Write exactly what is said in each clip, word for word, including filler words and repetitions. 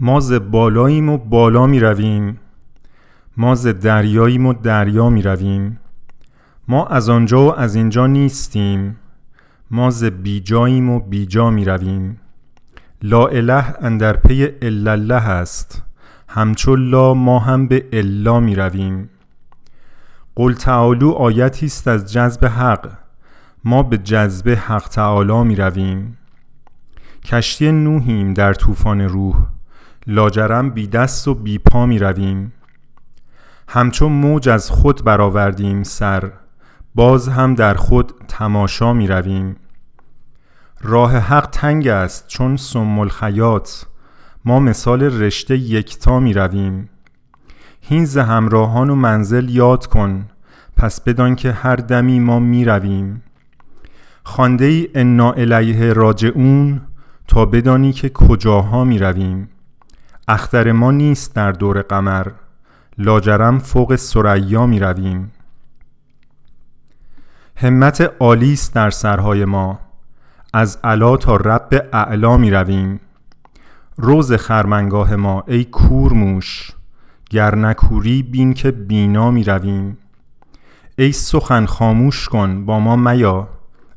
ما ز بالاییم و بالا می رویم، ما ز دریاییم و دریا می رویم، ما از آنجا و از اینجا نیستیم، ما ز بی جاییم و بی جا می رویم. لا اله اندر پی الا الله است، همچو لا ما هم به الا می رویم. قل تعالو آیتی است از جذب حق، ما به جذب حق تعالی می رویم. کشتی نوحیم در طوفان روح، لاجرم بی دست و بی پا می رویم. همچون موج از خود برآوردیم سر، باز هم در خود تماشا می رویم. راه حق تنگ است چون سم الخیاط، ما مثال رشته یکتا می رویم. هین ز همراهان و منزل یاد کن، پس بدان که هر دمی ما می رویم. خوانده ای انا الیه راجعون، تا بدانی که کجاها می رویم. اختر ما نیست در دور قمر، لاجرم فوق ثریا می رویم. همت عالی است در سرهای ما، از علا تا رب اعلا می رویم. روز خرمنگاه ما ای کورموش، گر نکوری بین که بینا می رویم. ای سخن خاموش کن با ما میا،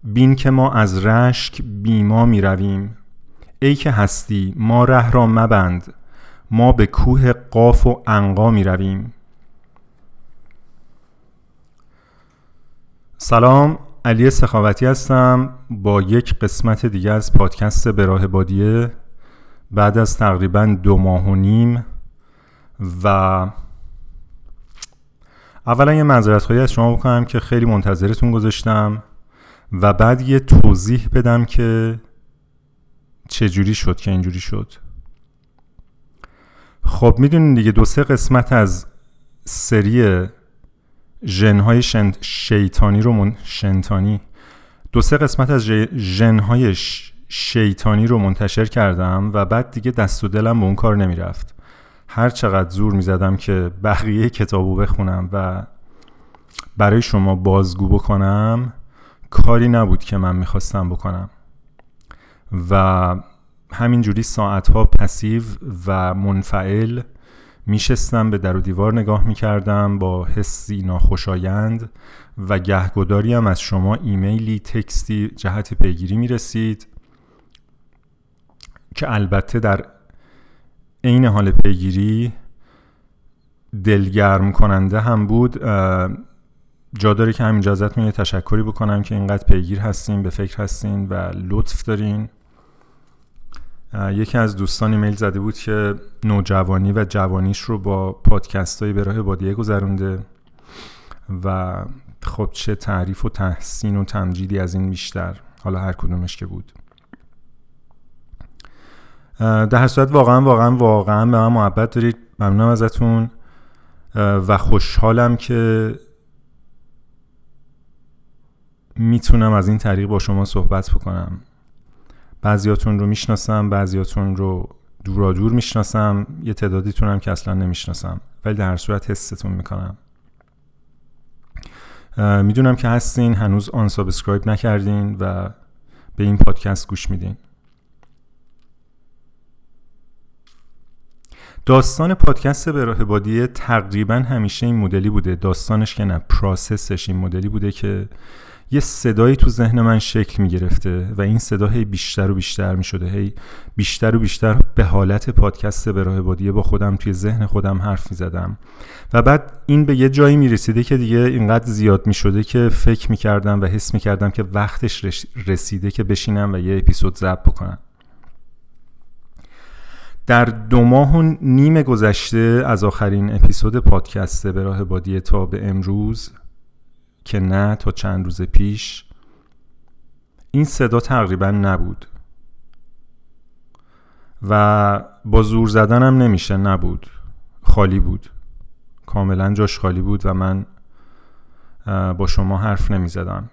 بین که ما از رشک بیما می رویم. ای که هستی ما ره را مبند، ما به کوه قاف و عنقا می رویم. سلام، علی سخاوتی هستم با یک قسمت دیگه از پادکست سر راه بادیه. بعد از تقریباً دو ماه و نیم و اولا یه معذرت‌خواهی از شما بکنم که خیلی منتظرتون گذاشتم و بعد یه توضیح بدم که چجوری شد که اینجوری شد. خب میدونین دیگه دو سه قسمت از سری ژن‌های شن... شیطانی رو من... شنطانی دو سه قسمت از ژن‌های ش... شیطانی رو منتشر کردم و بعد دیگه دست و دلم به اون کار نمیرفت. هر چقدر زور میزدم که بقیه کتابو بخونم و برای شما بازگو بکنم، کاری نبود که من میخواستم بکنم و همینجوری ساعتها پسیو و منفعل میشستم، به در و دیوار نگاه میکردم با حسی ناخوشایند و گهگداری هم از شما ایمیلی تکستی جهت پیگیری میرسید که البته در عین حال پیگیری دلگرم کننده هم بود. جا داره که همینجا ازتون یه تشکری بکنم که اینقدر پیگیر هستین، به فکر هستین و لطف دارین. یکی از دوستان ایمیل زده بود که نوجوانی و جوانیش رو با پادکست های به راه بادیه گذرونده و خب چه تعریف و تحسین و تمجیدی از این بیشتر، حالا هر کدومش که بود. در هر صورت واقعا واقعا واقعا به من محبت دارید، ممنونم ازتون و خوشحالم که میتونم از این طریق با شما صحبت بکنم. بعضیاتون رو میشناسم، بعضیاتون رو دورا دور میشناسم، یه تعدادیتون هم که اصلا نمیشناسم، ولی در هر صورت حستون میکنم. میدونم که هستین، هنوز آن سابسکرایب نکردین و به این پادکست گوش میدین. داستان پادکست به راه بادیه تقریبا همیشه این مدلی بوده، داستانش که نه، پروسسش این مدلی بوده که یه صدایی تو ذهن من شکل می گرفته و این صدا هی بیشتر و بیشتر می شده، هی بیشتر و بیشتر به حالت پادکست به راه بادیه با خودم توی ذهن خودم حرف می زدم و بعد این به یه جایی می رسیده که دیگه اینقدر زیاد می شده که فکر می کردم و حس می کردم که وقتش رسیده که بشینم و یه اپیزود ضبط بکنم. در دو ماه و نیم گذشته از آخرین اپیزود پادکست به راه بادیه تا به امروز که نه تا چند روز پیش، این صدا تقریبا نبود و با زور زدن هم نمیشه، نبود، خالی بود، کاملا جاش خالی بود و من با شما حرف نمیزدم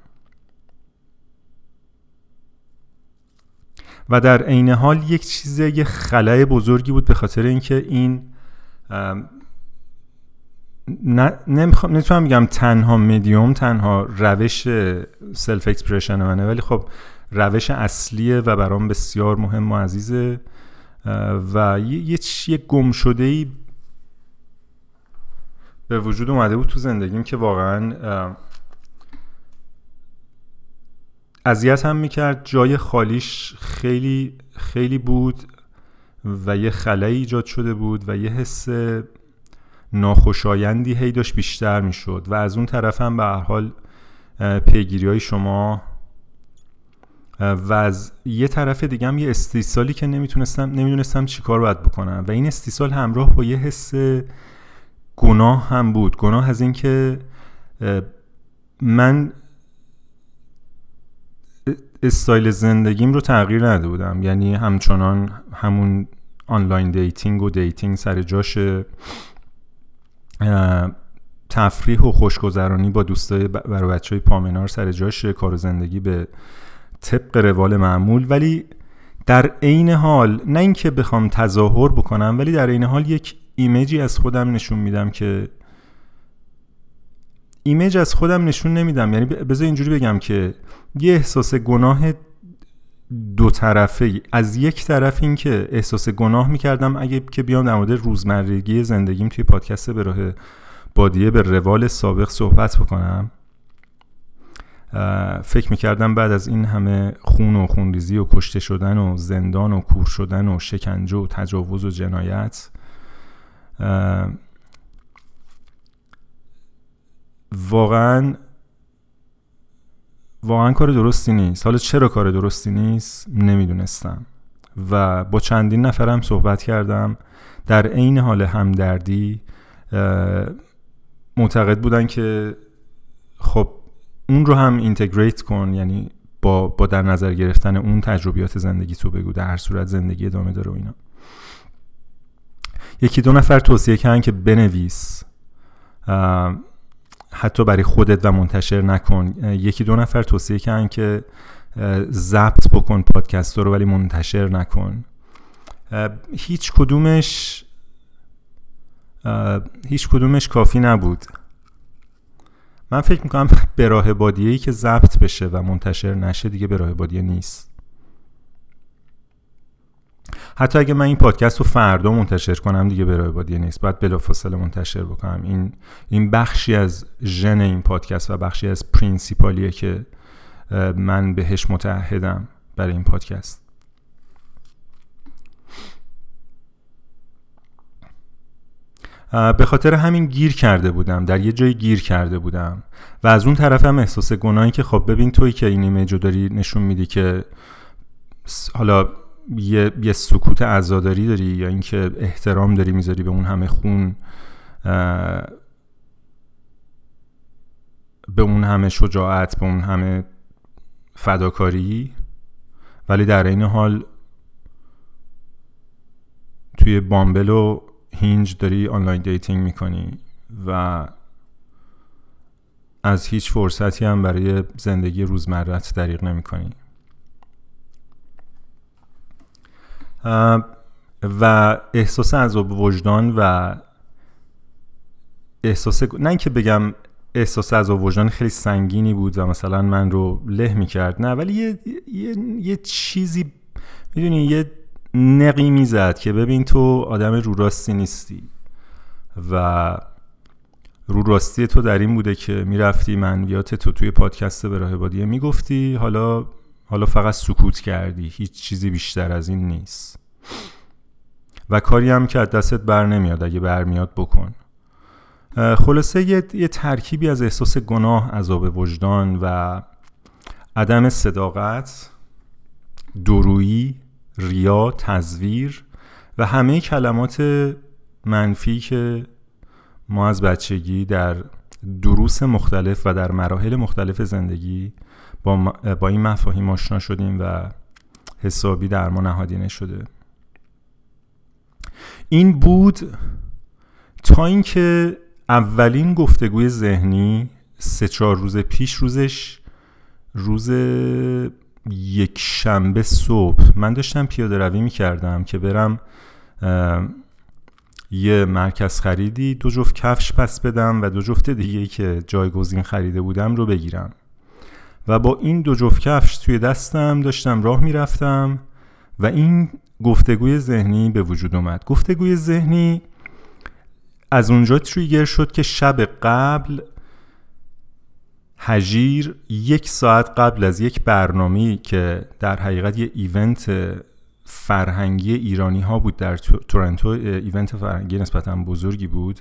و در عین حال یک چیز، یک خلأ بزرگی بود به خاطر اینکه این نه نمیخوام نمیتونم بگم تنها مدیوم، تنها روش سلف اکسپرشن منه، ولی خب روش اصلیه و برام بسیار مهم و عزیزه و یه یه گمشده‌ای به وجود اومده بود تو زندگیم که واقعا اذیت هم میکرد، جای خالیش خیلی خیلی بود و یه خلایی ایجاد شده بود و یه حس ناخوشایندی هی داشت بیشتر میشد. و از اون طرف هم به هر حال پیگیری‌های شما و از یه طرف دیگه هم یه استیصالی که نمیتونستم نمیدونستم چی کار باید بکنم و این استیصال همراه با یه حس گناه هم بود، گناه از این که من استایل زندگیم رو تغییر نداده بودم، یعنی همچنان همون آنلاین دیتینگ و دیتینگ سر جاش، تفریح و خوشگذرانی با دوستای برای بچهای پامنار سر جاش، کار و زندگی به طبق روال معمول. ولی در عین حال نه اینکه بخوام تظاهر بکنم، ولی در عین حال یک ایمیجی از خودم نشون میدم که ایمیج از خودم نشون نمیدم، یعنی بذار اینجوری بگم که یه احساس گناه دو طرفه. از یک طرف این که احساس گناه میکردم اگه که بیام در مورد روزمرگی زندگیم توی پادکست سر راه بادیه به روال سابق صحبت بکنم، فکر میکردم بعد از این همه خون و خونریزی و کشته شدن و زندان و کور شدن و شکنجه و تجاوز و جنایت، واقعا واقعا کار درستی نیست. حالا چرا کار درستی نیست نمیدونستم و با چندین نفرم صحبت کردم، در عین حال همدردی معتقد بودن که خب اون رو هم اینتگریت کن، یعنی با با در نظر گرفتن اون تجربیات زندگی تو بگو در هر صورت زندگی ادامه داره و اینا. یکی دو نفر توصیه کردن که بنویس، حتی برای خودت و منتشر نکن. یکی دو نفر توصیه کردن که ضبط بکن پادکست رو ولی منتشر نکن. هیچ کدومش هیچ کدومش کافی نبود. من فکر میکنم به راه بادیه‌ای که ضبط بشه و منتشر نشه دیگه به راه بادیه نیست. حتی اگه من این پادکست رو فردا منتشر کنم دیگه به راه بادیه نیست، باید بلافاصله منتشر بکنم. این این بخشی از ژن این پادکست و بخشی از پرینسیپالیه که من بهش متعهدم برای این پادکست. به خاطر همین گیر کرده بودم، در یه جایی گیر کرده بودم و از اون طرف هم احساس گناهی که خب ببین تویی که این ایمیج رو داری نشون میدی که حالا یه, یه سکوت عزاداری داری یا اینکه احترام داری میذاری به اون همه خون، به اون همه شجاعت، به اون همه فداکاری، ولی در این حال توی بامبل و هینج داری آنلاین دیتینگ میکنی و از هیچ فرصتی هم برای زندگی روزمرت دریغ نمیکنی. و احساس عذاب وجدان و احساس، نه اینکه بگم احساس عذاب وجدان خیلی سنگینی بود و مثلا من رو له میکرد، نه، ولی یه, یه،, یه چیزی میدونی یه نقی میزد که ببین تو آدم رو راستی نیستی و رو راستی تو در این بوده که میرفتی منویات تو توی پادکست به راه بادیه میگفتی، حالا حالا فقط سکوت کردی، هیچ چیزی بیشتر از این نیست و کاری هم که از دستت بر نمیاد، اگه برمیاد بکن. خلاصه یه, یه ترکیبی از احساس گناه، عذاب وجدان و عدم صداقت، دورویی، ریا، تزویر و همه کلمات منفی که ما از بچگی در دروس مختلف و در مراحل مختلف زندگی با, با این مفاهیم آشنا شدیم و حسابی در ما نهادینه شده. این بود تا اینکه اولین گفتگوی ذهنی سه چهار روز پیش، روزش روز یک شنبه صبح، من داشتم پیاده روی میکردم که برم یه مرکز خریدی دو جفت کفش پس بدم و دو جفت دیگه که جایگزین خریده بودم رو بگیرم و با این دو جفت کفش توی دستم داشتم راه میرفتم و این گفتگوی ذهنی به وجود اومد. گفتگوی ذهنی از اونجا تریگر شد که شب قبل هجیر، یک ساعت قبل از یک برنامه‌ای که در حقیقت یه ایونت فرهنگی ایرانی ها بود در تورنتو، ایونت فرهنگی نسبتاً بزرگی بود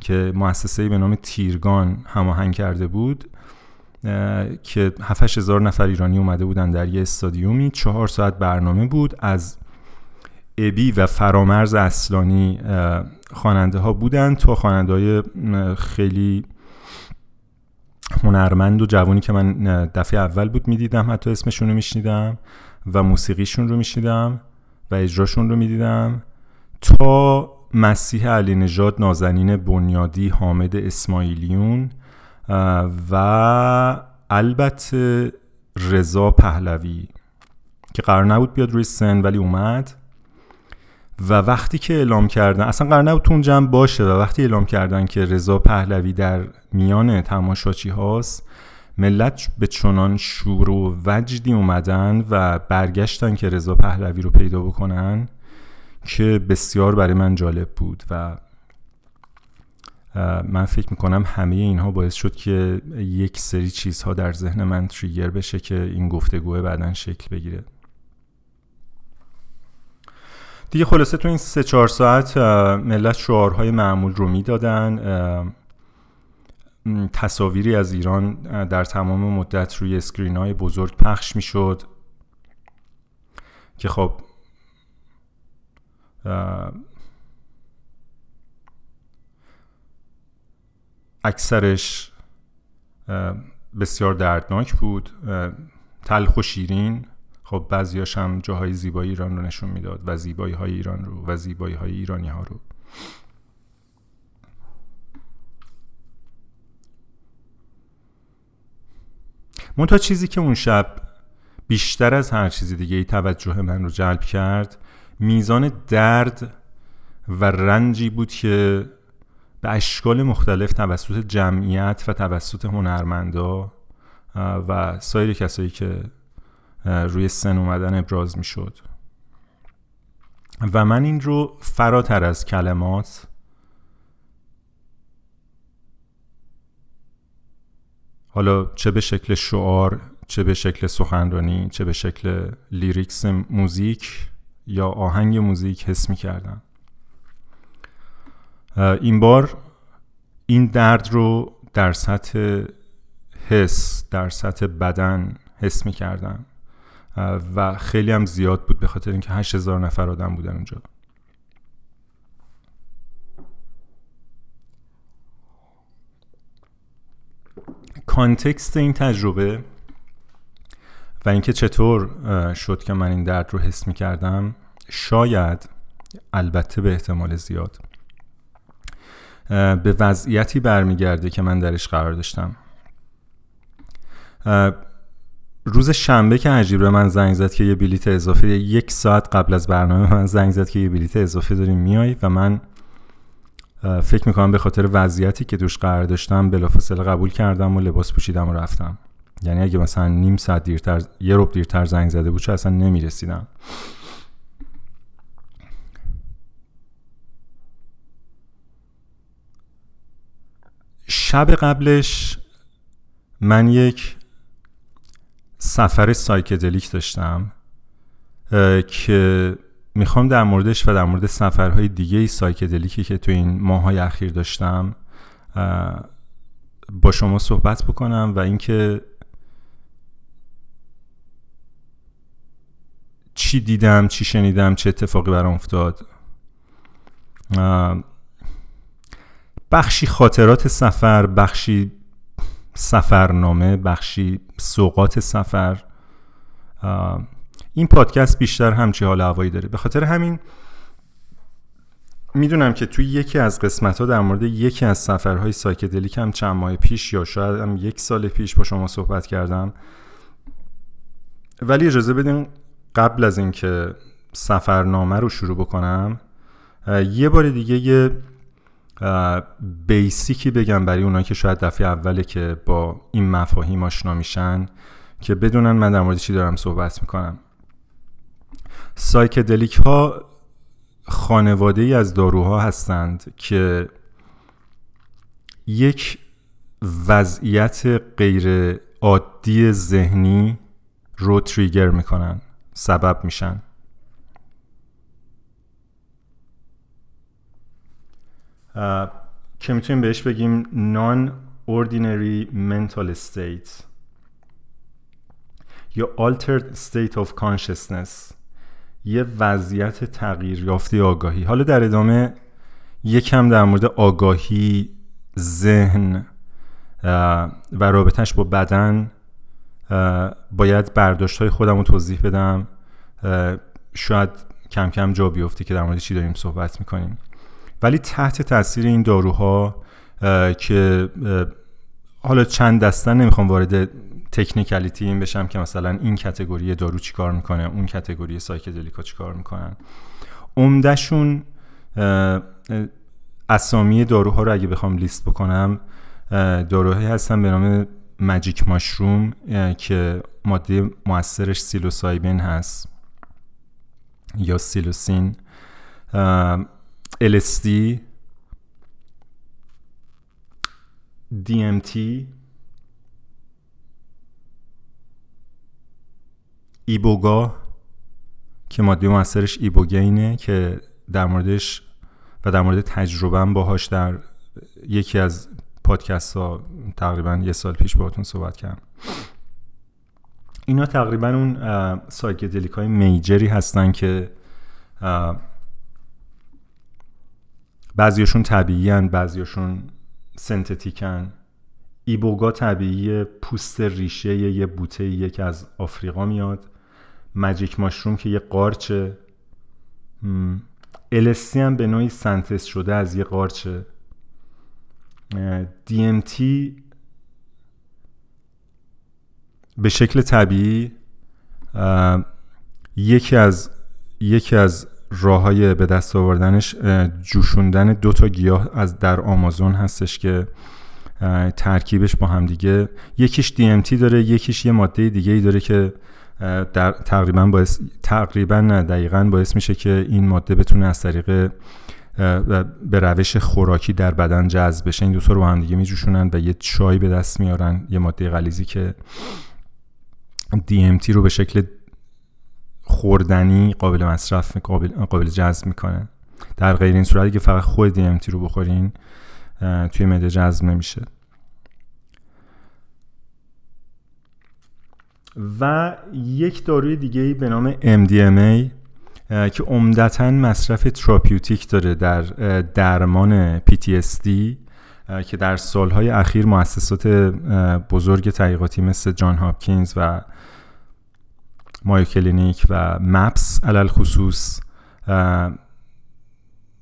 که مؤسسه‌ای به نام تیرگان هماهنگ کرده بود که هفت هزار نفر ایرانی اومده بودن در یه استادیومی. چهار ساعت برنامه بود، از ابی و فرامرز اصلانی خواننده ها بودن تا خواننده های خیلی هنرمند و جوانی که من دفعه اول بود میدیدم، حتی اسمشون رو میشنیدم و موسیقیشون رو میشنیدم و اجراشون رو میدیدم، تا مسیح علی نژاد، نازنین بنیادی، حامد اسماعیلیون و البته رضا پهلوی که قرار نبود بیاد روی سن ولی اومد. و وقتی که اعلام کردن، اصلا قرار نبود تو اون جمع باشه، و وقتی اعلام کردن که رضا پهلوی در میان تماشاچی هاست، ملت به چنان شور و وجدی اومدن و برگشتن که رضا پهلوی رو پیدا بکنن که بسیار برای من جالب بود. و من فکر میکنم همه اینها باعث شد که یک سری چیزها در ذهن من تریگر بشه که این گفتگوه بعدن شکل بگیره دیگه. خلاصه تو این سه چهار ساعت ملت شعارهای معمول رو میدادن، تصاویری از ایران در تمام مدت روی اسکرین‌های بزرگ پخش میشد که خب اکثرش بسیار دردناک بود، تلخ و شیرین. خب بعضیاش هم جاهای زیبایی ایران رو نشون میداد و زیبایی های ایران رو و زیبایی های ایرانی ها رو. منتها چیزی که اون شب بیشتر از هر چیز دیگه ای توجه من رو جلب کرد، میزان درد و رنجی بود که به اشکال مختلف توسط جمعیت و توسط هنرمندا و سایر کسایی که روی سن اومدن ابراز می شد. و من این رو فراتر از کلمات حالا چه به شکل شعار، چه به شکل سخنرانی، چه به شکل لیریکس موزیک یا آهنگ موزیک حس می کردم. این بار این درد رو در سطح حس، در سطح بدن حس می کردم و خیلی هم زیاد بود به خاطر اینکه هشت هزار نفر آدم بودن اونجا. کانتکست این تجربه و اینکه چطور شد که من این درد رو حس می کردم، شاید، البته به احتمال زیاد، به وضعیتی برمیگرده که من درش قرار داشتم. روز شنبه که هجیر به من زنگ زد که یه بلیت اضافه، یک ساعت قبل از برنامه من زنگ زد که یه بلیت اضافه داریم میای، و من فکر میکنم به خاطر وضعیتی که توش قرار داشتم بلافاصله قبول کردم و لباس پوشیدم و رفتم. یعنی اگه مثلا نیم ساعت دیرتر، یه ربع دیرتر زنگ زده بود چه اصلا نمیرسیدم. شب قبلش من یک سفر سایکدلیک داشتم که میخوام در موردش و در مورد سفرهای دیگه سایکدلیکی که تو این ماهای اخیر داشتم با شما صحبت بکنم، و اینکه چی دیدم، چی شنیدم، چه اتفاقی برام افتاد. بخشی خاطرات سفر، بخشی سفرنامه، بخشی سوقات سفر. این پادکست بیشتر همچی حال هوایی داره، به خاطر همین میدونم که توی یکی از قسمت‌ها در مورد یکی از سفرهای سایکدلیک هم چند ماه پیش یا شاید هم یک سال پیش با شما صحبت کردم، ولی اجازه بدین قبل از این که سفرنامه رو شروع بکنم یه بار دیگه یه بیسیکی بگم برای اونایی که شاید دفعه اوله که با این مفاهیم آشنا میشن، که بدونن من در مورد چی دارم صحبت میکنم. سایکدلیک ها خانواده ای از داروها هستند که یک وضعیت غیر عادی ذهنی رو تریگر میکنن، سبب میشن. که میتونیم بهش بگیم نان ordinary mental state یا altered state of consciousness، یه وضعیت تغییر یافته آگاهی. حالا در ادامه یکم در مورد آگاهی، ذهن و رابطهش با بدن باید برداشت‌های خودم رو توضیح بدم، شاید کم کم جا بیفتی که در مورد چی داریم صحبت میکنیم. ولی تحت تاثیر این داروها که حالا چند دسته، نمیخوام وارد تکنیکالیتی این بشم که مثلا این کتگوری دارو چی کار میکنه، اون کتگوری سایکدلیکا چی کار میکنن، عمده‌شون اسامی داروها رو اگه بخوام لیست بکنم، داروهایی هستن به نام ماجیک ماشروم که ماده مؤثرش سیلوسایبین هست یا سیلوسین، ال اس دی، دی ام تی، ایبوگا که ماده مؤثرش ایبوگینه که در موردش و در مورد تجربه‌ام باهاش در یکی از پادکست ها تقریبا یه سال پیش باهاتون صحبت کردم. اینا تقریبا اون سایکدلیک های میجری هستن که بعضیاشون طبیعی هن، بعضیاشون سنتتیک هن. ایبوگا طبیعی، پوست ریشه یه بوته یه که از آفریقا میاد. ماجیک ماشروم که یه قارچه. ال اس سی هم به نوعی سنتز شده از یه قارچه. دی ام تی به شکل طبیعی یکی از یکی از راه‌های به دست آوردنش جوشوندن دو تا گیاه از در آمازون هستش که ترکیبش با هم دیگه، یکیش دی ام تی داره، یکیش یه ماده دیگه‌ای داره که در تقریباً باعث تقریباً نه دقیقاً باعث میشه که این ماده بتونه از طریق به روش خوراکی در بدن جذب بشه. این دو تا رو با هم دیگه میجوشونن و یه چای به دست میارن، یه ماده غلیظی که دی ام تی رو به شکل خوردنی قابل مصرف، قابل قابل جذب میکنه. در غیر این صورتی که فقط خود دی ام تی رو بخورین توی معده جذب نمیشه. و یک داروی دیگه‌ای به نام ام دی ام ای که عمدتاً مصرف تراپیوتیک داره در درمان پی تی اس دی که در سالهای اخیر مؤسسات بزرگ تحقیقاتی مثل جان هاپکینز و مایو کلینیک و مپس علل خصوص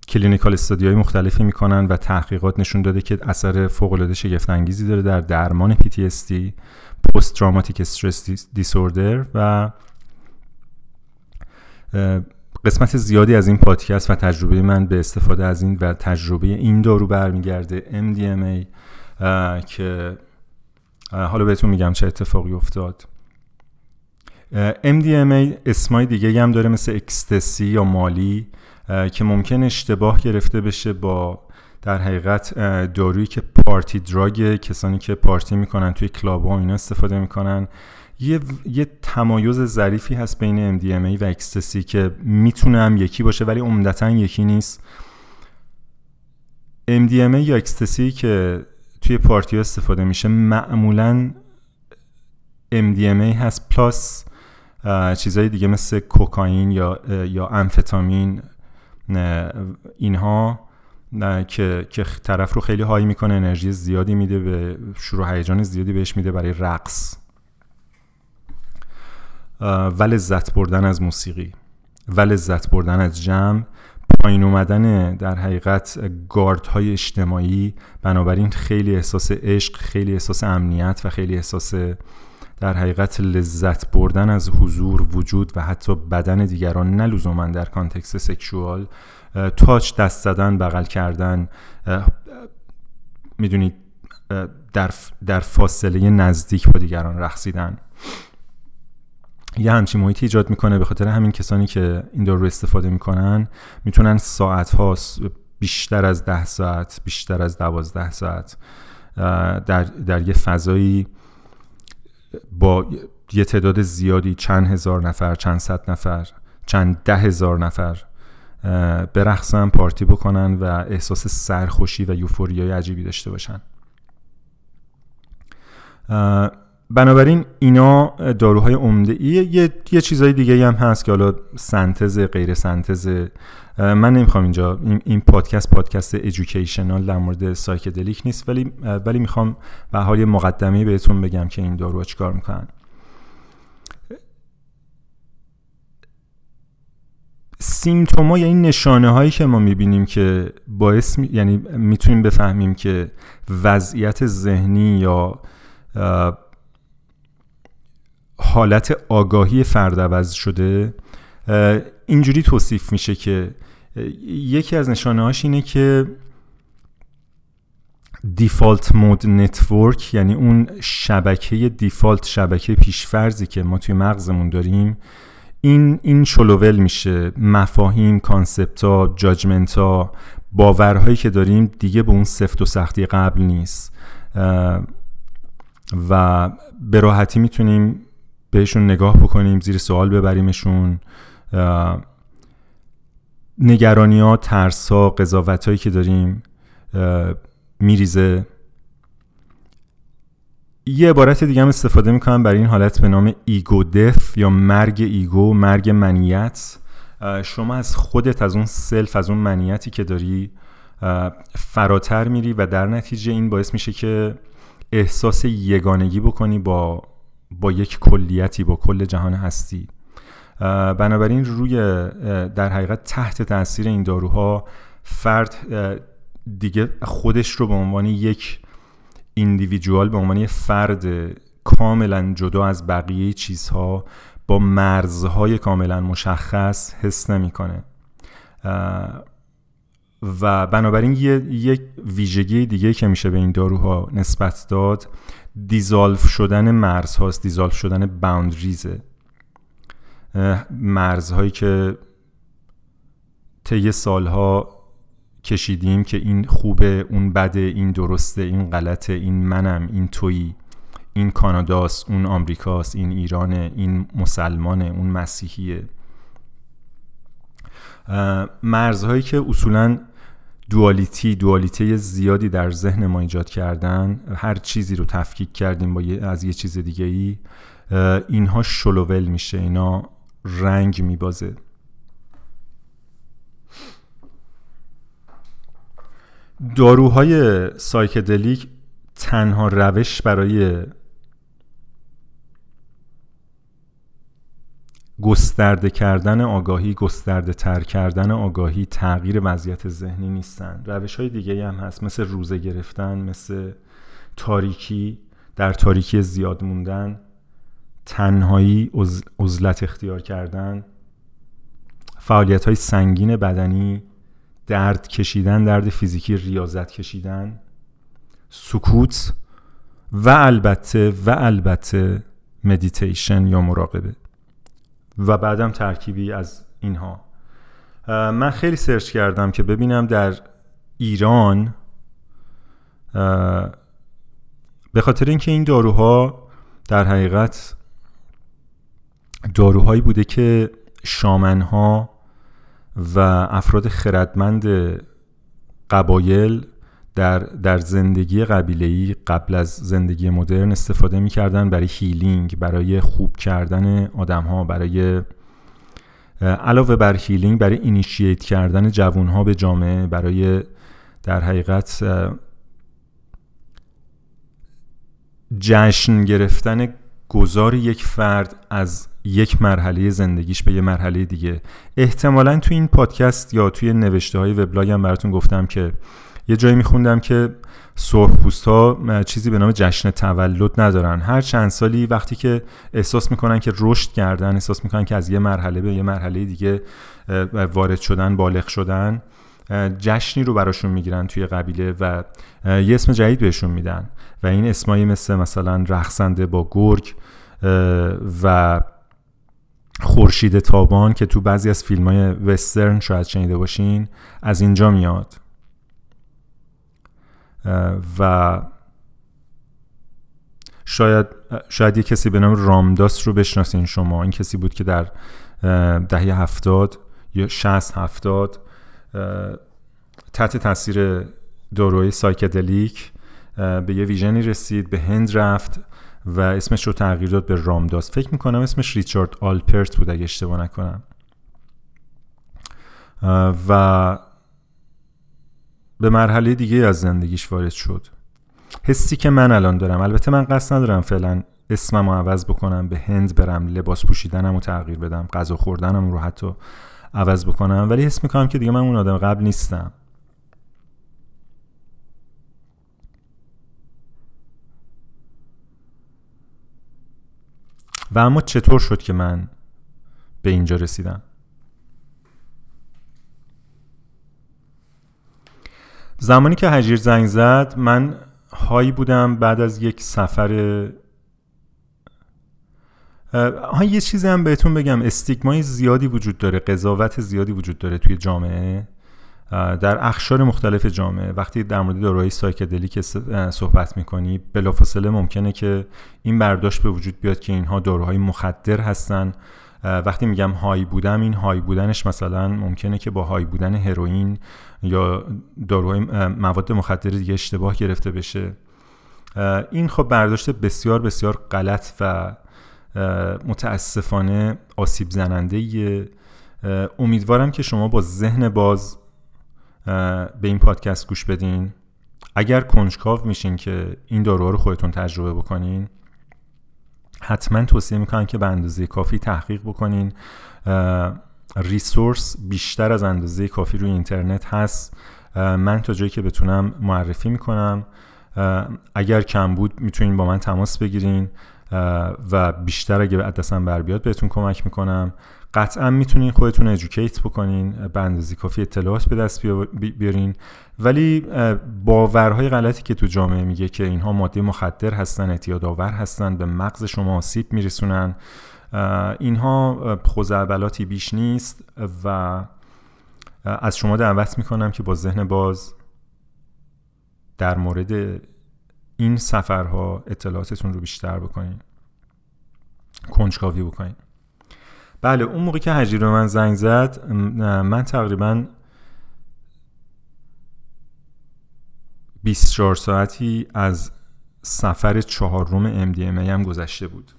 کلینیکال استادیای مختلفی میکنن و تحقیقات نشون داده که اثر فوق‌العاده شگفت‌انگیزی داره در درمان پی تی اس دی، پست تروماتیک استرس دیسوردر. و قسمت زیادی از این پادکست و تجربه من به استفاده از این و تجربه این دارو برمیگرده ام دی ام ای که حالا بهتون میگم چه اتفاقی افتاد. ام دی ام ای اسمای دیگه هم داره مثل اکستسی یا مالی که ممکن اشتباه گرفته بشه با در حقیقت دارویی که پارتی دراگه، کسانی که پارتی میکنن توی کلاب ها اینا استفاده میکنن. یه یه تمایز ظریفی هست بین ام دی ام ای و اکستسی که میتونه هم یکی باشه ولی عمدتاً یکی نیست. ام دی ام ای یا اکستسی که توی پارتی ها استفاده میشه معمولاً ام دی ام ای هست پلاس چیزهای دیگه مثل کوکائین یا یا امفتامین، اینها که که طرف رو خیلی های میکنه، انرژی زیادی میده، به شروع هیجان زیادی بهش میده برای رقص و لذت بردن از موسیقی و لذت بردن از جمع، پایین اومدن در حقیقت گاردهای اجتماعی. بنابراین خیلی احساس عشق، خیلی احساس امنیت و خیلی احساس در حقیقت لذت بردن از حضور، وجود و حتی بدن دیگران، نه لزوما در کانتکست سکشوال، تاچ، دست زدن، بغل کردن، میدونید در در فاصله نزدیک با دیگران رقصیدن. یه همچین محیطی ایجاد میکنه. به خاطر همین کسانی که این دارو استفاده میکنن میتونن ساعت‌ها، بیشتر از ده ساعت، بیشتر از دوازده ساعت در در یه فضایی با یه تعداد زیادی، چند هزار نفر، چند صد نفر، چند ده هزار نفر برقصن، پارتی بکنن و احساس سرخوشی و یوفوریای عجیبی داشته باشن. بنابراین اینا داروهای عمده‌ایه. یه, یه چیزای دیگه هم هست که حالا سنتز، غیر سنتز، من نمیخوام اینجا این, این پادکست پادکست ایژوکیشنال در مورد سایکدلیک نیست، ولی ولی میخوام به حال یه مقدمه‌ای بهتون بگم که این داروها چیکار میکنن. سیمتوما یا این نشانه هایی که ما میبینیم که باعث می... یعنی میتونیم بفهمیم که وضعیت ذهنی یا حالت آگاهی فرد عوض شده، اینجوری توصیف میشه که یکی از نشانه هاش اینه که دیفالت مود نتورک، یعنی اون شبکه دیفالت، شبکه پیشفرضی که ما توی مغزمون داریم، این این شلوول میشه. مفاهیم، کانسپت‌ها، جاجمنت‌ها، باورهایی که داریم دیگه به اون سفت و سختی قبل نیست و به راحتی میتونیم بهشون نگاه بکنیم، زیر سوال ببریمشون. نگرانی‌ها، ترس‌ها، قضاوت‌هایی که داریم میریزه. یه عبارت دیگه هم استفاده میکنم برای این حالت به نام ایگو دف یا مرگ ایگو، مرگ منیت. شما از خودت، از اون سلف، از اون منیتی که داری فراتر میری و در نتیجه این باعث میشه که احساس یگانگی بکنی با با یک کلیتی، با کل جهان هستی. بنابراین روی در حقیقت تحت تاثیر این داروها فرد دیگه خودش رو به عنوان یک ایندیویدوال، به عنوان یه فرد کاملا جدا از بقیه چیزها با مرزهای کاملا مشخص حس نمی‌کنه و بنابراین یک ویژگی دیگه که میشه به این داروها نسبت داد دیزالف شدن مرزهاست، دیزالف شدن باوندریزه، مرزهایی که طی سالها کشیدیم که این خوبه، اون بده، این درسته، این غلطه، این منم، این تویی، این کاناداست، اون آمریکاست، این ایرانه، این مسلمانه، اون مسیحیه. مرزهایی که اصولاً دوالیتی، دوالیته زیادی در ذهن ما ایجاد کردن، هر چیزی رو تفکیک کردیم با یه، از یه چیز دیگه‌ای، اینها شلوول میشه، اینا رنگ میبازه. داروهای سایکدلیک تنها روش برای گسترده کردن آگاهی، گسترده تر کردن آگاهی، تغییر وضعیت ذهنی نیستن. روش‌های دیگه‌ای هم هست، مثل روزه گرفتن، مثل تاریکی، در تاریکی زیاد موندن، تنهایی، عزلت اختیار کردن، فعالیت‌های سنگین بدنی، درد کشیدن، درد فیزیکی، ریاضت کشیدن، سکوت و البته و البته مدیتیشن یا مراقبه و بعدم ترکیبی از اینها. من خیلی سرچ کردم که ببینم در ایران، به خاطر اینکه این داروها در حقیقت داروهایی بوده که شامنها و افراد خردمند قبایل در در زندگی قبیله‌ای قبل از زندگی مدرن استفاده می‌کردن برای هیلینگ، برای خوب کردن آدم‌ها، برای علاوه بر هیلینگ برای اینیشییت کردن جوان‌ها به جامعه، برای در حقیقت جشن گرفتن گذار یک فرد از یک مرحله زندگیش به یه مرحله دیگه. احتمالاً توی این پادکست یا توی نوشته‌های وبلاگم براتون گفتم که یه جایی میخوندم که سرخپوست‌ها چیزی به نام جشن تولد ندارن. هر چند سالی وقتی که احساس میکنن که رشد کردن، احساس میکنن که از یه مرحله به یه مرحله دیگه وارد شدن، بالغ شدن، جشنی رو براشون میگیرن توی قبیله و یه اسم جدید بهشون میدن و این اسمایی مثل مثلا رقصنده با گرگ و خورشید تابان که تو بعضی از فیلم‌های وسترن شاید شنیده باشین از اینجا میاد. و شاید شاید یه کسی به نام رامداس رو بشناسین شما. این کسی بود که در دهه هفتاد یا شصت هفتاد تحت تاثیر داروهای سایکدلیک به یه ویژنی رسید، به هند رفت و اسمش رو تغییر داد به رامداس. فکر میکنم اسمش ریچارد آلپرت بود اگه اشتباه نکنم. و به مرحله دیگه از زندگیش وارد شد. حسی که من الان دارم، البته من قصد ندارم فعلا اسممو عوض بکنم، به هند برم، لباس پوشیدنمو تغییر بدم، غذا خوردنم رو حتی عوض بکنم، ولی حس میکنم که دیگه من اون آدم قبل نیستم. و اما چطور شد که من به اینجا رسیدم؟ زمانی که هجیر زنگ زد من هایی بودم بعد از یک سفر. ها یه چیزی هم بهتون بگم، استیگمای زیادی وجود داره، قضاوت زیادی وجود داره توی جامعه، در اقشار مختلف جامعه. وقتی در مورد داروهای سایکدلیک صحبت میکنی بلافاصله ممکنه که این برداشت به وجود بیاد که اینها داروهای مخدر هستن. وقتی میگم های بودم، این های بودنش مثلا ممکنه که با های بودن هروئین یا داروهای مواد مخدر دیگه اشتباه گرفته بشه. این خب برداشت بسیار بسیار غلط و متاسفانه آسیب زننده‌ایه. امیدوارم که شما با ذهن باز به این پادکست گوش بدین. اگر کنجکاو میشین که این داروها رو خودتون تجربه بکنین، حتما توصیه میکنم که به اندازه کافی تحقیق بکنین. ریسورس بیشتر از اندازه کافی روی اینترنت هست. من تا جایی که بتونم معرفی میکنم. اگر کم بود میتونین با من تماس بگیرین و بیشتر اگه از دستم بر بیاد بهتون کمک میکنم. قطعا میتونین خودتون ادوکییت بکنین، به اندازه کافی اطلاعات به دست بیارین، ولی باورهای غلطی که تو جامعه میگه که اینها ماده مخدر هستن، اعتیادآور هستن، به مغز شما آسیب میرسونن، اینها خزعبلاتی بیش نیست. و از شما دعوت میکنم که با ذهن باز در مورد این سفرها اطلاعاتتون رو بیشتر بکنین، کنجکاوی بکنین. بله، اون موقعی که هجیر به من زنگ زد من تقریبا بیست و چهار ساعتی از سفر چهارم ام دی ام ای هم گذشته بود.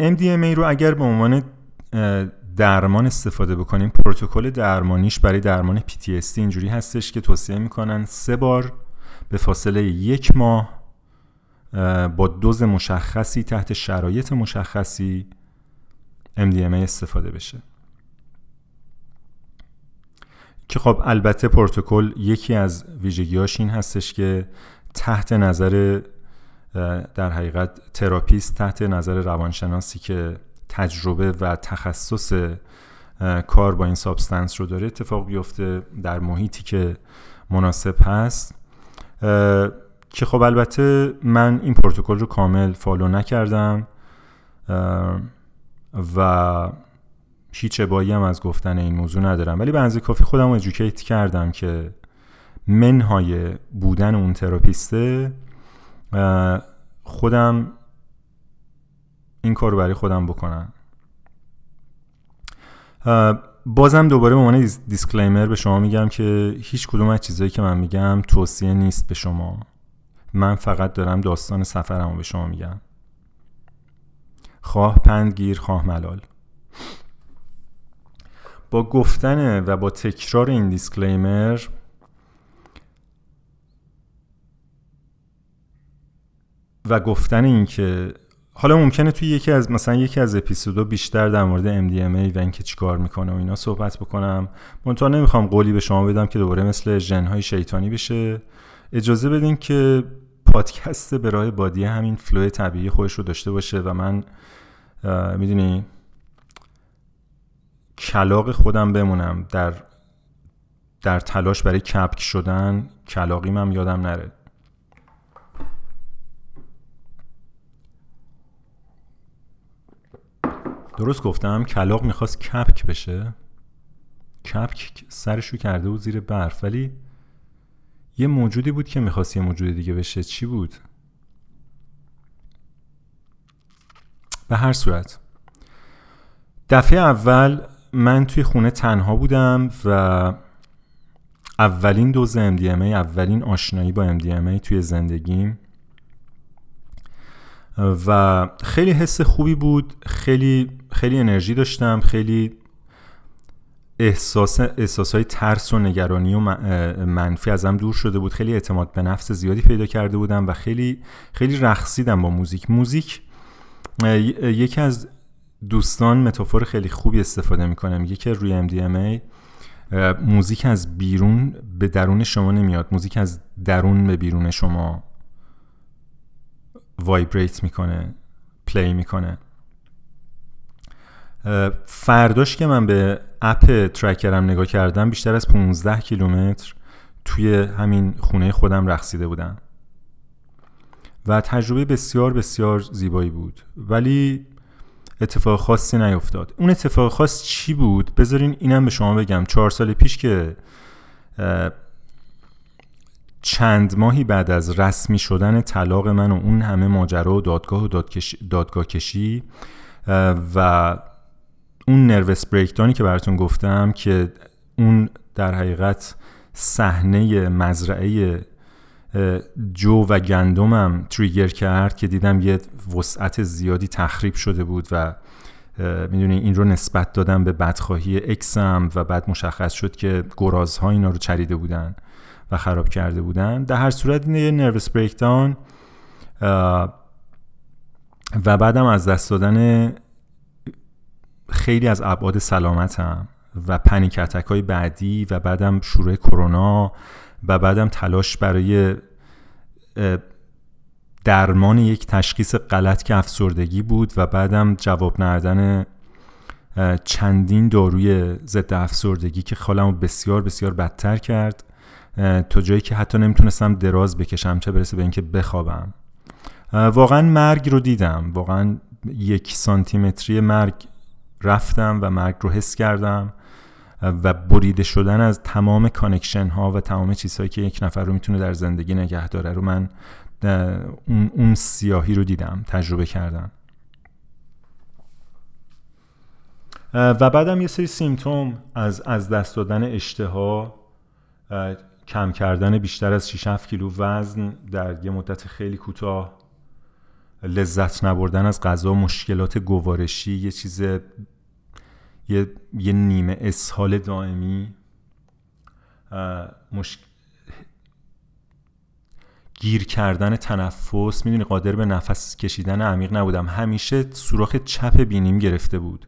ام دی ام ای رو اگر به عنوان درمان استفاده بکنیم، پروتکل درمانیش برای درمان پی تی اس دی اینجوری هستش که توصیه میکنن سه بار به فاصله یک ماه با دوز مشخصی تحت شرایط مشخصی ام دی ام ای استفاده بشه، که خب البته پروتکل یکی از ویژگیاش این هستش که تحت نظر در حقیقت تراپیست، تحت نظر روانشناسی که تجربه و تخصص کار با این سابستنس رو داره اتفاق بیفته، در محیطی که مناسب هست. که خب البته من این پروتکل رو کامل فالو نکردم و هیچ ابایی هم از گفتن این موضوع ندارم، ولی به اندازه کافی خودم رو ادوکییت کردم که منهای بودن اون تراپیسته، خودم این کار رو برای خودم بکنم. بازم دوباره به عنوان دیسکلیمر به شما میگم که هیچ کدوم از چیزایی که من میگم توصیه نیست به شما. من فقط دارم داستان سفرم رو به شما میگم، خواه پندگیر خواه ملال. با گفتن و با تکرار این دیسکلیمر و گفتن این که حالا ممکنه توی یکی از مثلا یکی از اپیزودها بیشتر در مورد ام دی ام ای و اینکه چیکار میکنه و اینا صحبت بکنم، منتها نمیخوام قولی به شما بدم که دوباره مثل جنهای شیطانی بشه. اجازه بدین که پادکست به راه بادیه همین فلو طبیعی خودش رو داشته باشه و من میدونی کلاغ خودم بمونم در در تلاش برای کپک شدن کلاغیم هم یادم نره. درست گفتم کلاغ میخواست کپک بشه، کپک سرشو کرده بود زیر برف، ولی یه موجودی بود که میخواست یه موجود دیگه بشه. چی بود؟ به هر صورت دفعه اول من توی خونه تنها بودم و اولین دوز ام دی ام ای، اولین آشنایی با ام دی ام ای توی زندگیم و خیلی حس خوبی بود، خیلی خیلی انرژی داشتم، خیلی احساس احساسای ترس و نگرانی و منفی ازم دور شده بود، خیلی اعتماد به نفس زیادی پیدا کرده بودم و خیلی خیلی رقصیدم با موزیک. موزیک یکی از دوستان متافور خیلی خوبی استفاده میکنه، میگه که روی ام دی ام ای موزیک از بیرون به درون شما نمیاد، موزیک از درون به بیرون شما وایبریت میکنه، پلی میکنه. فرداش که من به اپ ترکرم نگاه کردم بیشتر از پانزده کیلومتر توی همین خونه خودم رقصیده بودم و تجربه بسیار بسیار زیبایی بود، ولی اتفاق خاصی نیفتاد. اون اتفاق خاص چی بود؟ بذارین اینم به شما بگم. چهار سال پیش که چند ماهی بعد از رسمی شدن طلاق من و اون همه ماجرا و دادگاه و دادکش... دادگاه کشی و اون نروس بریکدانی که براتون گفتم که اون در حقیقت صحنه مزرعه جو و گندمم تریگر کرد که دیدم یه وسعت زیادی تخریب شده بود و میدونی این رو نسبت دادم به بدخواهی اکسم و بعد مشخص شد که گرازها اینا رو چریده بودن و خراب کرده بودن. در هر صورت یه نروس بریکدان و بعدم از دست دادن خیلی از ابعاد سلامتم و پنیک اتک‌های بعدی و بعدم شروع کرونا و بعدم تلاش برای درمان یک تشخیص غلط که افسردگی بود و بعدم جواب ندادن چندین داروی ضد افسردگی که خالمو بسیار بسیار بدتر کرد تا جایی که حتی نمیتونستم دراز بکشم، چه برسه به اینکه بخوابم. واقعا مرگ رو دیدم، واقعا یک سانتیمتری مرگ رفتم و مرگ رو حس کردم و بریده شدن از تمام کانکشن ها و تمام چیزهایی که یک نفر رو میتونه در زندگی نگه داره رو من اون, اون سیاهی رو دیدم، تجربه کردم. و بعدم یه سری سیمتوم از از دست دادن اشتها، کم کردن بیشتر از شش هفت کیلو وزن در یه مدت خیلی کوتاه، لذت نبردن از غذا، مشکلات گوارشی، یه چیز یه, یه نیمه اسهال دائمی، مش... گیر کردن تنفس، میدونی قادر به نفس کشیدن عمیق نبودم، همیشه سوراخ چپ بینیم گرفته بود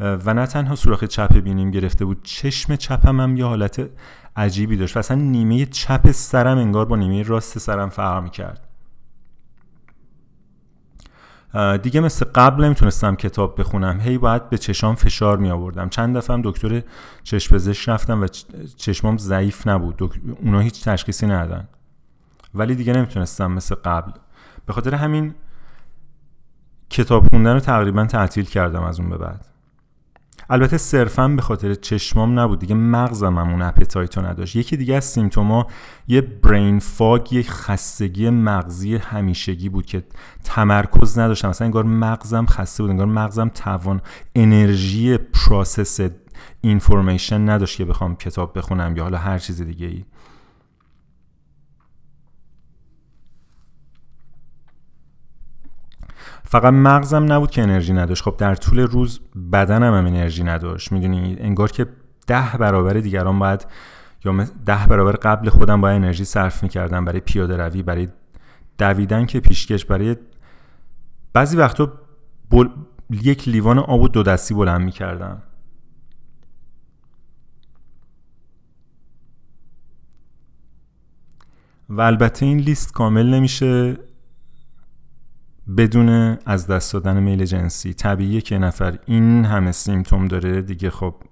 و نه تنها سوراخ چپ بینیم گرفته بود، چشم چپم هم یه حالت عجیبی داشت و اصلا نیمه چپ سرم انگار با نیمه راست سرم فرق میکرد. دیگه مثل قبل نمیتونستم کتاب بخونم، هی باید به چشام فشار می آوردم. چند دفعه هم دکتر چشم پزشک رفتم و چشمام ضعیف نبود، دک... اونا هیچ تشخیصی ندادن، ولی دیگه نمیتونستم مثل قبل. به خاطر همین کتاب خوندن رو تقریبا تعطیل کردم از اون به بعد. البته صرفاً به خاطر چشمام نبود، دیگه مغزم هم اون اپتایتو نداشت. یکی دیگه از سیمتوما یه برین فاگ، یه خستگی مغزی همیشگی بود که تمرکز نداشتم، مثلا انگار مغزم خسته بود، انگار مغزم توان انرژی پروسس اینفورمیشن نداشت که بخوام کتاب بخونم یا حالا هر چیز دیگه ای. فقط مغزم نبود که انرژی نداشت، خب در طول روز بدنم هم انرژی نداشت، میدونی انگار که ده برابر دیگران باید یا ده برابر قبل خودم باید انرژی صرف میکردم برای پیاده روی، برای دویدن که پیشکش، برای بعضی وقتا بول... یک لیوان آب و دو دستی بلند میکردم. و البته این لیست کامل نمیشه بدون از دست دادن میل جنسی. طبیعیه که نفر این همه سیمتوم داره دیگه، خب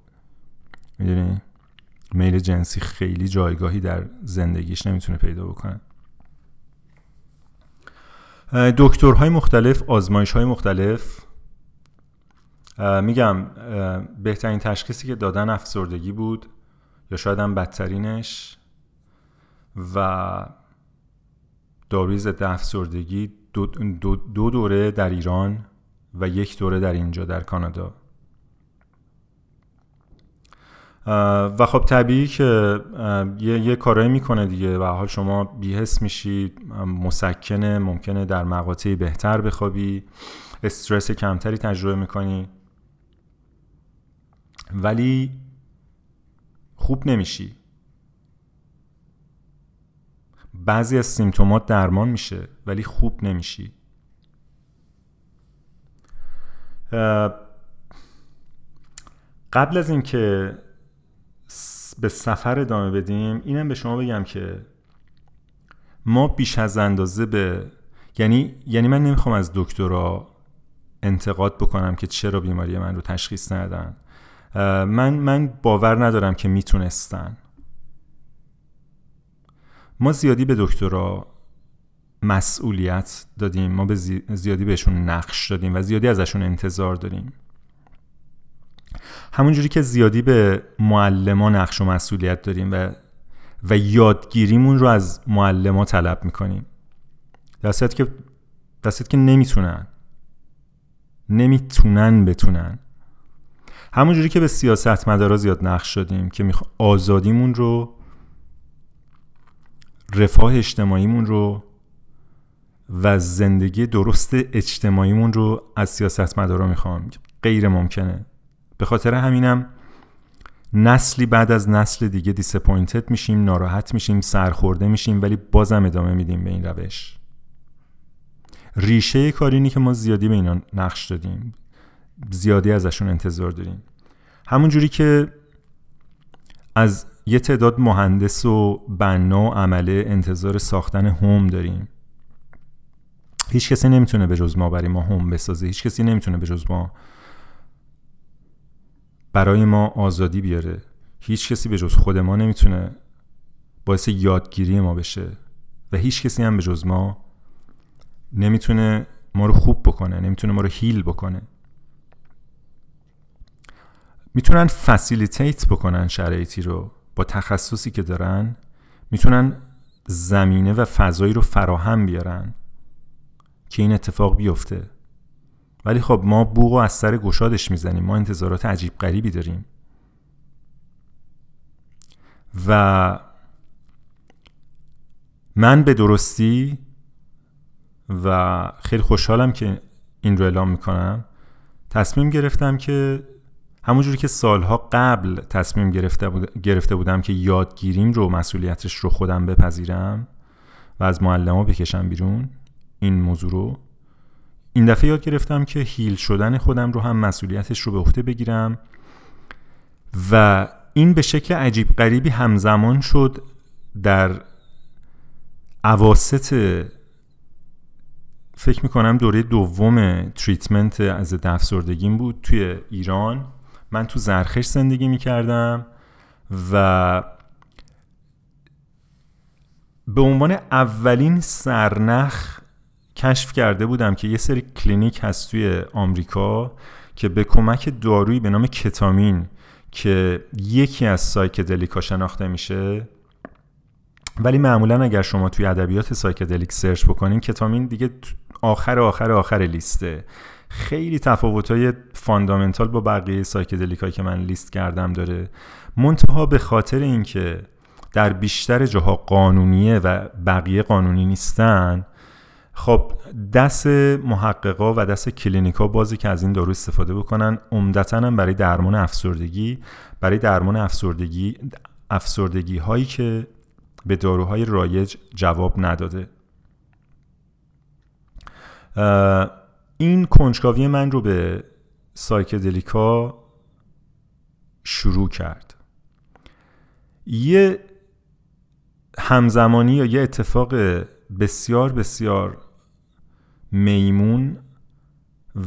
میدونی میل جنسی خیلی جایگاهی در زندگیش نمیتونه پیدا بکنه. دکترهای مختلف، آزمایش‌های مختلف، میگم بهترین تشخیصی که دادن افسردگی بود یا شاید هم بدترینش، و داروی ضد افسردگی دو, دو, دو دوره در ایران و یک دوره در اینجا در کانادا. و خب طبیعی که یه, یه کارایی میکنه دیگه، و حال شما بی‌حس میشی، مسکنه، ممکنه در مقاطعی بهتر بخوابی، استرس کمتری تجربه میکنی، ولی خوب نمیشی. بعضی از سیمتومات درمان میشه ولی خوب نمیشی. قبل از این که به سفر ادامه بدیم، اینم به شما بگم که ما بیش از اندازه به یعنی یعنی من نمیخوام از دکترا انتقاد بکنم که چرا بیماری من رو تشخیص ندادن. من من باور ندارم که میتونستن. ما زیادی به دکترا مسئولیت دادیم، ما به زیادی بهشون نقش دادیم و زیادی ازشون انتظار داریم. همونجوری که زیادی به معلمان نقش و مسئولیت داریم و و یادگیریمون رو از معلمان طلب میکنیم، درصد که درصد که نمیتونن نمیتونن بتونن. همونجوری که به سیاستمدارا زیاد نقش دادیم که میخوا آزادیمون رو، رفاه اجتماعیمون رو و زندگی درست اجتماعیمون رو از سیاستمدارا میخوام، غیر ممکنه. به خاطر همینم نسلی بعد از نسل دیگه دیسپوینتد میشیم، ناراحت میشیم، سرخورده میشیم، ولی بازم ادامه میدیم به این روش. ریشه کار اینه که ما زیادی به اینا نقش دادیم، زیادی ازشون انتظار داریم. همون جوری که از یه تعداد مهندس و بنا و عمله انتظار ساختن هوم داریم. هیچ کسی نمیتونه به جز ما برای ما هوم بسازه، هیچ کسی نمیتونه به جز ما برای ما آزادی بیاره، هیچ کسی به جز خود ما نمیتونه باعث یادگیری ما بشه و هیچ کسی هم به جز ما نمیتونه ما رو خوب بکنه، نمیتونه ما رو هیل بکنه. میتونن فسیلیتیت بکنن شرایطی رو، با تخصصی که دارن میتونن زمینه و فضایی رو فراهم بیارن که این اتفاق بیفته، ولی خب ما بوق و از سر گشادش میزنیم، ما انتظارات عجیب غریبی داریم و من به درستی و خیلی خوشحالم که این رو اعلام میکنم، تصمیم گرفتم که همونجوری که سالها قبل تصمیم گرفته, بود، گرفته بودم که یادگیریم رو، مسئولیتش رو خودم بپذیرم و از معلم‌ها بکشم بیرون این موضوع رو، این دفعه یاد گرفتم که هیل شدن خودم رو هم مسئولیتش رو به عهده بگیرم و این به شکل عجیب غریبی همزمان شد در اواسط، فکر میکنم دوره دوم تریتمنت از افسردگیم بود توی ایران. من تو زرخش زندگی میکردم و به عنوان اولین سرنخ کشف کرده بودم که یه سری کلینیک هست توی آمریکا که به کمک دارویی به نام کتامین که یکی از سایکدلیک‌ها شناخته میشه، ولی معمولا اگر شما توی ادبیات سایکدلیک سرچ بکنین، کتامین دیگه آخر آخر آخر لیسته. خیلی تفاوت‌های فاندامنتال با بقیه سایکدلیک‌هایی که من لیست کردم داره، منتها به خاطر اینکه در بیشتر جاها قانونیه و بقیه قانونی نیستن، خب دست محققا و دست کلینیکا بازی که از این دارو استفاده بکنن، عمدتاً هم برای درمان افسردگی، برای درمان افسردگی افسردگی هایی که به داروهای رایج جواب نداده. این کنجکاوی من رو به سایکدلیکا شروع کرد. یه همزمانی یا یه اتفاق بسیار بسیار میمون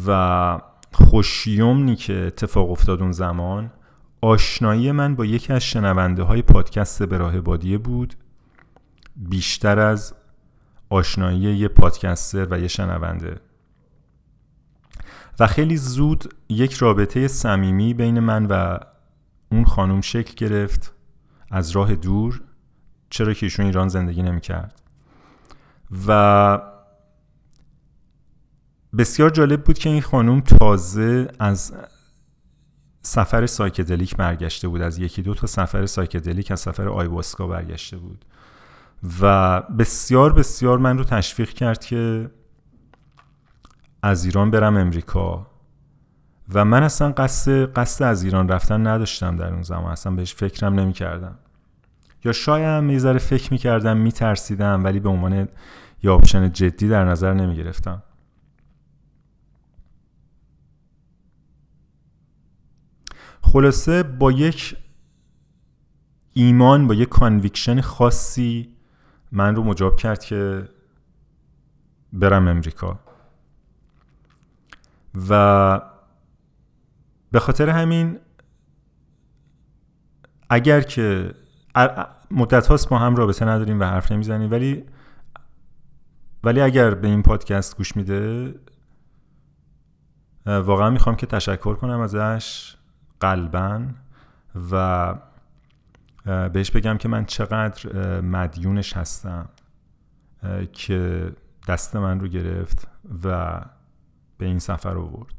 و خوشیومنی که اتفاق افتاد اون زمان، آشنایی من با یکی از شنونده های پادکست به راه بادیه بود، بیشتر از آشنایی یه پادکستر و یه شنونده. و خیلی زود یک رابطه صمیمی بین من و اون خانم شکل گرفت از راه دور، چرا که ایشون ایران زندگی نمی کرد. و بسیار جالب بود که این خانم تازه از سفر سایکدلیک برگشته بود، از یکی دو تا سفر سایکدلیک، از سفر آیواسکا برگشته بود و بسیار بسیار من رو تشویق کرد که از ایران برم امریکا. و من اصلا قصد قصد از ایران رفتن نداشتم در اون زمان، اصلا بهش فکرم نمی کردم، یا شاید یه ذره فکر می کردم، می ترسیدم، ولی به عنوان یه آپشن جدی در نظر نمی گرفتم. خلاصه با یک ایمان، با یک کانویکشن خاصی من رو مجاب کرد که برم امریکا. و به خاطر همین اگر که مدت هاست ما هم رابطه نداریم و حرف نمیزنیم، ولی ولی اگر به این پادکست گوش میده واقعا میخوام که تشکر کنم ازش قلبن و بهش بگم که من چقدر مدیونش هستم که دست من رو گرفت و به این سفر رو برد.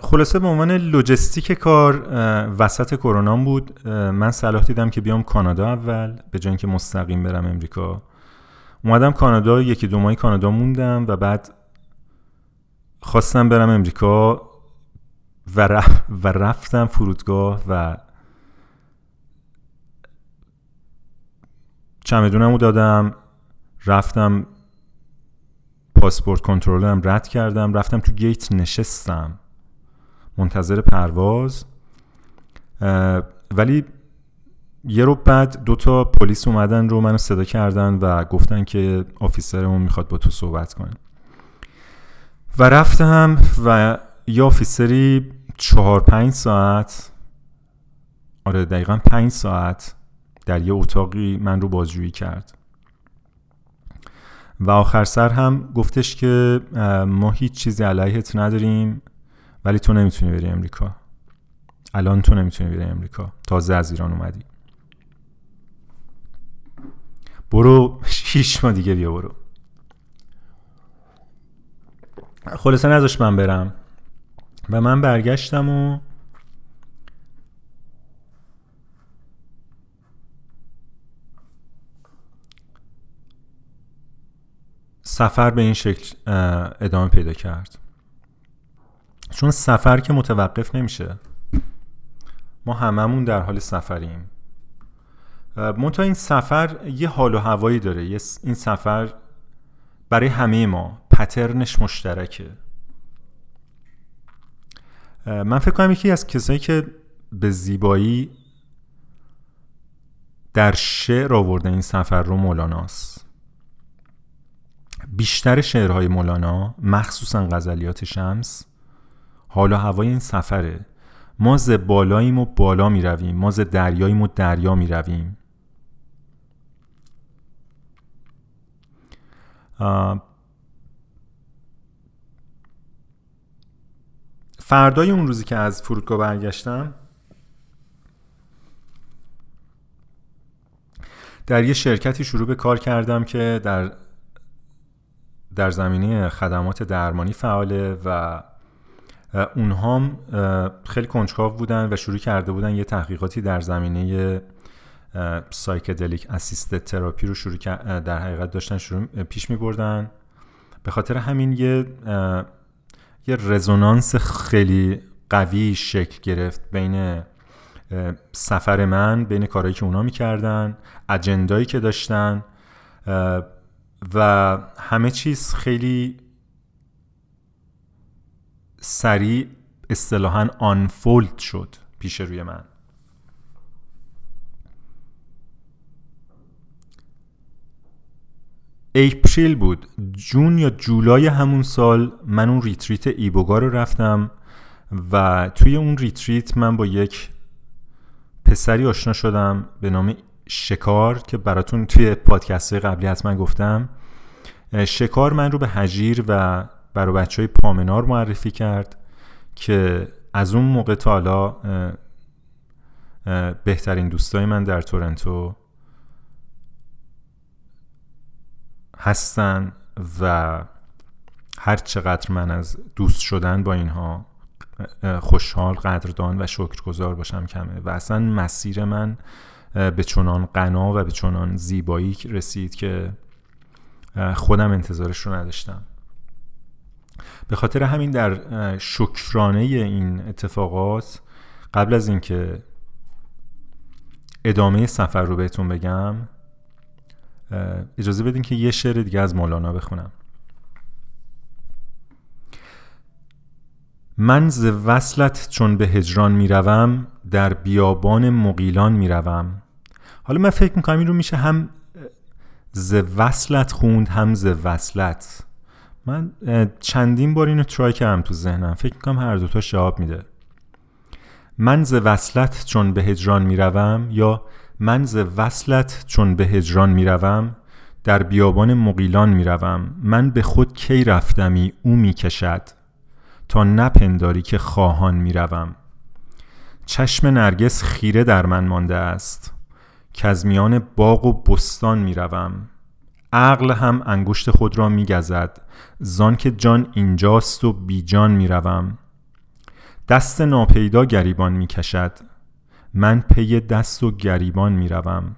خلاصه به عنوان لوجستیک کار وسط کرونا بود، من صلاح دیدم که بیام کانادا اول به جای اینکه مستقیم برم امریکا. اومدم کانادا، یکی دو ماهی کانادا موندم و بعد خواستم برم امریکا و, رف... و رفتم فرودگاه و چمدونم رو دادم، رفتم پاسپورت کنترلم رد کردم، رفتم تو گیت نشستم منتظر پرواز. ولی یه رو بعد دوتا پلیس اومدن رو منو صدا کردن و گفتن که آفیسرمون میخواد با تو صحبت کنه. و رفتم و یه آفیسری چهار پنج ساعت، آره دقیقا پنج ساعت در یه اتاقی من رو بازجویی کرد و آخر سر هم گفتش که ما هیچ چیزی علیهت نداریم ولی تو نمیتونی بری امریکا، الان تو نمیتونی بری امریکا، تازه از ایران اومدی، برو شیش ما دیگه بیا برو. خلاصه نذاشت من برم و من برگشتم و سفر به این شکل ادامه پیدا کرد، چون سفر که متوقف نمیشه، ما هممون در حال سفریم. منتها این سفر یه حال و هوایی داره، این سفر برای همه ما پترنش مشترکه. من فکر کنم یکی از کسایی که به زیبایی در شعر آورده این سفر رو مولاناست. بیشتر شعرهای مولانا، مخصوصا غزلیات شمس، حال و هوای این سفره. ما ز بالاییم و بالا می رویم، ما ز دریاییم و دریا می رویم. فردای اون روزی که از فرودگاه برگشتم در یه شرکتی شروع به کار کردم که در در زمینه خدمات درمانی فعاله و اونها هم خیلی کنجکاو بودن و شروع کرده بودن یه تحقیقاتی در زمینه سایکدلیک اسیستد تراپی رو شروع در حقیقت داشتن شروع پیش می بردن. به خاطر همین یه یه رزونانس خیلی قوی شکل گرفت بین سفر من، بین کارهایی که اونا می کردن، اجندایی که داشتن و همه چیز خیلی سریع اصطلاحاً آنفولد شد پیش روی من. اپریل بود، جون یا جولای همون سال من اون ریتریت ایبوگا رو رفتم و توی اون ریتریت من با یک پسری آشنا شدم به نام شکار که براتون توی پادکست قبلی حتما گفتم. شکار من رو به هجیر و برای بچهای پامنار معرفی کرد که از اون موقع تا حالا بهترین دوستای من در تورنتو هستن و هر چقدر من از دوست شدن با اینها خوشحال، قدردان و شکرگزار باشم کمه. و اصلا مسیر من به چنان غنا و به چنان زیبایی رسید که خودم انتظارش رو نداشتم. به خاطر همین در شکرانه این اتفاقات، قبل از اینکه ادامه سفر رو بهتون بگم اجازه بدین که یه شعر دیگه از مولانا بخونم. من ز وصلت چون به هجران میروم، در بیابان مغیلان میروم. حالا من فکر میکنم این رو میشه هم ز وصلت خوند هم ز وصلت. من چندین بار اینو ترای کردم تو ذهنم، فکر میکنم هر دوتا جواب میده. من ز وصلت چون به هجران میروم یا من ز وصلت چون به هجران میروم، در بیابان مغیلان میروم. من به خود کی رفتمی او میکشد، تا نپنداری که خواهان میروم. چشم نرگس خیره در من مانده است، که از میان باغ و بستان میروم. عقل هم انگشت خود را میگزد، زان که جان اینجاست و بی جان میروم. دست ناپیدا گریبان میکشد، من پی دست و گریبان میروم.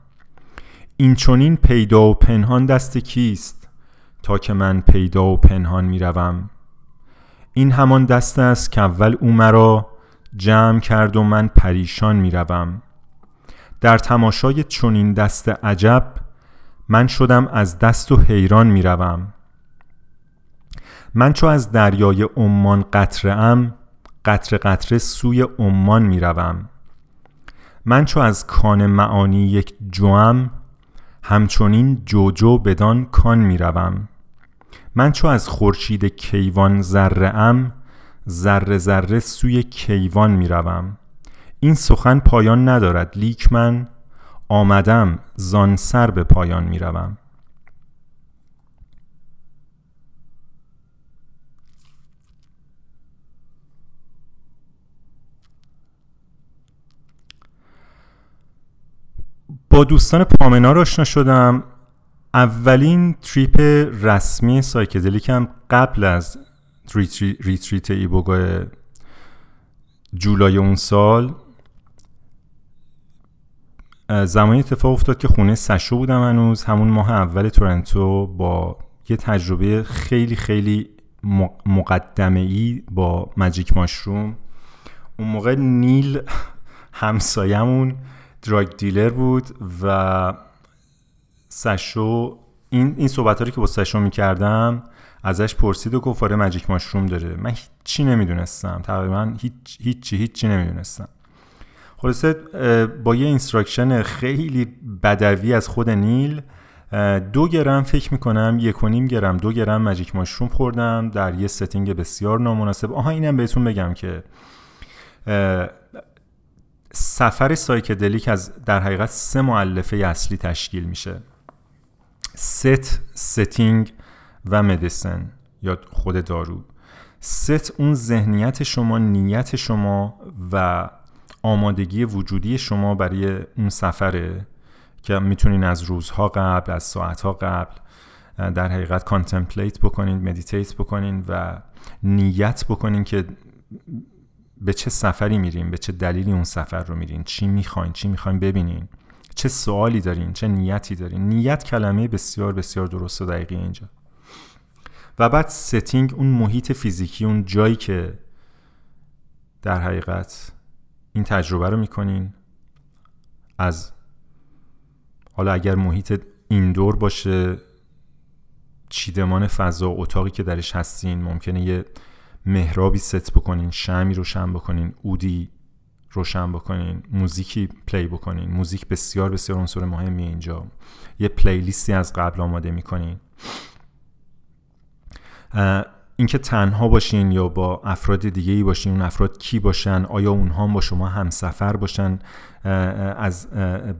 این چنین پیدا و پنهان دست کیست، تا که من پیدا و پنهان میروم. این همان دست است که اول او مرا جمع کرد و من پریشان میروم. در تماشای چنین دست عجب، من شدم از دست و حیران میروم. من چو از دریای عمان قطره ام، قطره قطره سوی عمان میروم. من چو از کان معانی یک جوام، همچنین جوجو بدان کان میروم. من چو از خورشید کیوان ذره ام، ذره ذره سوی کیوان میروم. این سخن پایان ندارد لیک من، آمدم زان سر به پایان میروم. با دوستان پامنار آشنا شدم. اولین تریپ رسمی سایکدلیکم قبل از ریتری، ریتریت ایبوگا جولای اون سال زمانی اتفاق افتاد که خونه سشو بودم هنوز، همون ماه اول تورنتو، با یه تجربه خیلی خیلی مقدمه‌ای با ماجیک ماشروم. اون موقع نیل همسایمون دراگ دیلر بود و سشو این این صحبت‌ها رو که با سشو می‌کردم ازش پرسید و گفت آره ماجیک ماشروم داره. من هیچی نمی‌دونستم، تقریباً هیچ هیچی هیچی نمی‌دونستم. خلاصه با یه اینستراکشن خیلی بدوی از خود نیل، دو گرم فکر میکنم یک و نیم گرم دو گرم ماجیک ماشروم خوردم در یه ستینگ بسیار نامناسب. آها اینم بهتون بگم که سفر سایکدلیک از در حقیقت سه مؤلفه اصلی تشکیل میشه: ست، ستینگ و مدیسن یا خود دارو. ست اون ذهنیت شما، نیت شما و آمادگی وجودی شما برای اون سفره که میتونین از روزها قبل، از ساعتها قبل در حقیقت کانتمپلیت بکنین، مدیتیت بکنین و نیت بکنین که به چه سفری میرین، به چه دلیلی اون سفر رو میرین، چی میخواین، چی میخواین ببینین، چه سوالی دارین، چه نیتی دارین. نیت کلمه بسیار بسیار درست و دقیقی اینجا. و بعد ستینگ اون محیط فیزیکی، اون جایی که در حقیقت این تجربه رو میکنین، از حالا اگر محیط ایندور باشه، چیدمان فضا، اتاقی که درش هستین، ممکنه یه محرابی ست بکنین، شمعی روشن بکنین، عودی روشن بکنین، موزیکی پلی بکنین. موزیک بسیار بسیار عنصر مهمی اینجا. یه پلیلیستی از قبل آماده میکنین. اینکه تنها باشین یا با افراد دیگه‌ای باشین، اون افراد کی باشن، آیا اونها با شما همسفر باشن از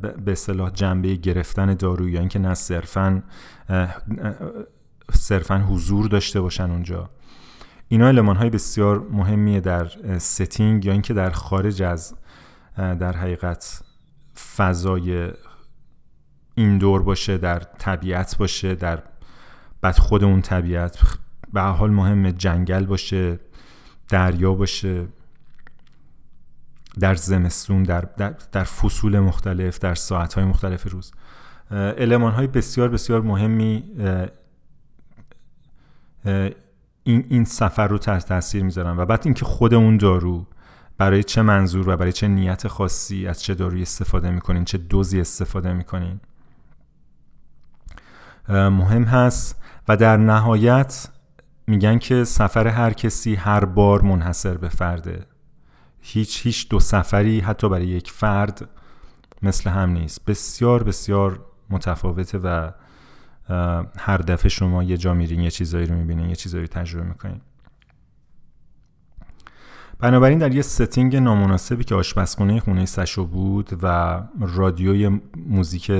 به اصطلاح جنبه گرفتن دارو، یا اینکه نه صرفاً صرفاً حضور داشته باشن اونجا، اینا المان‌های بسیار مهمیه در ستینگ یا اینکه در خارج از در حقیقت فضای ایندور باشه، در طبیعت باشه، در بعد خود اون طبیعت به هر حال مهمه، جنگل باشه، دریا باشه، در زمستون، در در, در فصول مختلف، در ساعت‌های مختلف روز. المان‌های بسیار بسیار مهمی این این سفر رو تحت تاثیر میذارن. و بعد اینکه خود اون دارو برای چه منظور و برای چه نیت خاصی از چه دارویی استفاده میکنین، چه دوزی استفاده میکنین مهم هست. و در نهایت میگن که سفر هر کسی هر بار منحصر به فرده، هیچ هیچ دو سفری حتی برای یک فرد مثل هم نیست، بسیار بسیار متفاوته و هر دفعه شما یه جا میرین، یه چیزایی رو میبینین، یه چیزایی رو تجربه میکنین. بنابراین در یه ستینگ نامناسبی که آشپزخونه خونه سشو بود و رادیوی موزیک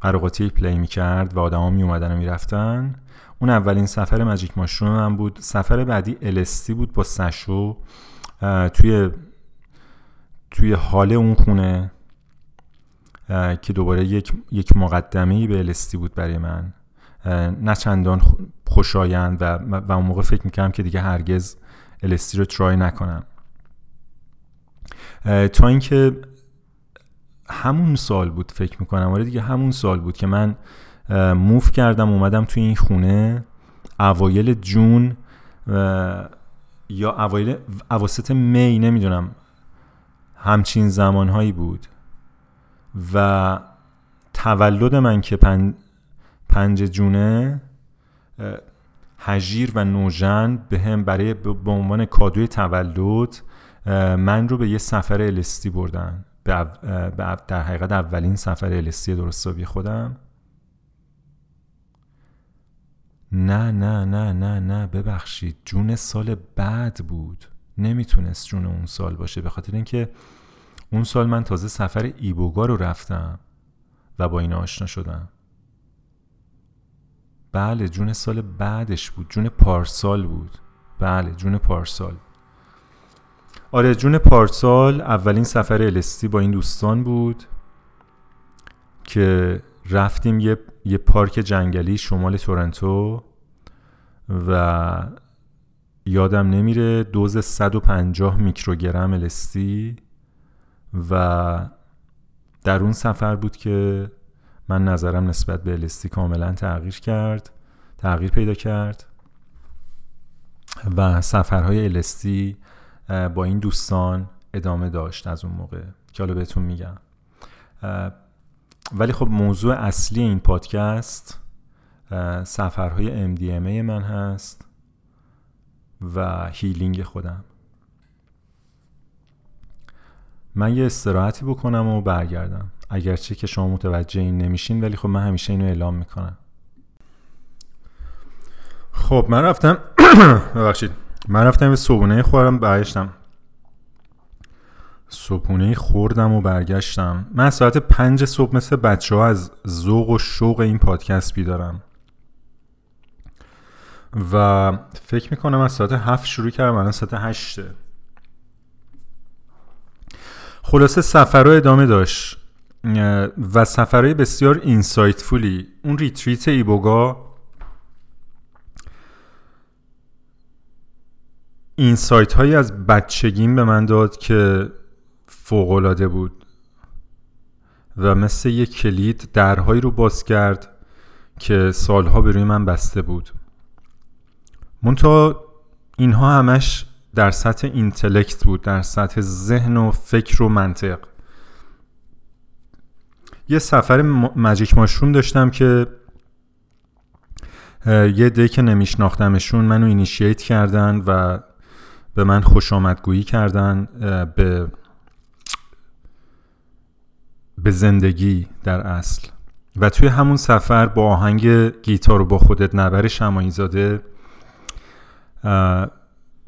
قرقاتی پلی میکرد و آدم ها میومدن و میرفتن، اون اولین سفر ماجیک ماشروم هم بود. سفر بعدی الستی بود با سشو توی توی حال اون خونه که دوباره یک یک مقدمه‌ای به الستی بود برای من، نه چندان خوشایند و و اون موقع فکر می‌کردم که دیگه هرگز الستی رو ترای نکنم. تا اینکه همون سال بود فکر می‌کنم، آره دیگه همون سال بود که من موف کردم اومدم توی این خونه اوایل جون یا اوایل اواسط می، نمیدونم، همچین زمانهایی بود. و تولد من که پنج, پنج جونه، هجیر و نوژن به هم برای به عنوان کادوی تولد من رو به یه سفر الستی بردن، به در حقیقت اولین سفر الستی درست حسابی خودم. نه نه نه نه نه ببخشید، جون سال بعد بود، نمیتونست جون اون سال باشه، به خاطر اینکه اون سال من تازه سفر ایبوگا رو رفتم و با این آشنا شدم. بله جون سال بعدش بود، جون پارسال بود. بله جون پارسال، آره جون پارسال اولین سفر الستی با این دوستان بود که رفتیم یه, یه پارک جنگلی شمال تورنتو و یادم نمیره دوز صد و پنجاه میکروگرم الستی، و در اون سفر بود که من نظرم نسبت به الستی کاملا تغییر کرد تغییر پیدا کرد و سفرهای الستی با این دوستان ادامه داشت از اون موقع که حالا بهتون میگم. ولی خب موضوع اصلی این پادکست سفرهای ام دی ام ای من هست و هیلینگ خودم. من یه استراحتی بکنم و برگردم، اگرچه که شما متوجه این نمیشین، ولی خب من همیشه اینو اعلام میکنم. خب من رفتم ببخشید من رفتم صبحونه خوردم برگشتم صبحونه خوردم و برگشتم. من ساعت پنج صبح مثل بچه ها از ذوق و شوق این پادکست بیدارم و فکر میکنم از ساعت هفت شروع کردم، الان ساعت هشته. خلاصه سفرها ادامه داشت و سفرهای بسیار اینسایتفولی. اون ریتریت ایبوگا اینسایت هایی از بچگیم به من داد که فوق‌العاده بود و مثل یک کلید درهایی رو باز کرد که سالها به روی من بسته بود. منتها اینها همش در سطح اینتلکت بود، در سطح ذهن و فکر و منطق. یه سفر ماجیک ماشروم داشتم که یه دهی که نمیشناختمشون منو اینیشییت کردن و به من خوش آمدگویی کردن به به زندگی در اصل. و توی همون سفر با آهنگ گیتار و با خودت نبر شماعی زاده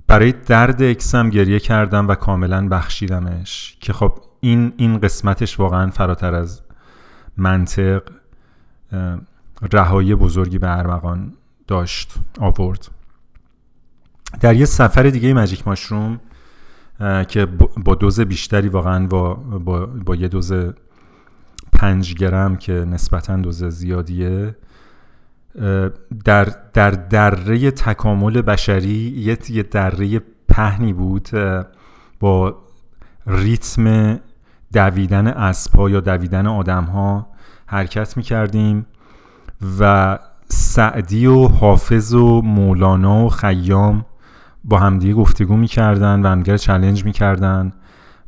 برای درد اکسم گریه کردم و کاملا بخشیدمش که خب این این قسمتش واقعا فراتر از منطق رهایی بزرگی به ارمغان داشت آورد. در یه سفر دیگه ماجیک ماشروم که با دوز بیشتری واقعا با, با, با یه دوز پنج گرم که نسبتاً دوز زیادیه در در دره تکامل بشری یه دره پهنی بود با ریتم دویدن اسب‌ها یا دویدن آدم‌ها حرکت می‌کردیم و سعدی و حافظ و مولانا و خیام با همدیگه گفتگو می‌کردن و همدیگه چالش می‌کردن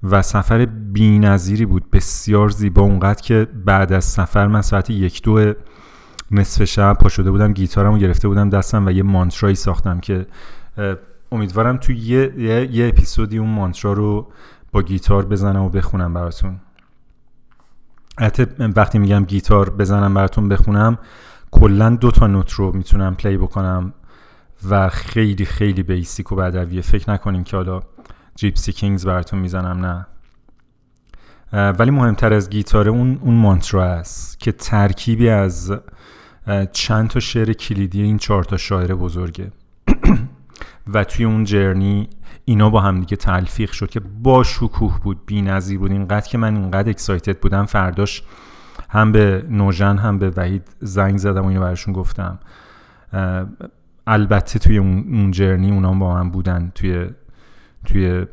و سفر بی‌نظیری بود، بسیار زیبا، اونقدر که بعد از سفر من ساعت یک دو نصف شب پا شده بودم، گیتارمو گرفته بودم دستم و یه مانترایی ساختم که امیدوارم توی یه, یه،, یه اپیزودی اون مانترا رو با گیتار بزنم و بخونم براتون. حتی وقتی میگم گیتار بزنم براتون بخونم، کلن دو تا نوت رو میتونم پلی بکنم و خیلی خیلی بیسیک و بدویه، فکر نکنین که حالا جیپسی کینگز براتون میزنم، نه. ولی مهمتر از گیتار اون اون مانترا است که ترکیبی از چند تا شعر کلیدی این چهار تا شاعر بزرگه و توی اون جرنی اینا با هم دیگه تلفیق شد که با شکوه بود، بی‌نظیر بود، اینقدر که من اینقدر اکسایتد بودم فرداش هم به نوژن هم به وحید زنگ زدم و اینو براشون گفتم. البته توی اون جرنی اونا با هم بودن، توی توی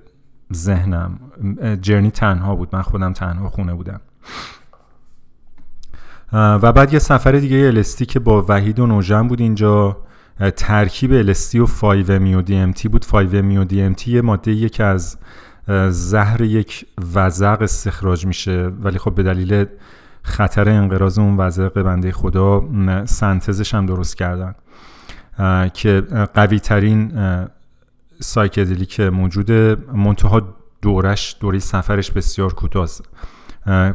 ذهنم جرنی تنها بود، من خودم تنها خونه بودم. و بعد یه سفر دیگه الستی که با وحید و نوژن بود، اینجا ترکیب الستی و فایو ام او دی ام تی بود. فایو ام او دی ام تی یه ماده‌ایه که از زهر یک وزغ استخراج میشه، ولی خب به دلیل خطر انقراض اون وزغ بنده خدا سنتزش هم درست کردن که قوی ترین سایکدلی که موجوده، منتها دورش دوره سفرش بسیار کوتاست،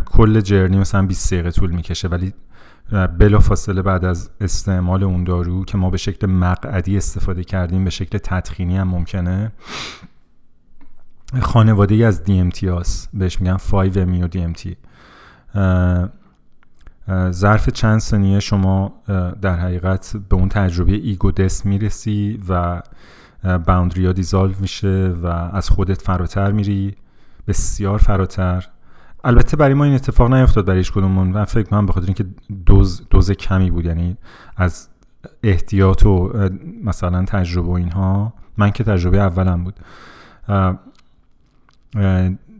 کل جرنی مثلا بیست دقیقه طول میکشه، ولی بلافاصله بعد از استعمال اون دارو که ما به شکل مقعدی استفاده کردیم، به شکل تدخینی هم ممکنه، خانواده‌ای از دی ام تی هاست، بهش میگن فایو ام او دی ام تی. ظرف چند ثانیه شما در حقیقت به اون تجربه ایگودس میرسی و باوندری ها دیزالو میشه و از خودت فراتر میری، بسیار فراتر. البته برای ما این اتفاق نیفتاد، برای هیچ کدوممون، من فکر کنم به خاطر اینکه دوز دوز کمی بود، یعنی از احتیاط و مثلا تجربه اینها، من که تجربه اولم بود،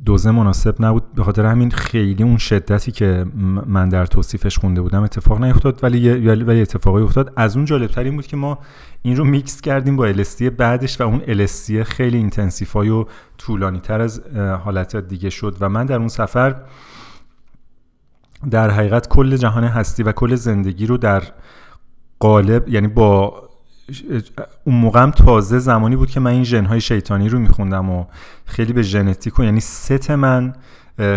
دوز مناسب نبود، به خاطر همین خیلی اون شدتی که من در توصیفش خونده بودم اتفاق نیفتاد، ولی ولی اتفاقی افتاد. از اون جالب‌تر این بود که ما این رو میکس کردیم با ال اس تی بعدش و اون ال اس تی خیلی اینتنسیفای و طولانی‌تر از حالت دیگه شد و من در اون سفر در حقیقت کل جهان هستی و کل زندگی رو در قالب، یعنی با اون موقع هم تازه زمانی بود که من این ژن‌های شیطانی رو میخوندم و خیلی به ژنتیک و یعنی ست من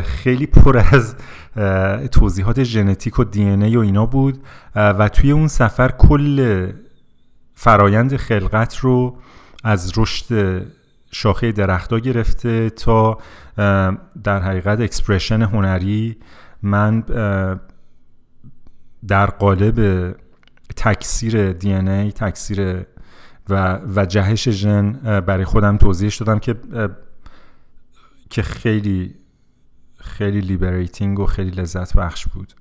خیلی پر از توضیحات ژنتیک و دی ان ای و اینا بود و توی اون سفر کل فرایند خلقت رو از رشد شاخه درخت‌ها گرفته تا در حقیقت اکسپرشن هنری، من در قالب تکثیر دی ان ای، تکثیر و و جهش ژن برای خودم توضیحش دادم که که خیلی خیلی لیبریتینگ و خیلی لذت بخش بود.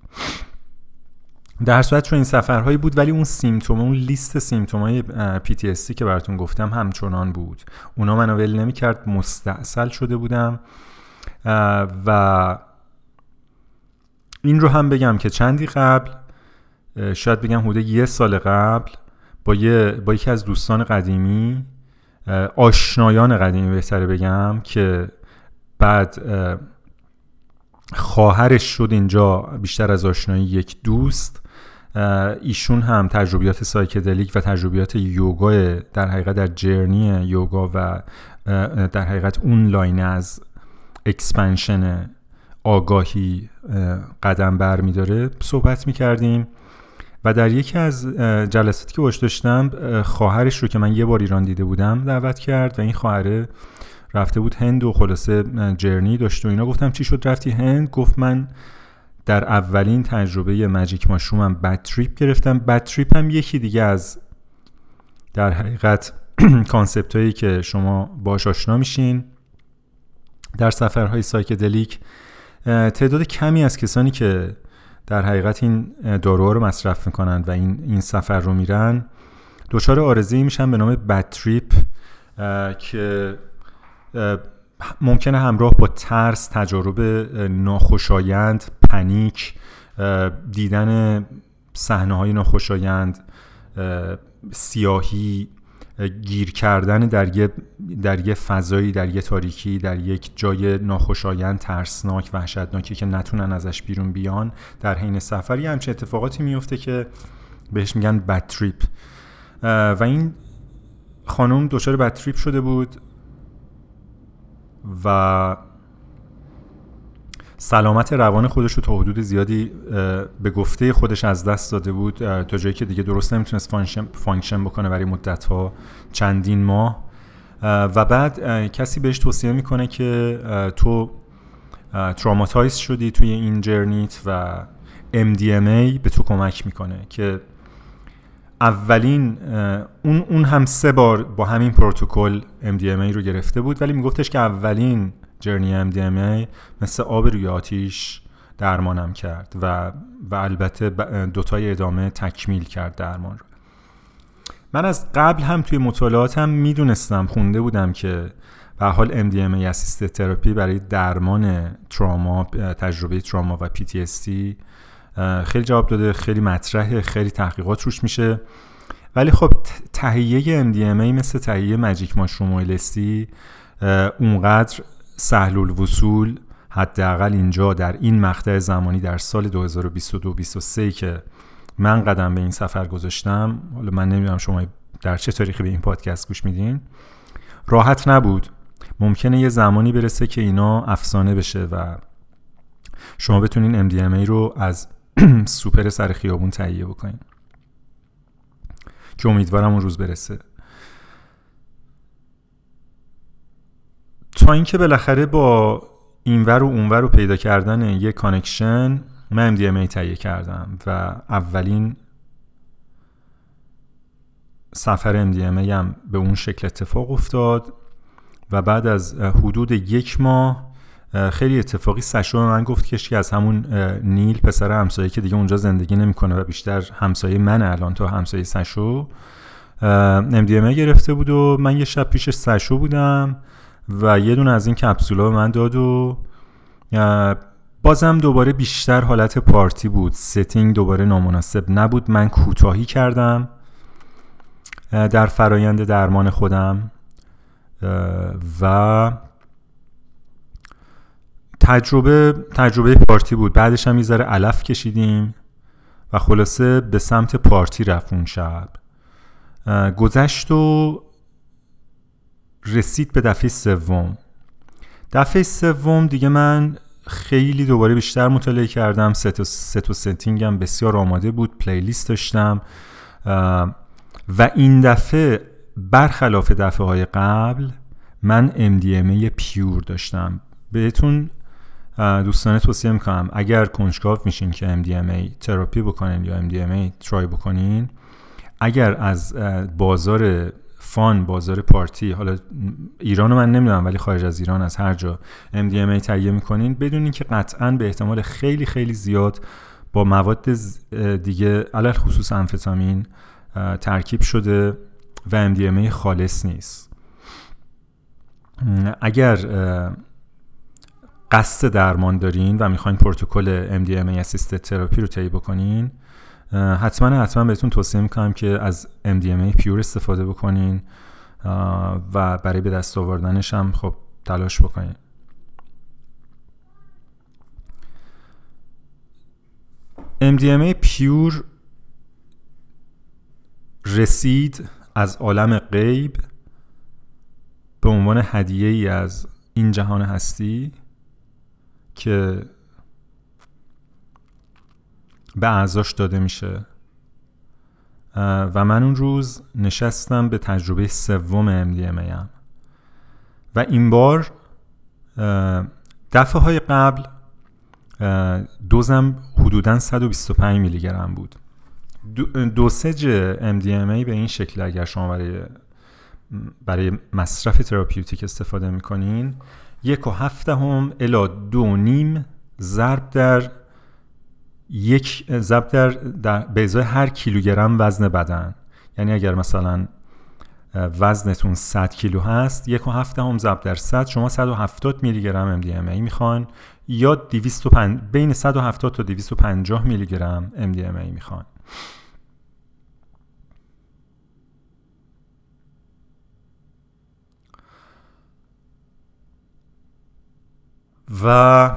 در صورت چون این سفرهایی بود، ولی اون سیمتوم، اون لیست سیمتومای پی تی اس دی که براتون گفتم همچنان بود، اونا منو ول نمی‌کرد، مستعسل شده بودم. و این رو هم بگم که چندی قبل، شاید بگم حدود یه سال قبل، با یه با یکی از دوستان قدیمی، آشنایان قدیمی بهتره بگم، که بعد خواهرش شد اینجا بیشتر از آشنایی یک دوست، ایشون هم تجربیات سایکدلیک و تجربیات یوگا در حقیقت در جرنی یوگا و در حقیقت اون لاین از اکسپنشن آگاهی قدم بر می داره صحبت می کردیم و در یکی از جلساتی که باش داشتم خواهرش رو که من یه بار ایران دیده بودم دعوت کرد و این خواهره رفته بود هند و خلاصه جرنی داشت و اینا. گفتم چی شد رفتی هند؟ گفت من در اولین تجربه ماجیک ماشرومم بد تریپ گرفتم. بد تریپ هم یکی دیگه از در حقیقت کانسپت هایی که شما باهاش آشنا میشین در سفرهای سایکدلیک. تعداد کمی از کسانی که در حقیقت این داروها رو مصرف میکنند و این این سفر رو میرن دچار عارضه‌ای میشن به نام بد تریپ که ممکنه همراه با ترس، تجارب ناخوشایند، پنیک، دیدن صحنه‌های ناخوشایند، سیاهی، گیر کردن در یه در یه فضایی، در یه تاریکی، در یک جای ناخوشایند، ترسناک، وحشتناکی که نتونن ازش بیرون بیان در حین سفری، همچین اتفاقاتی میفته که بهش میگن بد تریپ. و این خانم دچار بد تریپ شده بود و سلامت روان خودش رو تا حدود زیادی به گفته خودش از دست داده بود تا جایی که دیگه درست نمیتونست فانکشن, فانکشن بکنه برای مدت‌ها، چندین ماه. و بعد کسی بهش توصیه میکنه که تو تراماتایز شدی توی این جرنیت و ام دی ام ای به تو کمک میکنه که اولین اون اون هم سه بار با همین پروتکل ام دی ام ای رو گرفته بود، ولی میگفتش که اولین جرنی ام دی ام ای مثل آب روی آتیش درمانم کرد و و البته دوتای ادامه تکمیل کرد درمان رو. من از قبل هم توی مطالعاتم میدونستم، خونده بودم که به حال ام دی ام ای اسیست تراپی برای درمان تراما، تجربه تراما و پی تی اس دی خیلی جواب داده، خیلی مطرحه، خیلی تحقیقات روش میشه، ولی خب تهیه ام دی ام ای مثل تهیه ماجیک ماشروم و ال اس دی اونقدر سهل الوصول حداقل اینجا در این مقطع زمانی در سال دو هزار و بیست و دو بیست و سه که من قدم به این سفر گذاشتم، حالا من نمیدونم شما در چه تاریخی به این پادکست گوش میدین، راحت نبود. ممکنه یه زمانی برسه که اینا افسانه بشه و شما بتونین ام دی ام ای رو از سوپر سر خیابون تهیه بکنین که امیدوارم اون روز برسه. تا اینکه بالاخره با اینور و اونور رو پیدا کردن یک کانکشن من ام دی ام ای تهیه کردم و اولین سفر ام دی ام ای هم به اون شکل اتفاق افتاد و بعد از حدود یک ماه خیلی اتفاقی سشو من گفت که از همون نیل، پسر همسایه که دیگه اونجا زندگی نمیکنه و بیشتر همسایه من الان تا همسایه سشو، ام دی ام ای گرفته بود و من یه شب پیش سشو بودم و یه دونه از این کپسولا به من داد و بازم دوباره بیشتر حالت پارتی بود، ستینگ دوباره نامناسب نبود، من کوتاهی کردم در فرایند درمان خودم و تجربه تجربه پارتی بود. بعدش هم یه ذره علف کشیدیم و خلاصه به سمت پارتی رفت اون شب. گذشت و رسید به دفعه سوم. دفعه سوم دیگه من خیلی دوباره بیشتر مطالعه کردم، ست و ست و ستینگم بسیار آماده بود، پلیلیست داشتم و این دفعه برخلاف دفعه های قبل من ام دی ام ای پیور داشتم. بهتون دوستانه توصیه میکنم اگر کنجکاو میشین که ام دی ام ای تراپی بکنین یا ام دی ام ای ترای بکنین، اگر از بازار فان، بازار پارتی، حالا ایرانو من نمیدونم ولی خارج از ایران از هر جا ام دی ام ای تهیه میکنین، بدونین که قطعاً به احتمال خیلی خیلی زیاد با مواد دیگه علل خصوص امفتامین ترکیب شده و ام دی ام ای خالص نیست. اگر قصد درمان دارین و میخواین پروتکل ام دی ام ای assisted تراپی رو تهیه بکنین، حتما حتما بهتون توصیه میکنم که از ام دی ام ای پیور استفاده بکنین و برای به دست آوردنش هم خب تلاش بکنین. ام دی ام ای پیور رسید از عالم غیب به عنوان هدیه‌ای از این جهان هستی که به اعضاش داده میشه. و من اون روز نشستم به تجربه سوم ام دی ام ای ام و این بار دفعه های قبل دوزم حدوداً صد و بیست و پنج میلی گرم بود. دوسج ام دی ام ای به این شکل اگر شما برای برای مصرف تراپیوتیک استفاده میکنین، یک و هفته هم الا دو نیم ضرب در یک ضرب در, در به ازای هر کیلوگرم وزن بدن. یعنی اگر مثلا وزنتون صد کیلو هست، یک و هفته هم ضرب در صد، شما صد و هفتاد میلی گرم ام دی ام ای میخوان، یا دویست و پنج بین صد و هفتاد تا دویست و پنجاه میلی گرم ام دی ام ای میخوان. و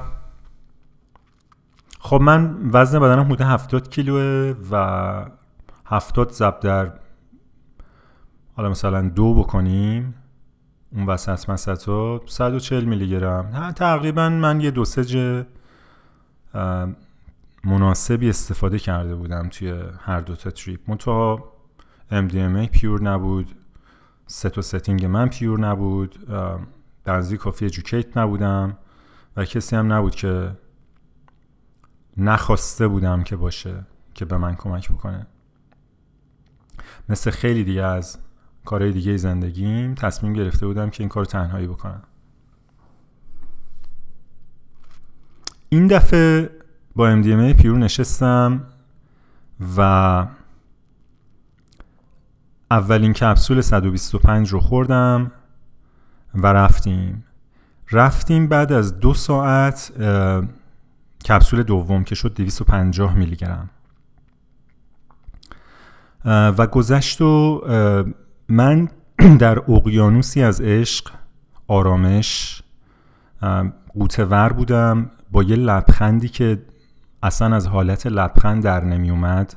خب من وزن بدنم حدود هفتاد کیلوه و هفتاد ضرب در حالا مثلا دو بکنیم اون وسط مسطا صد و چهل میلی گرم تقریبا. من یه دوسج مناسبی استفاده کرده بودم توی هر دوتا تریپ. منطقه ام دی ام ای پیور نبود، ست و ستینگ من پیور نبود، بنزی کافی جوکیت نبودم و کسی هم نبود که نخواسته بودم که باشه که به من کمک بکنه. مثل خیلی دیگه از کارهای دیگه زندگیم تصمیم گرفته بودم که این کار تنهایی بکنم. این دفعه با ام دی ام ای پیور نشستم و اولین کپسول صد و بیست و پنج رو خوردم و رفتیم رفتیم بعد از دو ساعت کپسول دوم که شد دویست و پنجاه میلی گرم و گذشت و من در اقیانوسی از عشق، آرامش، غوطه‌ور بودم با یه لبخندی که اصلا از حالت لبخند در نمی اومد.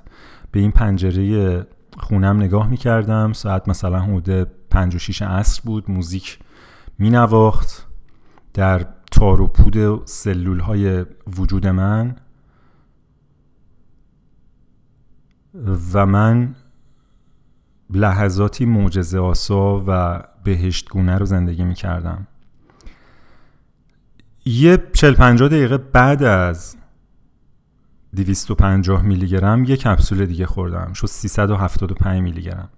به این پنجره خونم نگاه می کردم. ساعت مثلا حدود پنج و شیش عصر بود. موزیک می نواخت در تار و پود سلول های وجود من و من لحظاتی معجزه آسا و بهشتگونه رو زندگی می کردم. یه چهل پنجاه دقیقه بعد از دویست و پنجاه میلی گرم یه کپسول دیگه خوردم، شد سیصد و هفتاد و پنج میلی گرم.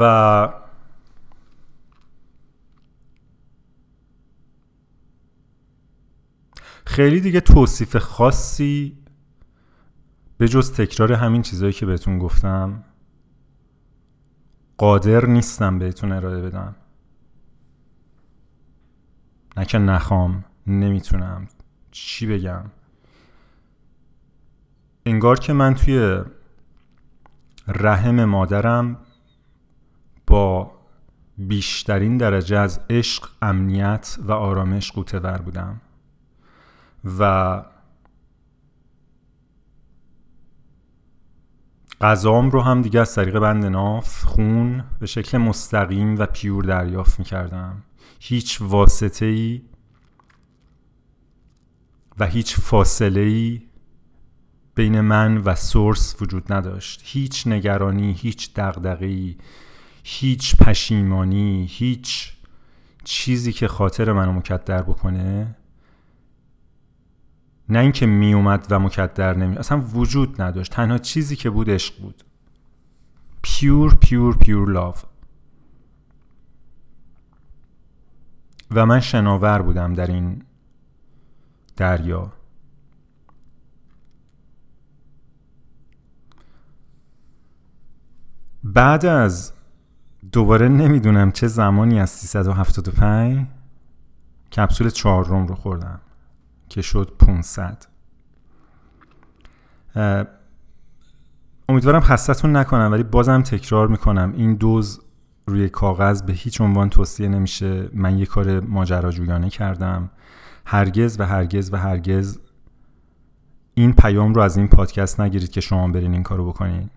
و خیلی دیگه توصیف خاصی به جز تکرار همین چیزایی که بهتون گفتم قادر نیستم بهتون ارائه بدم. نه که نخوام، نمیتونم، چی بگم. انگار که من توی رحم مادرم با بیشترین درجه از عشق، امنیت و آرامش غوطه‌ور بودم و غذام رو هم دیگه از طریق بند ناف، خون به شکل مستقیم و پیور دریافت می‌کردم. هیچ واسطه‌ای و هیچ فاصله‌ای بین من و سورس وجود نداشت. هیچ نگرانی، هیچ دغدغه‌ای، هیچ پشیمانی، هیچ چیزی که خاطر منو مکدر بکنه. نه اینکه می اومد و مکدر نمی، اصلا وجود نداشت. تنها چیزی که بود عشق بود. پیور پیور پیور لاو. و من شناور بودم در این دریا. بعد از دوباره نمیدونم چه زمانی از سیصد و هفتاد و پنج کپسول چهارم رو خوردم که شد پانصد. امیدوارم خستتون نکنم ولی بازم تکرار میکنم این دوز روی کاغذ به هیچ عنوان توصیه نمیشه. من یه کار ماجراجویانه کردم. هرگز و هرگز و هرگز این پیام رو از این پادکست نگیرید که شما برین این کارو بکنین.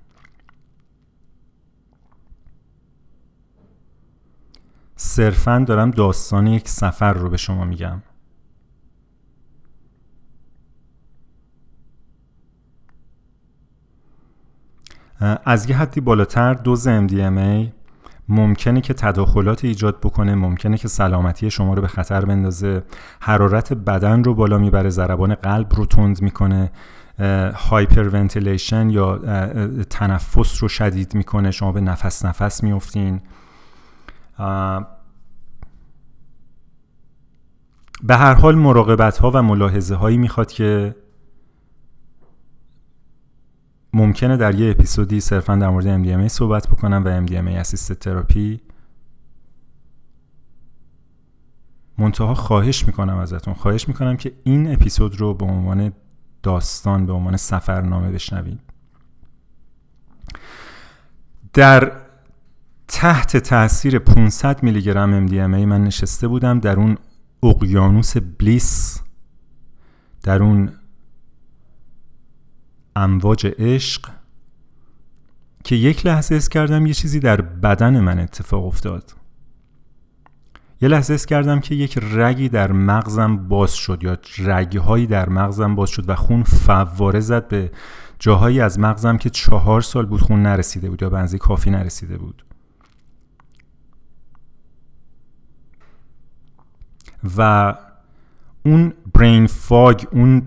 صرفاً دارم داستان یک سفر رو به شما میگم از یه حدی بالاتر دوز ام دی ام ای ممکنه که تداخلات ایجاد بکنه، ممکنه که سلامتی شما رو به خطر بندازه، حرارت بدن رو بالا میبره، ضربان قلب رو تند میکنه، هایپرونتیلیشن یا تنفس رو شدید میکنه، شما به نفس نفس میفتین. به هر حال مراقبت ها و ملاحظه هایی میخواد که ممکنه در یه اپیزودی صرفاً در مورد ام دی ام ای صحبت بکنم و ام دی ام ای assisted تراپی. منتها خواهش میکنم ازتون، خواهش میکنم که این اپیزود رو به عنوان داستان، به عنوان سفرنامه بشنوید. در تحت تاثیر پانصد میلی گرم ام دی ام ای من نشسته بودم، در اون اقیانوس بلیس، در اون امواج عشق، که یک لحظه حس کردم یه چیزی در بدن من اتفاق افتاد. یه لحظه حس کردم که یک رگی در مغزم باز شد، یا رگهایی در مغزم باز شد و خون فواره زد به جاهایی از مغزم که چهار سال بود خون نرسیده بود یا به اندازه کافی نرسیده بود. و اون برین فاگ، اون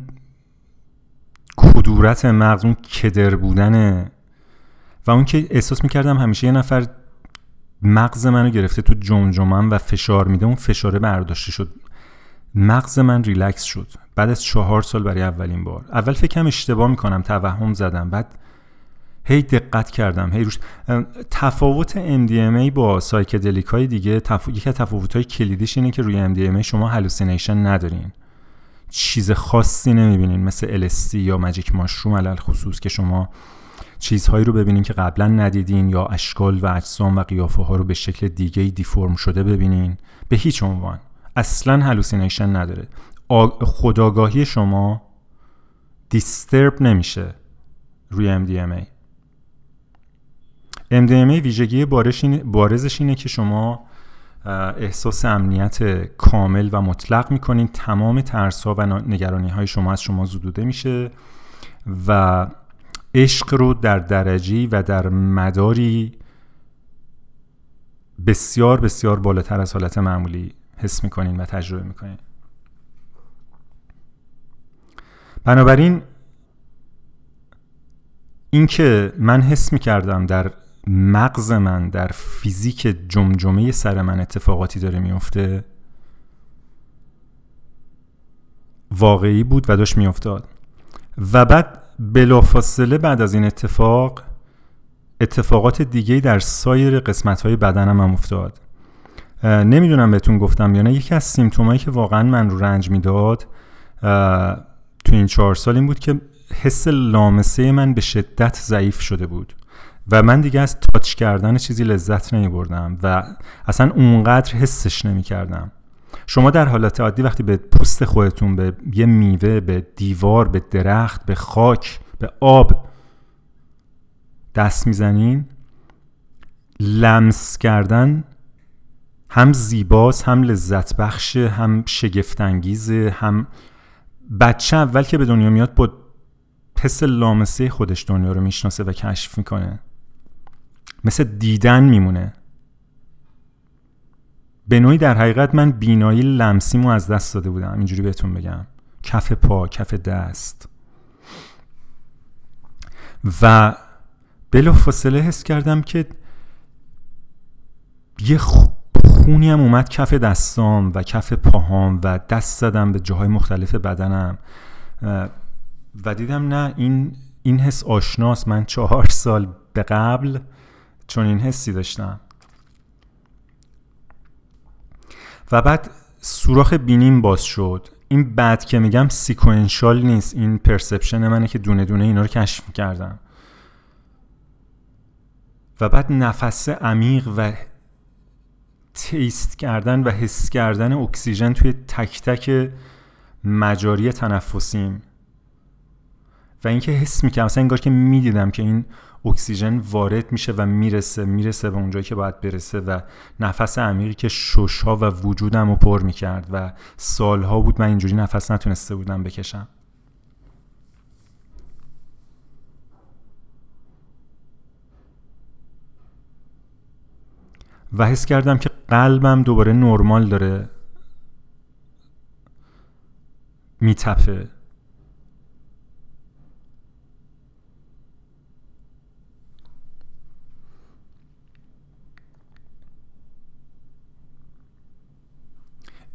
کدورت مغز، اون کدر بودنه و اون که احساس میکردم همیشه یه نفر مغز منو گرفته تو جمجمم و فشار میده، اون فشاره برداشته شد، مغز من ریلکس شد بعد از چهار سال برای اولین بار. اول فکرم اشتباه میکنم، توهم زدم، بعد هی دقت کردم، هی روش تفاوت ام دی ام ای با سایکدلیکای دیگه، تف... یکی از تفاوت‌های کلیدیش اینه که روی ام دی ام ای شما هالوسینیشن ندارین، چیز خاصی نمیبینین مثل ال اس تی یا ماجیک ماشروم علل خصوص که شما چیزهایی رو ببینین که قبلا ندیدین یا اشکال و اجسام و قیافه ها رو به شکل دیگه‌ای دیفرم شده ببینین. به هیچ عنوان اصلا هالوسینیشن نداره، آ... خودآگاهی شما دیسترب نمیشه روی ام دی ام ای. ام دی ام ای ویژگی بارزش اینه که شما احساس امنیت کامل و مطلق میکنین، تمام ترس‌ها و نگرانی های شما از شما زدوده میشه و عشق رو در درجی و در مداری بسیار بسیار بالاتر از حالت معمولی حس میکنین و تجربه میکنین. بنابراین این که من حس میکردم در مغز من، در فیزیک جمجمه سر من اتفاقاتی داره میفته، واقعی بود و داشت میافتاد. و بعد بلافاصله بعد از این اتفاق، اتفاقات دیگه در سایر قسمت‌های بدنم هم افتاد. نمیدونم بهتون گفتم یا نه، یکی از سیمتومایی که واقعا من رو رنج میداد تو این چهار سال این بود که حس لامسه من به شدت ضعیف شده بود و من دیگه از تاچ کردن چیزی لذت نمی بردم و اصلا اونقدر حسش نمی کردم. شما در حالت عادی وقتی به پوست خودتون، به یه میوه، به دیوار، به درخت، به خاک، به آب دست می زنین، لمس کردن هم زیباست، هم لذت بخشه، هم شگفت‌انگیزه. هم بچه اول که به دنیا میاد با حس لامسه خودش دنیا رو میشناسه و کشف میکنه، مثل دیدن میمونه. به نوعی در حقیقت من بینایی لمسیمو از دست داده بودم، اینجوری بهتون بگم، کف پا، کف دست. و بلافاصله حس کردم که یه خونی هم اومد کف دستام و کف پاهام و دست زدم به جاهای مختلف بدنم و دیدم نه، این این حس آشناست، من چهار سال به قبل چون این حسی داشتم. و بعد سوراخ بینیم باز شد. این بعد که میگم سیکوئنشال نیست، این پرسپشن منه که دونه دونه اینا رو کشف کردم. و بعد نفس عمیق و تیست کردن و حس کردن اکسیژن توی تک تک مجاری تنفسیم و اینکه حس میکنم، مثلا انگار که میدیدم که این اکسیژن وارد میشه و میرسه میرسه به اونجایی که باید برسه و نفس عمیقی که ششها و وجودم رو پر میکرد و سالها بود من اینجوری نفس نتونسته بودم بکشم. و حس کردم که قلبم دوباره نرمال داره میتپه.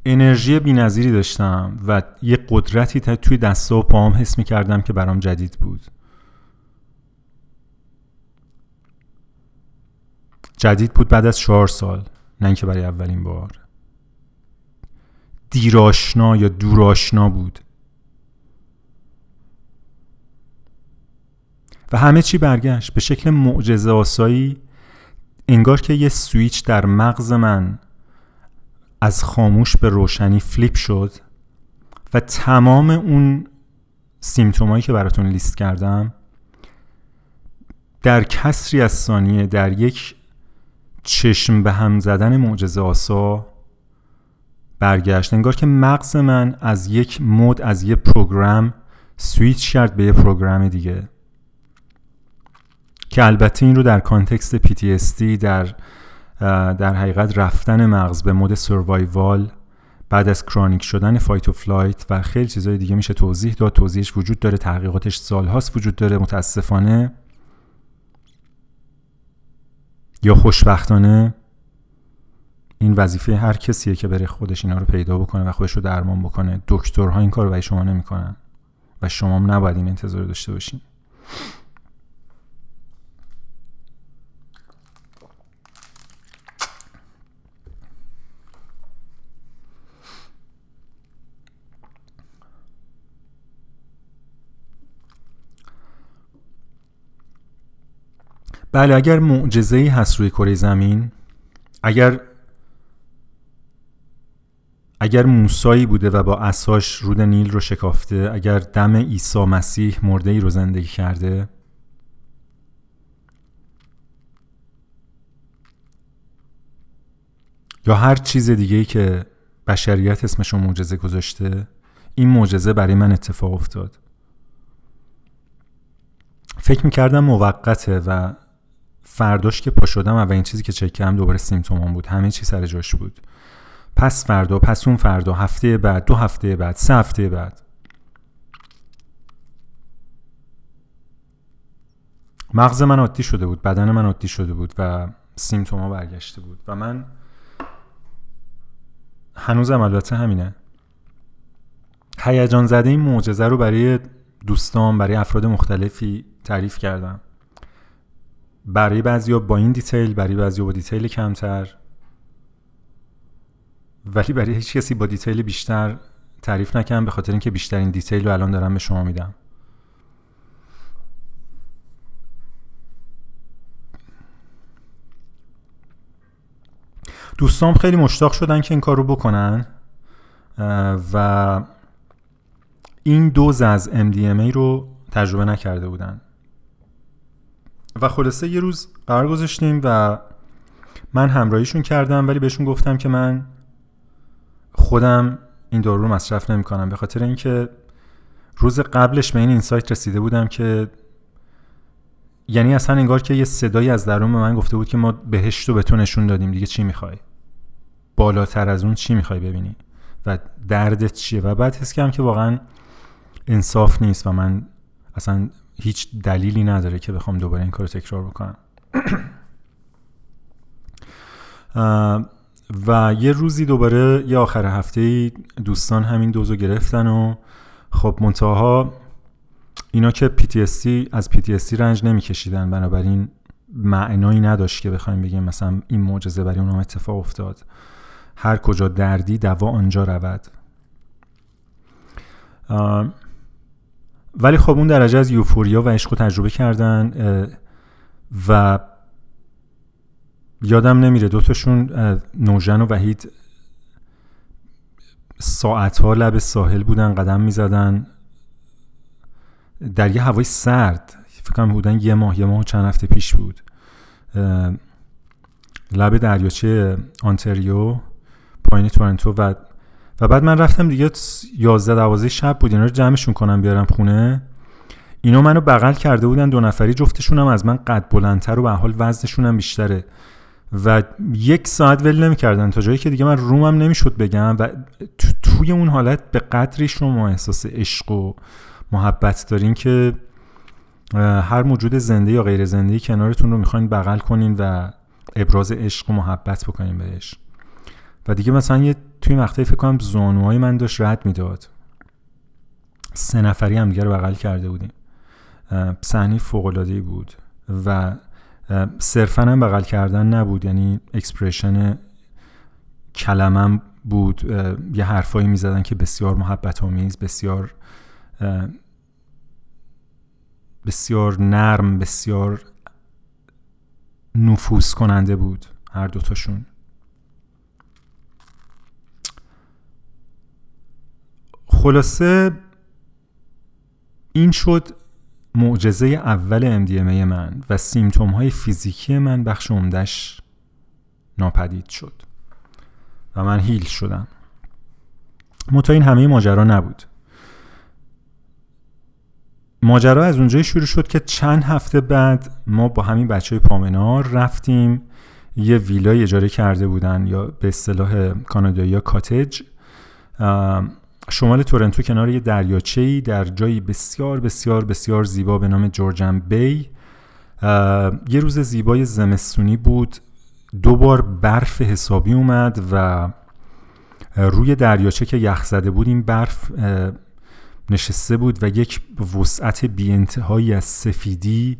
انرژی بی‌نظیری داشتم و یه قدرتی توی دستا و پاهم حس می‌کردم که برام جدید بود. جدید بود بعد از چهار سال، نه اینکه برای اولین بار. دیرآشنا یا دورآشنا بود و همه چی برگشت به شکل معجزه آسایی، انگار که یه سویچ در مغز من از خاموش به روشنی فلیپ شد و تمام اون سیمتومایی که براتون لیست کردم در کسری از ثانیه در یک چشم به هم زدن معجزه آسا برگشت. انگار که مغز من از یک مود، از یک پروگرام سویچ کرد به یک پروگرام دیگه، که البته این رو در کانتکست پی تی اس تی، در در حقیقت رفتن مغز به مود سروایوال بعد از کرونیک شدن فایت و فلایت و خیلی چیزهای دیگه میشه توضیح داد. توضیحش وجود داره، تحقیقاتش سالهاست وجود داره، متاسفانه یا خوشبختانه این وظیفه هر کسیه که بره خودش اینا رو پیدا بکنه و خودش رو درمان بکنه. دکترها این کار رو برای شما نمیکنن و شما هم نباید این انتظار داشته باشین. بله، اگر معجزه‌ای هست روی کره زمین، اگر اگر موسایی بوده و با عصاش رود نیل رو شکافته، اگر دم عیسی مسیح مرده‌ای رو زندگی کرده، یا هر چیز دیگه‌ای که بشریت اسمش رو معجزه گذاشته، این معجزه برای من اتفاق افتاد. فکر می‌کردم موقته و فرداش که پا شدم و این چیزی که چک کردم دوباره سیمتومان بود، همه چی سر جاش بود. پس فردا، پس اون فردا، هفته بعد، دو هفته بعد، سه هفته بعد، مغز من عادی شده بود، بدن من عادی شده بود و سیمتوما برگشته بود و من هنوزم البته همینه. هیجان زده این معجزه رو برای دوستان، برای افراد مختلفی تعریف کردم. برای بعضیا با این دیتیل، برای بعضیا با دیتیل کمتر، ولی برای هیچ کسی با دیتیل بیشتر تعریف نکنم، به خاطر اینکه بیشترین دیتیل رو الان دارم به شما میدم. دوستان خیلی مشتاق شدن که این کار رو بکنن و این دوز از ام دی ام ای رو تجربه نکرده بودن و خلاصه یه روز قرار گذاشتیم و من همراهیشون کردم، ولی بهشون گفتم که من خودم این دارو رو مصرف نمی کنم، به خاطر اینکه روز قبلش به این اینسایت رسیده بودم که یعنی اصلا انگار که یه صدایی از درون به من گفته بود که ما بهشت رو به تو نشون دادیم، دیگه چی میخوای؟ بالاتر از اون چی میخوای ببینی و دردت چیه؟ و بعد حس کردم که واقعا انصاف نیست و من اصلا هیچ دلیلی نداره که بخوام دوباره این کارو تکرار بکنم. و یه روزی دوباره، یه آخر هفته‌ای، دوستان همین دوزو گرفتن و خب منتها اینا که پی تی اس دی از پی تی اس دی رنج نمی‌کشیدن، بنابراین معنایی نداشت که بخوایم بگیم مثلا این معجزه برای اونام اتفاق افتاد. هر کجا دردی دوا آنجا رود. ولی خب اون درجه از یوفوریا و عشق تجربه کردن و یادم نمیره دوتاشون، نوژن و وحید، ساعتها لب ساحل بودن، قدم میزدن در یه هوای سرد، فکر کنم بودن یه ماه یه ماه و چند هفته پیش بود، لب دریاچه آنتاریو پایین تورنتو. و و بعد من رفتم دیگه یازده دوازده شب بود اینا رو جمعشون کنم بیارم خونه. اینا منو بغل کرده بودن، دو نفری، جفتشون هم از من قد بلندتر و به حال وزنشون هم بیشتره و یک ساعت ول نمی‌کردن تا جایی که دیگه من رومم نمی‌شد بگم. و تو توی اون حالت به قدری شما احساس عشق و محبت دارین که هر موجود زنده یا غیر زنده کنارتون رو می‌خواین بغل کنین و ابراز عشق و محبت بکنین بهش. و دیگه مثلا یه توی مقطعی فکر کنم زانوهای من داشت رد میداد، سه نفری هم دیگه رو بغل کرده بودیم، صحنه فوق‌العاده‌ای بود و صرفاً هم بغل کردن نبود، یعنی اکسپرشن کلمم بود، یه حرفایی میزدن که بسیار محبت‌آمیز، بسیار بسیار نرم، بسیار نفوذ کننده بود هر دوتاشون. خلاصه این شد معجزه اول ام دی ام ای من و سیمتوم‌های فیزیکی من بخش عمده‌اش ناپدید شد و من هیل شدم. متا این همه ماجرا نبود. ماجرا از اونجایی شروع شد که چند هفته بعد ما با همین بچهای پامنار رفتیم یه ویلای اجاره کرده بودن، یا به اصطلاح کانادایی ها کاتج، شمال تورنتو کنار یه دریاچه‌ای در جایی بسیار بسیار بسیار زیبا به نام جورجن بی. یه روز زیبای زمستونی بود، دو بار برف حسابی اومد و روی دریاچه که یخ زده بود این برف نشسته بود و یک وسعت بی انتهایی از سفیدی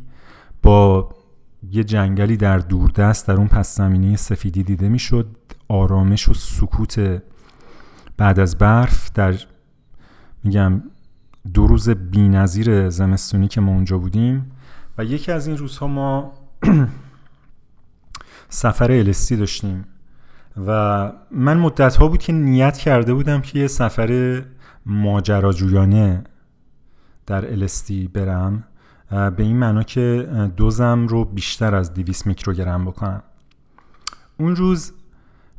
با یه جنگلی در دوردست در اون پس زمینه سفیدی دیده میشد. آرامش و سکوت بعد از برف در میگم دو روز بی‌نظیر زمستونی که ما اونجا بودیم. و یکی از این روزها ما سفر الستی داشتیم و من مدت‌ها بود که نیت کرده بودم که یه سفر ماجراجویانه در الستی برم، به این معنا که دوزم رو بیشتر از دویست میکروگرم بکنم. اون روز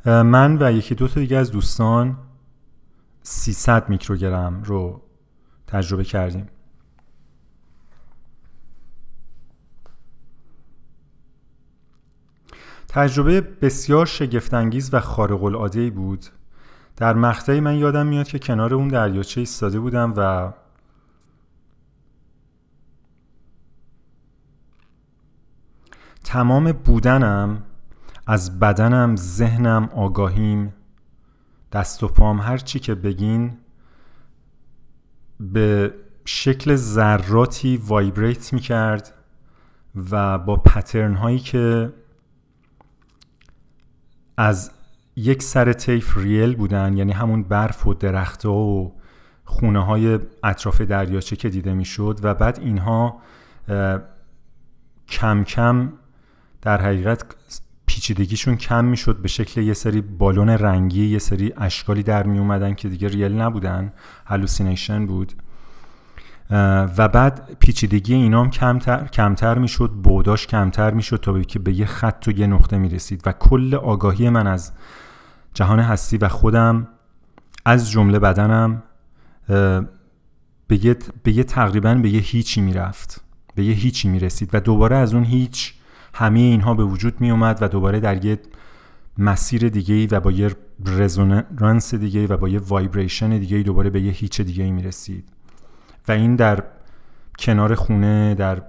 من و یکی دو تا دیگه از دوستان سیصد میکروگرم رو تجربه کردیم. تجربه بسیار شگفت‌انگیز و خارق‌العاده‌ای بود. در مقطعی من یادم میاد که کنار اون دریاچه ایستاده بودم و تمام بودنم، از بدنم، ذهنم، آگاهیم، دست و پام، هر چی که بگین، به شکل ذراتی وایبریت میکرد و با پترن هایی که از یک سر طیف ریل بودن، یعنی همون برف و درخت ها و خونه های اطراف دریاچه که دیده میشد، و بعد اینها کم کم در حقیقت پیچیدگیشون کم میشد به شکل یه سری بالون رنگی، یه سری اشکالی در می اومدن که دیگه ریل نبودن، هالوسینیشن بود. و بعد پیچیدگی اینام کمتر کمتر میشد، بوداش کمتر میشد تا که به یه خط و یه نقطه می رسید و کل آگاهی من از جهان هستی و خودم از جمله بدنم به یه, به یه تقریبا به یه هیچی می رفت، به یه هیچی می رسید و دوباره از اون هیچ همه اینها به وجود می اومد و دوباره در یه مسیر دیگه‌ای و با یه رزونانس دیگه‌ای و با یه وایبریشن دیگه‌ای دوباره به یه هیچ دیگه‌ای می رسید. و این در کنار خونه، در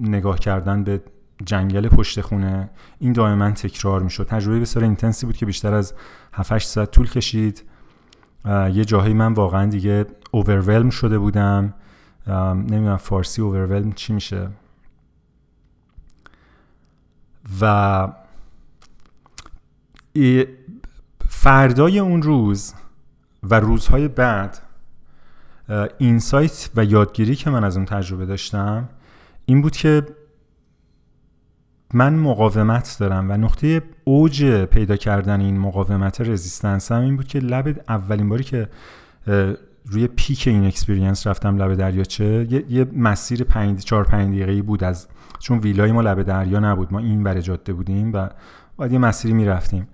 نگاه کردن به جنگل پشت خونه، این دائما تکرار می شد. تجربه بسیار اینتنسی بود که بیشتر از هفت هشت ساعت طول کشید. یه جاهایی من واقعا دیگه اوورولم شده بودم. نمیدونم فارسی اوورولم چی میشه. و فردای اون روز و روزهای بعد اینسایت و یادگیری که من از اون تجربه داشتم این بود که من مقاومت دارم و نقطه اوج پیدا کردن این مقاومت، رزیستنسم، این بود که لب اولین باری که روی پیک این اکسپریانس رفتم لب دریاچه، یه, یه مسیر چهار پنج دقیقه‌ای بود، از چون ویلای ما لب دریا نبود، ما این ور جاده بودیم و باید یه مسیری میرفتیم.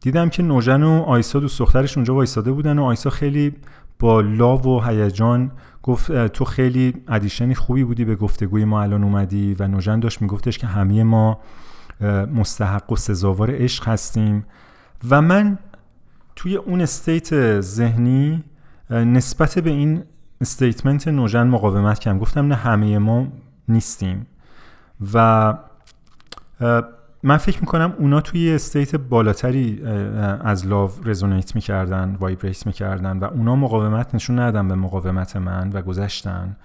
دیدم که نوژن و آیسا دوست دخترش اونجا وایساده بودن و آیسا خیلی با لاو و هیجان گفت تو خیلی ادیشن خوبی بودی به گفتگوی ما، الان اومدی. و نوژن داشت میگفتش که همه ما مستحق و سزاوار عشق هستیم. و من توی اون استیت ذهنی نسبت به این استیتمنت نوجن مقاومت کردم، گفتم نه، همه ما نیستیم. و من فکر میکنم اونا توی استیت بالاتری از لاو رزونیت میکردن، وایبریت میکردن و اونا مقاومت نشون ندادن به مقاومت من و گذشتن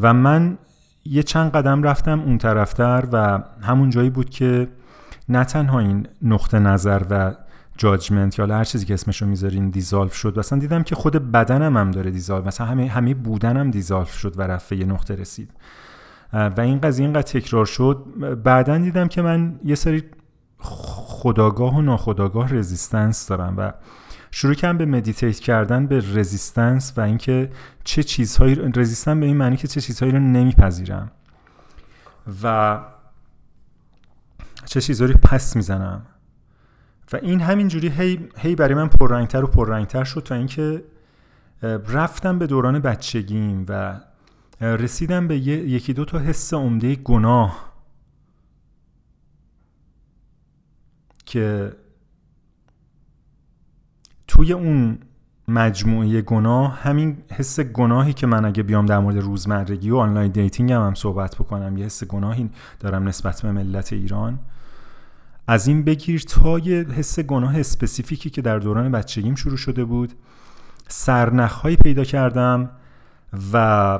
و من یه چند قدم رفتم اون طرفتر و همون جایی بود که نه تنها این نقطه نظر و جاجمنت یا هر چیزی که اسمشو میذارین دیزالف شد، مثلا دیدم که خود بدنم هم داره دیزالف، مثلا همه همه بودنم دیزالف شد و رفته یه نقطه رسید و این قضیه اینقدر تکرار شد. بعدن دیدم که من یه سری خودآگاه و ناخودآگاه رزیستنس دارم و شروع کردم به مدیتیت کردن به رزیستنس و اینکه چه چیزهایی رزیستنس به این معنی که چه چیزهایی رو نمیپذیرم و چه چیزهایی رو پس میزنم و این همینجوری هی هی برای من پررنگتر و پررنگتر شد تا اینکه رفتم به دوران بچگیم و رسیدم به یکی دو تا حس عمده گناه که توی اون مجموعه گناه همین حس گناهی که من اگه بیام در مورد روزمرگی و آنلاین دیتینگ هم, هم صحبت بکنم، یه حس گناهی دارم نسبت به ملت ایران، از این بگیر تا یه حس گناه اسپسیفیکی که در دوران بچگیم شروع شده بود، سرنخ‌هایی پیدا کردم و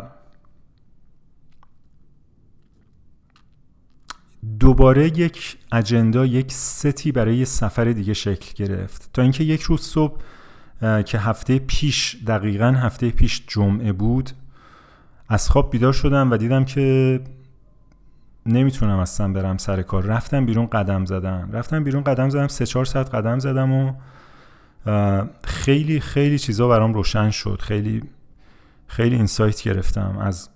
دوباره یک اجندا، یک ستی برای یه سفر دیگه شکل گرفت تا اینکه یک روز صبح که هفته پیش دقیقاً هفته پیش جمعه بود از خواب بیدار شدم و دیدم که نمیتونم اصلا برم سر کار. رفتم بیرون قدم زدم رفتم بیرون قدم زدم سه چهار ساعت قدم زدم و خیلی خیلی چیزا برام روشن شد، خیلی خیلی اینسایت گرفتم از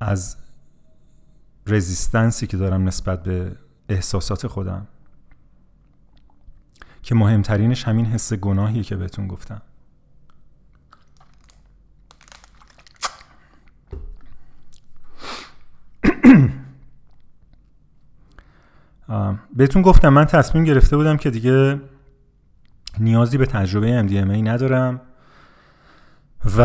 از رزیستنسی که دارم نسبت به احساسات خودم که مهمترینش همین حس گناهیه که بهتون گفتم. بهتون گفتم من تصمیم گرفته بودم که دیگه نیازی به تجربه ام دی ام ای ندارم و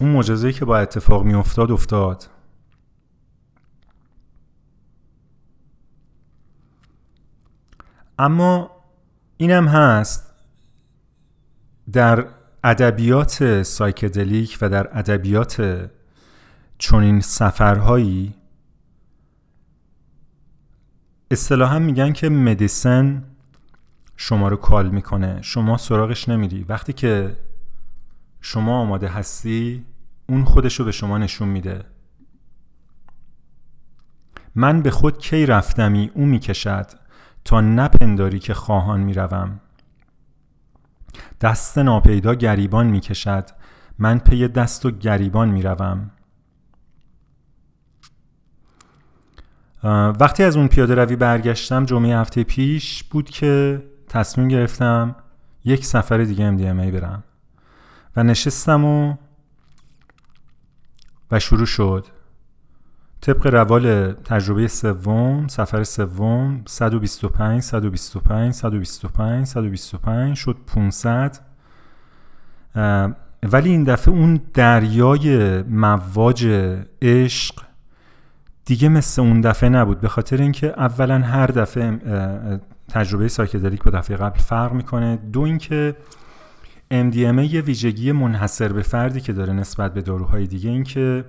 اون معجزه‌ای که با اتفاق می افتاد افتاد. اما اینم هست در ادبیات سایکدلیک و در ادبیات چنین سفرهایی اصطلاحاً میگن که مدیسن شما رو کال میکنه، شما سراغش نمیری، وقتی که شما آماده هستی اون خودشو به شما نشون میده. من به خود کی رفتمی او میکشد تا نپنداری که خواهان میروم، دست ناپیدا گریبان میکشد من پی دست و گریبان میروم. وقتی از اون پیاده روی برگشتم جمعه هفته پیش بود که تصمیم گرفتم یک سفر دیگه ام دی ام ای برم و نشستم و و شروع شد طبق روال تجربه سوم، سفر سوم صد و بیست و پنج صد و بیست و پنج صد و بیست و پنج صد و بیست و پنج شد پانصد. ولی این دفعه اون دریای مواج عشق دیگه مثل اون دفعه نبود، به خاطر اینکه اولا هر دفعه تجربه سایکدلیک با دفعه قبل فرق میکنه، دو اینکه ام دی ام ای یه ویژگی منحصر به فردی که داره نسبت به داروهای دیگه اینکه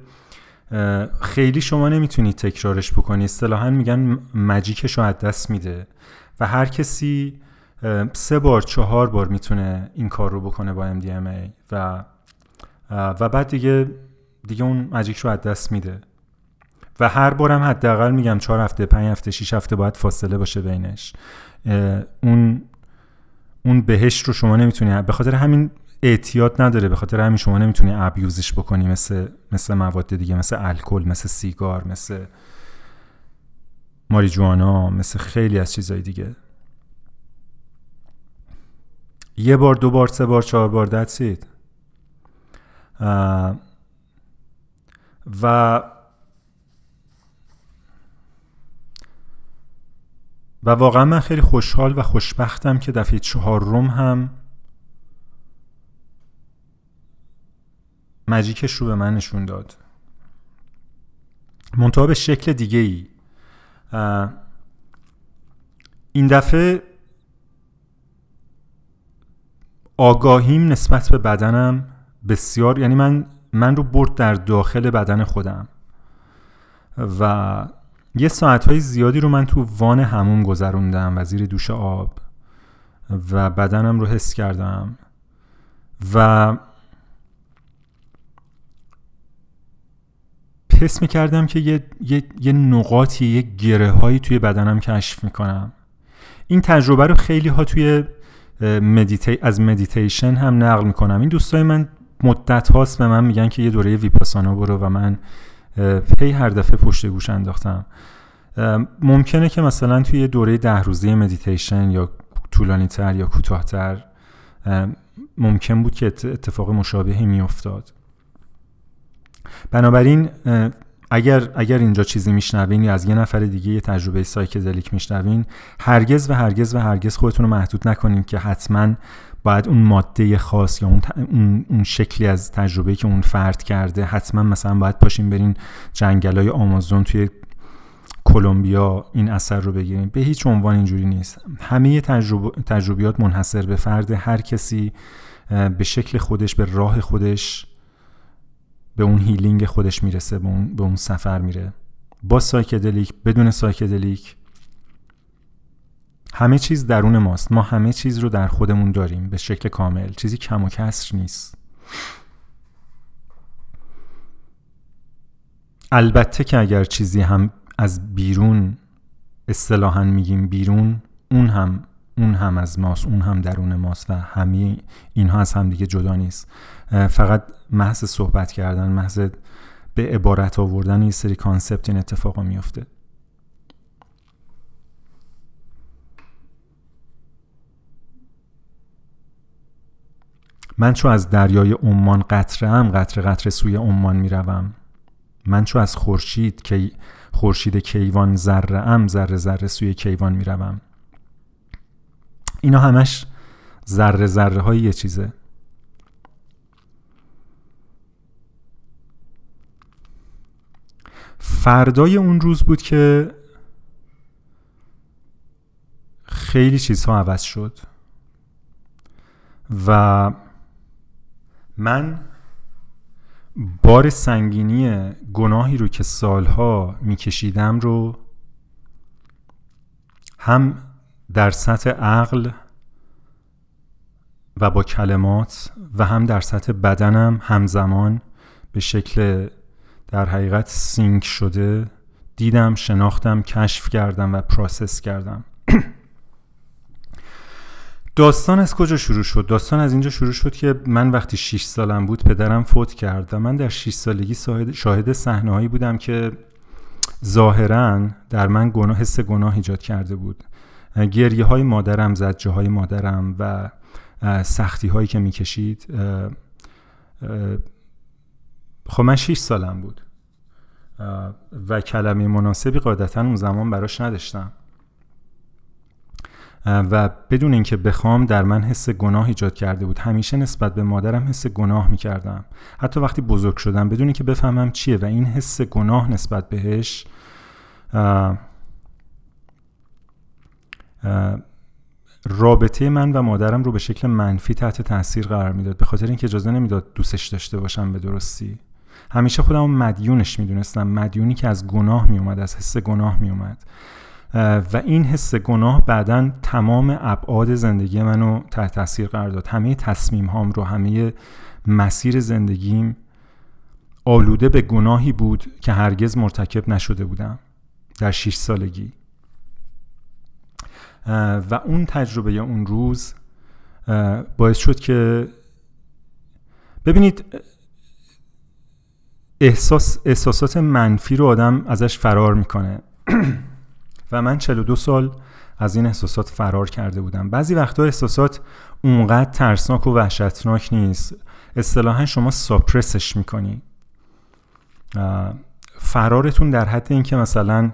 خیلی شما نمیتونید تکرارش بکنی، اصطلاحاً میگن ماجیکش رو از دست میده و هر کسی سه بار چهار بار میتونه این کار رو بکنه با ام دی ام ای و و بعد دیگه دیگه اون ماجیکش رو از دست میده و هر بارم حداقل میگم چهار هفته، پنج هفته، شش هفته باید فاصله باشه بینش. اون اون بهشت رو شما نمیتونی، به خاطر همین اعتیاد نداره، به خاطر همین شما نمیتونی ابیوزش بکنی مثل مثل مواد دیگه، مثل الکل، مثل سیگار، مثل ماریجوانا، مثل خیلی از چیزهای دیگه. یه بار، دو بار، سه بار، چهار بار دستید. و و واقعا من خیلی خوشحال و خوشبختم که دفعه چهارم هم مجیکش رو به من نشون داد، منتها به شکل دیگه ای. این دفعه آگاهیم نسبت به بدنم بسیار، یعنی من من رو برد در داخل بدن خودم و یه ساعتهای زیادی رو من تو وان حموم گذروندم و زیر دوش آب و بدنم رو حس کردم و حس می‌کردم که یه یه یه نقاطی، یه گره‌هایی توی بدنم کشف می‌کنم. این تجربه رو خیلی ها توی مدیتی از مدیتیشن هم نقل می‌کنم. این دوستای من مدت هاست به من میگن که یه دوره ویپاسانا برو و من پی هر دفعه پشت گوش انداختم. ممکنه که مثلا توی یه دوره ده روزه مدیتیشن یا طولانی‌تر یا کوتاه‌تر ممکن بود که اتفاق مشابهی می‌افتاد. بنابراین اگر اگر اینجا چیزی میشنوین یا از یه نفر دیگه یه تجربه سایکدلیک میشنوین، هرگز و هرگز و هرگز خودتون رو محدود نکنین که حتما باید اون ماده خاص یا اون, ت... اون... اون شکلی از تجربه‌ای که اون فرد کرده، حتما مثلا باید پاشین برین جنگل‌های آمازون توی کلمبیا این اثر رو بگیرین. به هیچ عنوان اینجوری نیست. همه تجربه... تجربیات منحصر به فرد، هر کسی به شکل خودش، به راه خودش، به اون هیلینگ خودش میرسه، به اون, به اون سفر میره، با سایکدلیک، بدون سایکدلیک. همه چیز درون ماست، ما همه چیز رو در خودمون داریم به شکل کامل، چیزی کم و کسر نیست. البته که اگر چیزی هم از بیرون، اصطلاحاً میگیم بیرون، اون هم اون هم از ماست، اون هم درون ماست و همه اینها از هم دیگه جدا نیست. فقط محض صحبت کردن، محض به عبارت آوردن یه سری کانسپت این اتفاقا میفته. من چو از دریای عمان قطره ام، قطره قطره سوی عمان میروم. من چو از خورشید که خورشید کیوان ذره ام، ذره ذره سوی کیوان میروم. اینا همش ذره ذره های یه چیزه. فردای اون روز بود که خیلی چیزها عوض شد و من بار سنگینی گناهی رو که سالها میکشیدم رو هم در سطح عقل و با کلمات و هم در سطح بدنم همزمان به شکل در حقیقت سینک شده دیدم، شناختم، کشف کردم و پروسس کردم. داستان از کجا شروع شد؟ داستان از اینجا شروع شد که من وقتی شش سالم بود پدرم فوت کرد و من در شش سالگی شاهد صحنه‌هایی بودم که ظاهراً در من گناه، حس گناه ایجاد کرده بود. گریه های مادرم، زجه های مادرم و سختی هایی که می کشید. خب من شش سالم بود و کلمه مناسبی قاعدتا اون زمان براش نداشتم و بدون اینکه بخوام در من حس گناه ایجاد کرده بود. همیشه نسبت به مادرم حس گناه می کردم، حتی وقتی بزرگ شدم بدون اینکه بفهمم چیه. و این حس گناه نسبت بهش رابطه من و مادرم رو به شکل منفی تحت تاثیر قرار میداد، به خاطر اینکه اجازه نمیداد دوستش داشته باشم به درستی. همیشه خودمو مدیونش میدونستم، مدیونی که از گناه میومد، از حس گناه میومد و این حس گناه بعداً تمام ابعاد زندگی منو تحت تاثیر قرار داد. همه تصمیم هام رو، همه مسیر زندگیم آلوده به گناهی بود که هرگز مرتکب نشده بودم در شش سالگی. و اون تجربه یا اون روز باعث شد که ببینید احساس احساسات منفی رو آدم ازش فرار میکنه و من چهل و دو سال از این احساسات فرار کرده بودم. بعضی وقتا احساسات اونقدر ترسناک و وحشتناک نیست، اصطلاحاً شما ساپرسش میکنی. فرارتون در حد این که مثلا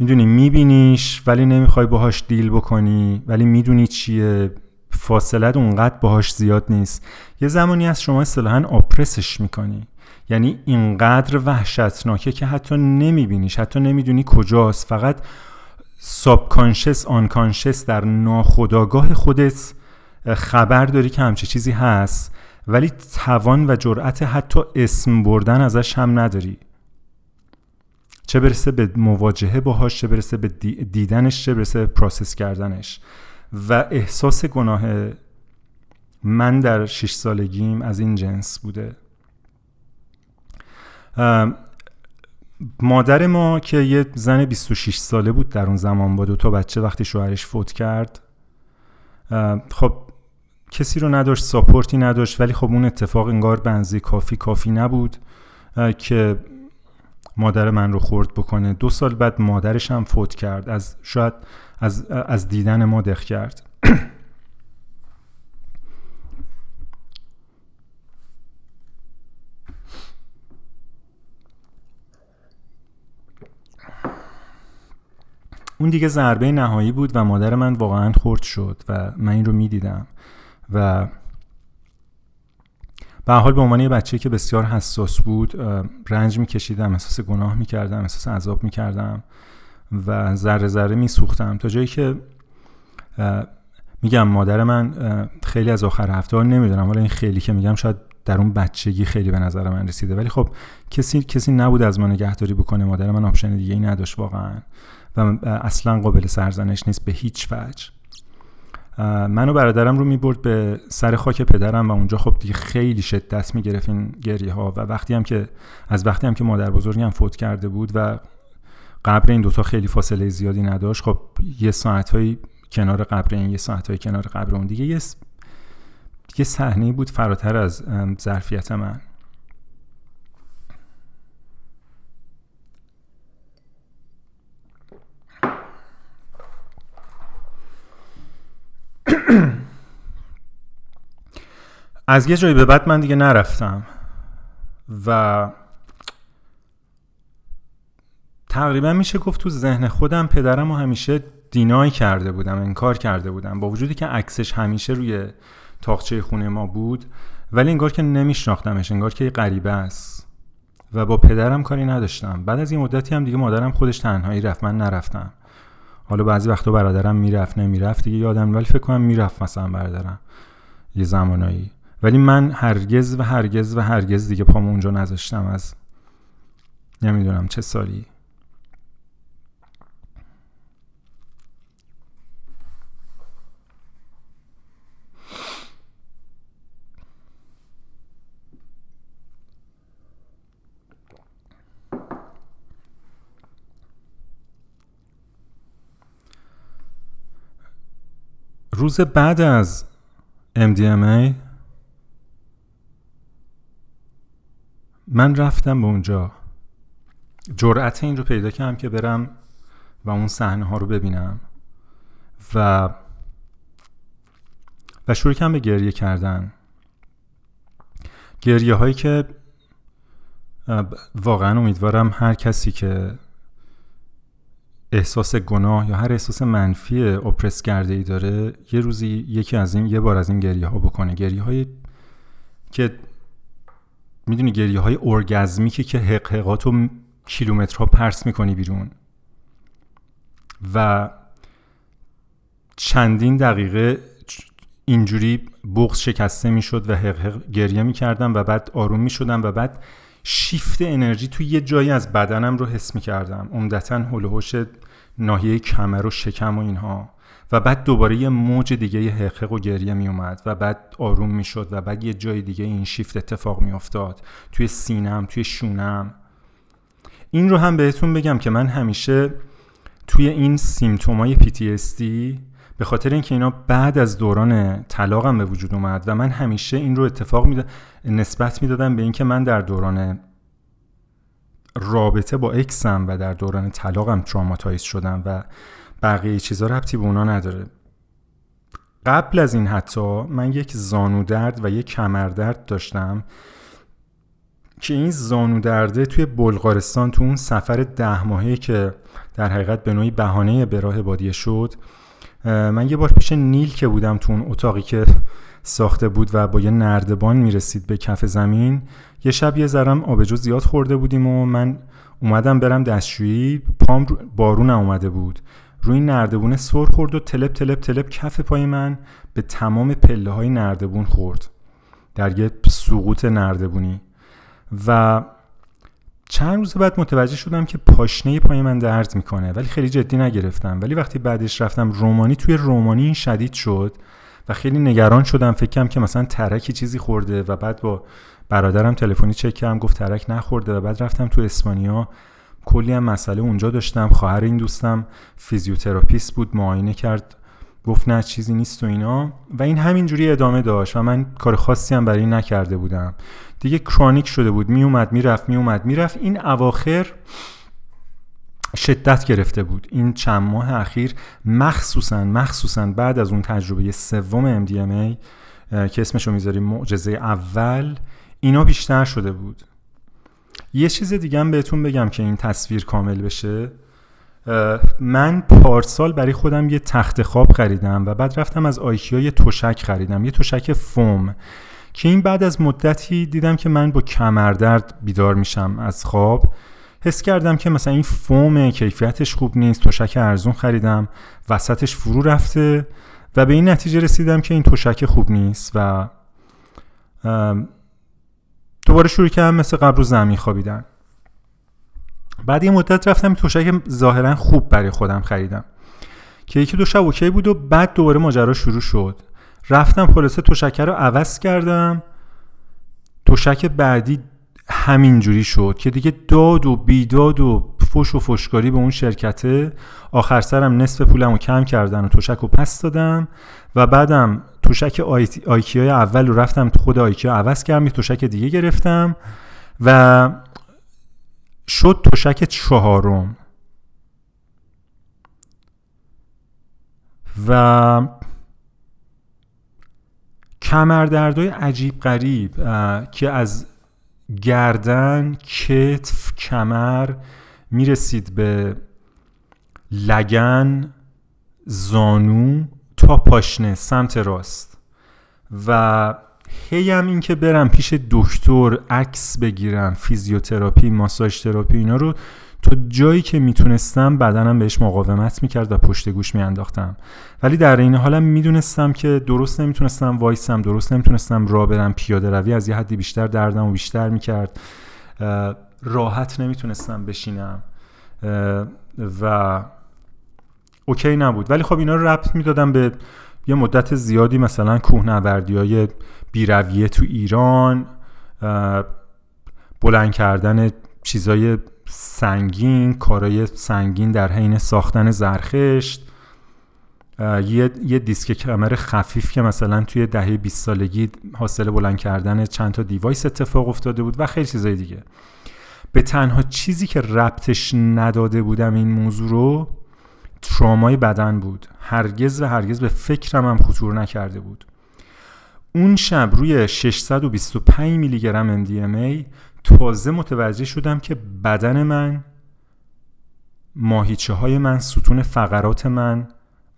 میدونی میبینیش ولی نمیخوای باهاش دیل بکنی، ولی میدونی چیه، فاصلت اونقدر باهاش زیاد نیست. یه زمانی از شما اصطلاحاً آپرسش میکنی، یعنی اینقدر وحشتناکه که حتی نمیبینیش، حتی نمیدونی کجاست، فقط ساب کانشس آن کانشس در ناخودآگاه خودت خبر داری که همچه چیزی هست، ولی توان و جرأت حتی اسم بردن ازش هم نداری، چه برسه به مواجهه باهاش، چه برسه به دیدنش، چه برسه به پروسس کردنش. و احساس گناه من در شش سالگیم از این جنس بوده. مادر ما که یه زن بیست و شش ساله بود در اون زمان با دو تا بچه وقتی شوهرش فوت کرد، خب کسی رو نداشت، ساپورتی نداشت، ولی خب اون اتفاق انگار به اندازه کافی کافی نبود که مادر من رو خرد بکنه. دو سال بعد مادرش هم فوت کرد، از شاید از از دیدن ما دق کرد. اون دیگه ضربه نهایی بود و مادر من واقعا خرد شد و من این رو میدیدم و به هر حال به عنوان یه بچه که بسیار حساس بود رنج میکشیدم، احساس گناه میکردم، احساس عذاب میکردم و ذره ذره میسوختم، تا جایی که میگم مادر من خیلی از آخر هفته ها، نمیدونم حالا این خیلی که میگم شاید در اون بچگی خیلی به نظر من رسیده، ولی خب کسی کسی نبود از من نگهداری بکنه، مادر من آپشن دیگه ای نداشت واقعا و اصلا قابل سرزنش نیست به هیچ وجه. من و برادرم رو میبرد به سر خاک پدرم و اونجا خب دیگه خیلی شدت میگرفت این گریه ها و وقتی هم که از وقتی هم که مادر بزرگم فوت کرده بود و قبر این دوتا خیلی فاصله زیادی نداشت، خب یه ساعتهایی کنار قبر این، یه ساعتهایی کنار قبر اون، دیگه یه یه صحنه بود فراتر از ظرفیت من. از یه جایی به بعد من دیگه نرفتم و تقریبا میشه گفت تو ذهن خودم پدرم رو همیشه دینای کرده بودم، انکار کرده بودم، با وجودی که عکسش همیشه روی تاقچه خونه ما بود، ولی انگار که نمیشناختمش، انگار که غریبه است و با پدرم کاری نداشتم. بعد از این مدتی هم دیگه مادرم خودش تنهایی رفت، من نرفتم. حالا بعضی وقتا برادرم میرفت نمیرفت دیگه یادم، ولی فکر کنم میرفت مثلا برادرم یه زمانایی، ولی من هرگز و هرگز و هرگز دیگه پام اونجا نذاشتم. از نمیدونم چه سالی، روز بعد از ام دی ام ای من رفتم به اونجا، جرأت این رو پیدا کردم که برم و اون صحنه ها رو ببینم و و شروع کردم به گریه کردن، گریه هایی که واقعا امیدوارم هر کسی که احساس گناه یا هر احساس منفی اپرس کرده ای داره یه روزی یکی از این یه بار از این گریه ها بکنه. گریه هایی که میدونی، گریه های ارگزمیکی که حقحقاتو کیلومترها پرس میکنی بیرون و چندین دقیقه اینجوری بغض شکسته میشد و حقحق گریه میکردم و بعد آروم میشدم و بعد شیفت انرژی توی یه جایی از بدنم رو حس میکردم، عمدتاً حول و حوش ناحیه کمر و شکم و اینها، و بعد دوباره یه موج دیگه یه حقیق و گریه میومد و بعد آروم میشد و بعد یه جای دیگه این شیفت اتفاق میافتاد توی سینم، توی شونم. این رو هم بهتون بگم که من همیشه توی این سیمتومای پی تی اس دی به خاطر اینکه اینا بعد از دوران طلاقم به وجود اومد و من همیشه این رو اتفاق می نسبت میدادم به اینکه من در دوران رابطه با اکسم و در دوران طلاقم تروماتایز شدم و بقیه چیزا ربطی به اونا نداره. قبل از این حتی من یک زانو درد و یک کمر درد داشتم که این زانو درده توی بلغارستان تو اون سفر ده ماهه که در حقیقت به نوعی بهانه به راه بادیه شد، من یه بار پیش نیل که بودم تو اون اتاقی که ساخته بود و با یه نردبان میرسید به کف زمین، یه شب یه ذرم آبجو زیاد خورده بودیم و من اومدم برم دستشویی، پام بارون اومده بود، روی نردبونه سر خورد و تلپ تلپ تلپ کف پای من به تمام پله های نردبون خورد در یه سقوط نردبونی. و چند روز بعد متوجه شدم که پاشنه پای من درد میکنه، ولی خیلی جدی نگرفتم. ولی وقتی بعدش رفتم رومانی، توی رومانی این شدید شد و خیلی نگران شدم، فکر کردم که مثلا ترکی چیزی خورده و بعد با برادرم تلفنی چک کردم، گفت ترک نخورده. و بعد رفتم تو اسپانیا، کلی هم مسئله اونجا داشتم. خواهر این دوستم فیزیوتراپیست بود، معاینه کرد، گفت نه چیزی نیست و اینا، و این همینجوری ادامه داشت و من کار خاصی هم برای این نکرده بودم دیگه. کرونیک شده بود، می اومد میرفت می اومد میرفت. این اواخر شدت گرفته بود، این چند ماه اخیر مخصوصاً مخصوصاً بعد از اون تجربه سوم ام دی ام ای که اسمشو میذاریم معجزه اول، اینا بیشتر شده بود. یه چیز دیگه هم بهتون بگم که این تصویر کامل بشه. من پارسال برای خودم یه تخت خواب خریدم و بعد رفتم از آیکیا یه تشک خریدم، یه تشک فوم، که این بعد از مدتی دیدم که من با کمردرد بیدار میشم از خواب. حس کردم که مثلا این فوم کیفیتش خوب نیست، تشک ارزون خریدم، وسطش فرو رفته، و به این نتیجه رسیدم که این تشک خوب نیست و دوباره شروع کردم مثل قبل رو زمین خوابیدن. بعد یه مدت رفتم تشک ظاهرا خوب برای خودم خریدم که یکی دو شب اوکی بود و بعد دوباره ماجرا شروع شد. رفتم خلاصه تشک رو عوض کردم، تشک بعدی همینجوری شد که دیگه داد و بیداد و فش و فشکاری به اون شرکته. آخر سرم نصف پولم رو کم کردن و تشک رو پس دادم و بعدم تشک آیکیای اول رو رفتم خود آیکیا عوض کردم، یه تشک دیگه گرفتم و شد تشک چهارم. و کمردردهای عجیب غریب که از گردن، کتف، کمر میرسید به لگن، زانو تا پاشنه سمت راست. و هی هم این که برم پیش دکتر، عکس بگیرم، فیزیوتراپی، ماساژ تراپی، اینا رو تو جایی که میتونستم بدنم بهش مقاومت میکرد و پشت گوش میانداختم، ولی در این حالم میدونستم که درست نمیتونستم وایسم، درست نمیتونستم راه برم، پیاده روی از یه حدی بیشتر دردم و بیشتر میکرد، راحت نمیتونستم بشینم و اوکی نبود. ولی خب اینا رو ربط میدادم به یه مدت زیادی مثلا کوهنوردی‌های بیرویه تو ایران، بلند کردن چیزای سنگین، کارای سنگین در حین ساختن زرخشت، یه, یه دیسک کمر خفیف که مثلا توی دهه بیست سالگی حاصل بلند کردن چند تا دیوایس اتفاق افتاده بود و خیلی چیزای دیگه. به تنها چیزی که ربطش نداده بودم این موضوع رو ترامای بدن بود، هرگز و هرگز به فکرم هم خطور نکرده بود. اون شب روی ششصد و بیست و پنج میلی گرم ام دی ام ای تازه متوجه شدم که بدن من، ماهیچه های من، ستون فقرات من،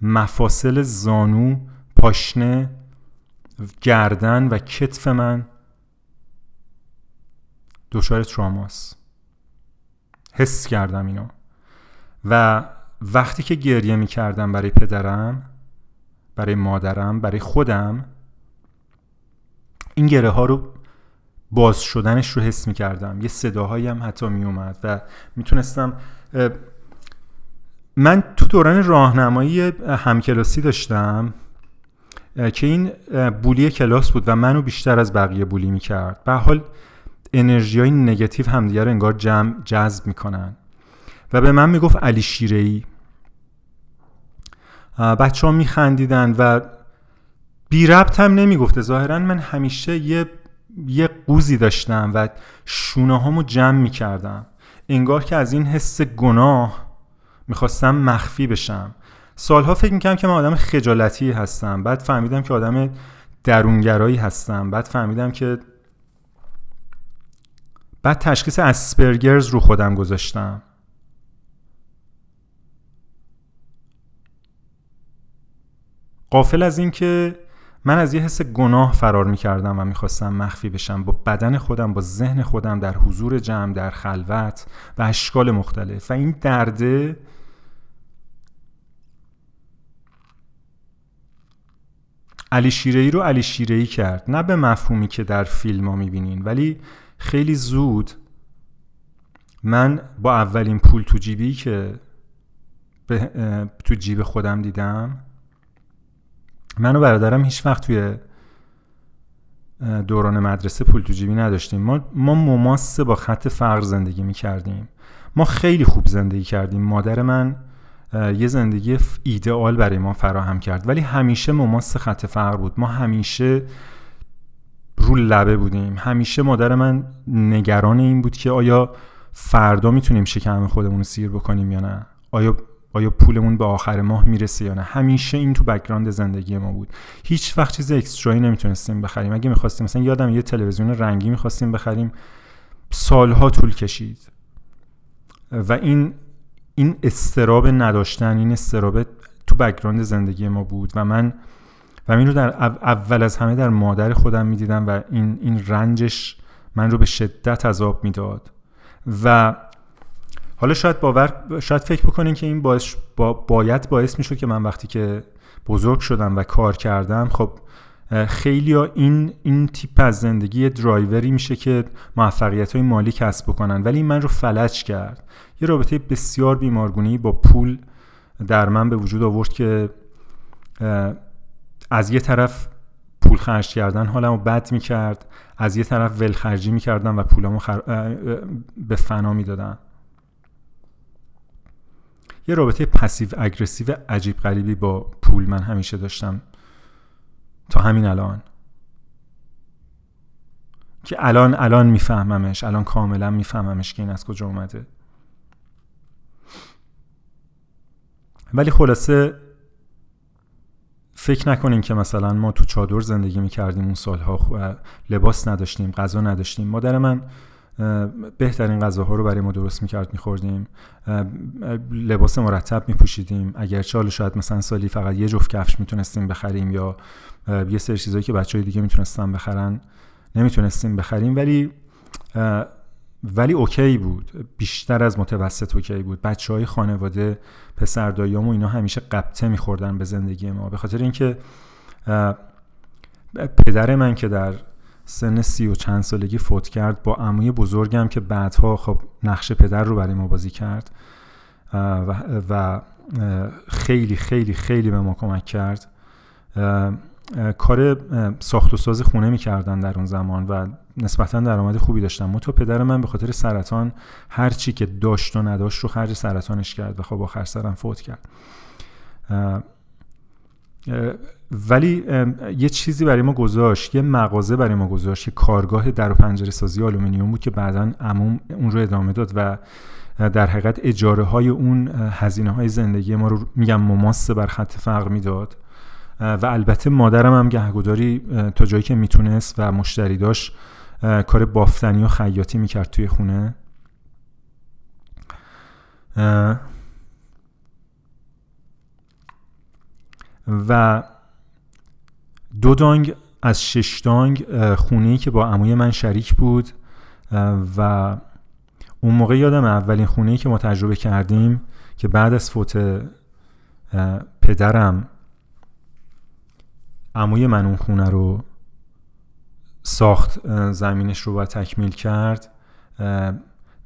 مفاصل زانو، پاشنه، گردن و کتف من دچار تراماست. حس کردم اینا. و وقتی که گریه می کردم برای پدرم، برای مادرم، برای خودم، این گره ها رو، باز شدنش رو حس می کردم. یه صداهایی هم حتی می اومد و می تونستم. من تو دوران راهنمایی همکلاسی داشتم که این بولی کلاس بود و منو بیشتر از بقیه بولی می کرد. به هر حال انرژی های نگتیو همدیگر انگار جمع جذب می کنن. و به من می گفت علی شیره‌ای. بچه ها می خندیدن و بی ربط هم نمی گفته. ظاهرا من همیشه یه یه قوزی داشتم و شونه هامو جمع می کردم، انگار که از این حس گناه می خواستم مخفی بشم. سالها فکر می کردم که من آدم خجالتی هستم، بعد فهمیدم که آدم درونگرایی هستم، بعد فهمیدم که بعد تشخیص اسپرگرز رو خودم گذاشتم. غافل از این که من از یه حس گناه فرار می‌کردم و می‌خواستم مخفی بشم، با بدن خودم، با ذهن خودم، در حضور جمع، در خلوت و اشکال مختلف. و این درده علی شیره‌ای رو علی شیره‌ای کرد، نه به مفهومی که در فیلم‌ها می‌بینین، ولی خیلی زود من با اولین پول تو جیبی که تو جیب خودم دیدم، من و برادرم هیچ وقت توی دوران مدرسه پول تو جیبی نداشتیم. ما ما مماسه با خط فقر زندگی می‌کردیم. ما خیلی خوب زندگی کردیم. مادر من یه زندگی ایدئال برای ما فراهم کرد، ولی همیشه مماسه خط فقر بود. ما همیشه رو لبه بودیم. همیشه مادر من نگران این بود که آیا فردا میتونیم شکم خودمون رو سیر بکنیم یا نه، آیا آیا پولمون به آخر ماه میرسه یا نه. همیشه این تو بک‌گراند زندگی ما بود. هیچ وقت چیز اکسترایی نمیتونستیم بخریم. اگه میخواستیم، مثلا یادم یه تلویزیون رنگی میخواستیم بخریم، سالها طول کشید. و این این استراب نداشتن، این استراب تو بک‌گراند زندگی ما بود. و من و این رو در اول از همه در مادر خودم میدیدم و این این رنجش من رو به شدت عذاب میداد. و حالا شاید باور شاید فکر بکنین که این باعث با باید باعث میشه که من وقتی که بزرگ شدم و کار کردم، خب خیلی‌ها این این تیپ از زندگی درایوری میشه که موفقیت‌های مالی کسب بکنن، ولی این من رو فلج کرد. یه رابطه بسیار بیمارگونه‌ای با پول در من به وجود آورد که از یه طرف پول خرج کردن حالمو بد میکرد، از یه طرف ولخرجی میکردم و پولمو خر... به فنا میدادم. یه رابطه پسیو اگرسیو عجیب غریبی با پول من همیشه داشتم تا همین الان، که الان الان میفهممش، الان کاملا میفهممش که این از کجا اومده. ولی خلاصه فکر نکنین که مثلا ما تو چادر زندگی میکردیم اون سالها، لباس نداشتیم، غذا نداشتیم. مادر من بهترین غذاها رو برای ما درست میکرد، میخوردیم، لباس مرتب میپوشیدیم، اگرچه حالا شاید مثلا سالی فقط یه جفت کفش میتونستیم بخریم یا یه سری چیزایی که بچهای دیگه میتونستن بخرن نمیتونستیم بخریم، ولی ولی اوکی بود، بیشتر از متوسط اوکی بود. بچهای خانواده، پسر داییام و اینا همیشه قبطه میخوردن به زندگی ما، به خاطر اینکه پدر من که در سن سی و چند سالگی فوت کرد، با عموی بزرگم که بعدها خب نقش پدر رو برای ما بازی کرد و, و خیلی خیلی خیلی به ما کمک کرد، کار ساخت و ساز خونه میکردن در اون زمان و نسبتاً درآمد خوبی داشتن. ما تو پدر من به خاطر سرطان هر چی که داشت و نداشت رو خرج سرطانش کرد و خب آخر سرم فوت کرد. ولی یه چیزی برای ما گذاشت، یه مغازه برای ما گذاشت، یه کارگاه در و پنجره سازی آلومینیوم بود که بعداً عموم اون رو ادامه داد و در حقیقت اجاره های اون هزینه های زندگی ما رو میگم مماسه بر خط فقر میداد. و البته مادرم هم گهگداری تا جایی که میتونست و مشتری داشت کار بافتنی و خیاطی میکرد توی خونه. و دو دانگ از شش دانگ خونه‌ای که با عموی من شریک بود و اون موقع یادم اولین خونه‌ای که ما تجربه کردیم که بعد از فوت پدرم عموی من اون خونه رو ساخت، زمینش رو و تکمیل کرد،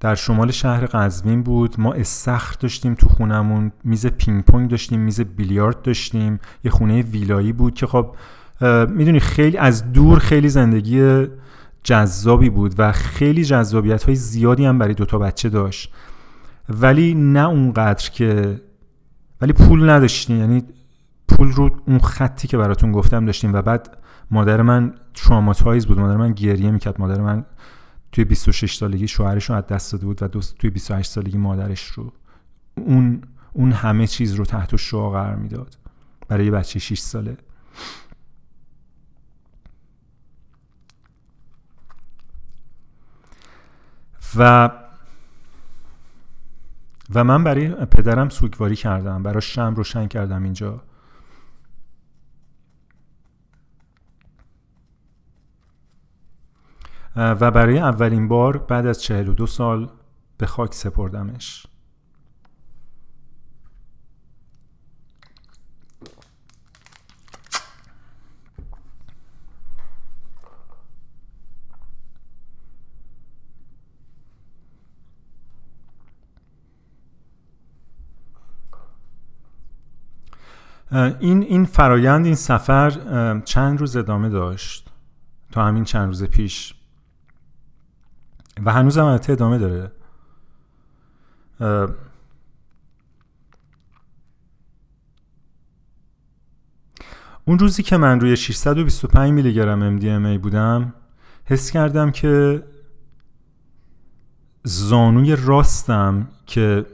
در شمال شهر قزوین بود. ما استخر داشتیم تو خونمون، میز پینگ پونگ داشتیم، میز بیلیارد داشتیم، یه خونه ویلایی بود که خب میدونی خیلی از دور خیلی زندگی جذابی بود و خیلی جذابیت های زیادی هم برای دوتا بچه داشت، ولی نه اونقدر که ولی پول نداشتیم، یعنی پول رو اون خطی که براتون گفتم داشتیم. و بعد مادر من تروماتایز بود، مادر من گریه میکرد، مادر من توی بیست و شش سالگی شوهرش رو از دست داده بود و توی بیست و هشت سالگی مادرش رو. اون اون همه چیز رو تحت شعاع قرار میداد برای بچه شش ساله. و و من برای پدرم سوگواری کردم، برای شمع روشن کردم اینجا. و برای اولین بار بعد از چهل و دو سال به خاک سپردمش. این این فرایند، این سفر چند روز ادامه داشت تا همین چند روز پیش و هنوز هم البته ادامه داره. اون روزی که من روی ششصد و بیست و پنج میلی گرم ام دی ام ای بودم، حس کردم که زانوی راستم که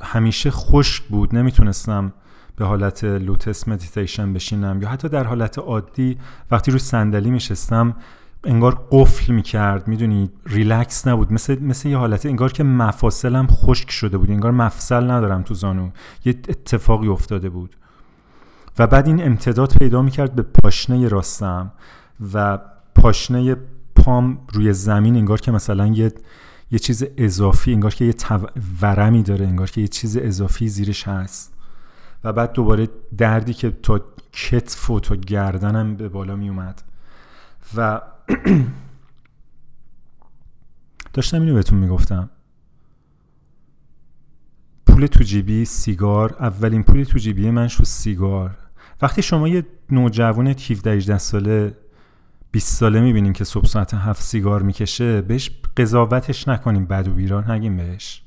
همیشه خشک بود، نمیتونستم به حالت لوتس مدیتیشن بشینم یا حتی در حالت عادی وقتی روی صندلی میشستم انگار قفل میکرد، میدونی، ریلکس نبود، مثل مثل یه حالت انگار که مفاصلم خشک شده بود، انگار مفصل ندارم تو زانو، یه اتفاقی افتاده بود. و بعد این امتداد پیدا میکرد به پاشنه راستم و پاشنه پام روی زمین انگار که مثلا یه یه چیز اضافی، انگار که یه ورمی داره، انگار که یه چیز اضافی زیرش هست. و بعد دوباره دردی که تا کتف و تا گردنم به بالا می اومد و داشتم اینو بهتون میگفتم. پول تو جیبی، سیگار، اولین پول تو جیبی من شد سیگار. وقتی شما یه نوجوان هفده هجده ساله، بیست ساله میبینین که صبح ساعت هفت سیگار میکشه، بهش قضاوتش نکنیم، بد و بیراه نگیم بهش.